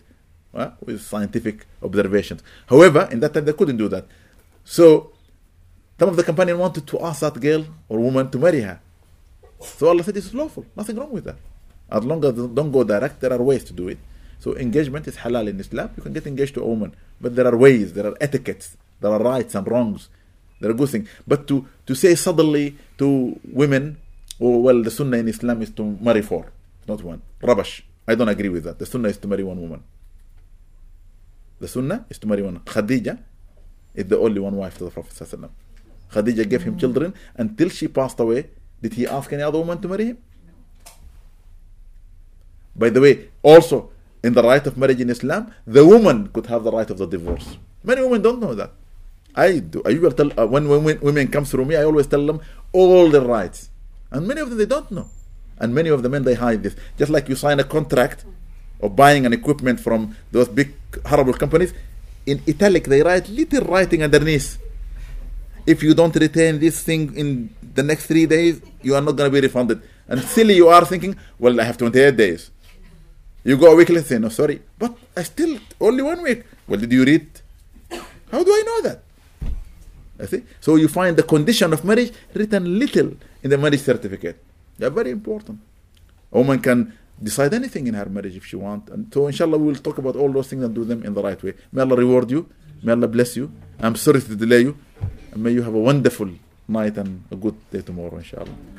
uh, with scientific observations. However, in that time they couldn't do that. So, some of the companions wanted to ask that girl or woman to marry her. So Allah said, it's lawful, nothing wrong with that. As long as don't go direct, there are ways to do it. So engagement is halal in Islam. You can get engaged to a woman. But there are ways, there are etiquettes. There are rights and wrongs. There are good things. But to, to say suddenly to women, oh, well, the sunnah in Islam is to marry four, not one. Rubbish. I don't agree with that. The sunnah is to marry one woman. The sunnah is to marry one. Khadija is the only one wife to the Prophet ﷺ. Khadija gave him children until she passed away. Did he ask any other woman to marry him? By the way, also, in the right of marriage in Islam, the woman could have the right of the divorce. Many women don't know that. I do. I will tell uh, when women, women come through me, I always tell them all their rights, and many of them they don't know, and many of the men they hide this. Just like you sign a contract of buying an equipment from those big horrible companies, in italic they write little writing underneath. if you don't retain this thing in the next three days, you are not going to be refunded. And silly you are thinking, well, I have twenty-eight days. You go a week later and say, no, sorry, but I still, only one week. Well, did you read? How do I know that? I see. So you find the condition of marriage written little in the marriage certificate. They're very important. A woman can decide anything in her marriage if she wants. And so inshallah we will talk about all those things and do them in the right way. May Allah reward you. May Allah bless you. I'm sorry to delay you. And may you have a wonderful night and a good day tomorrow, inshallah.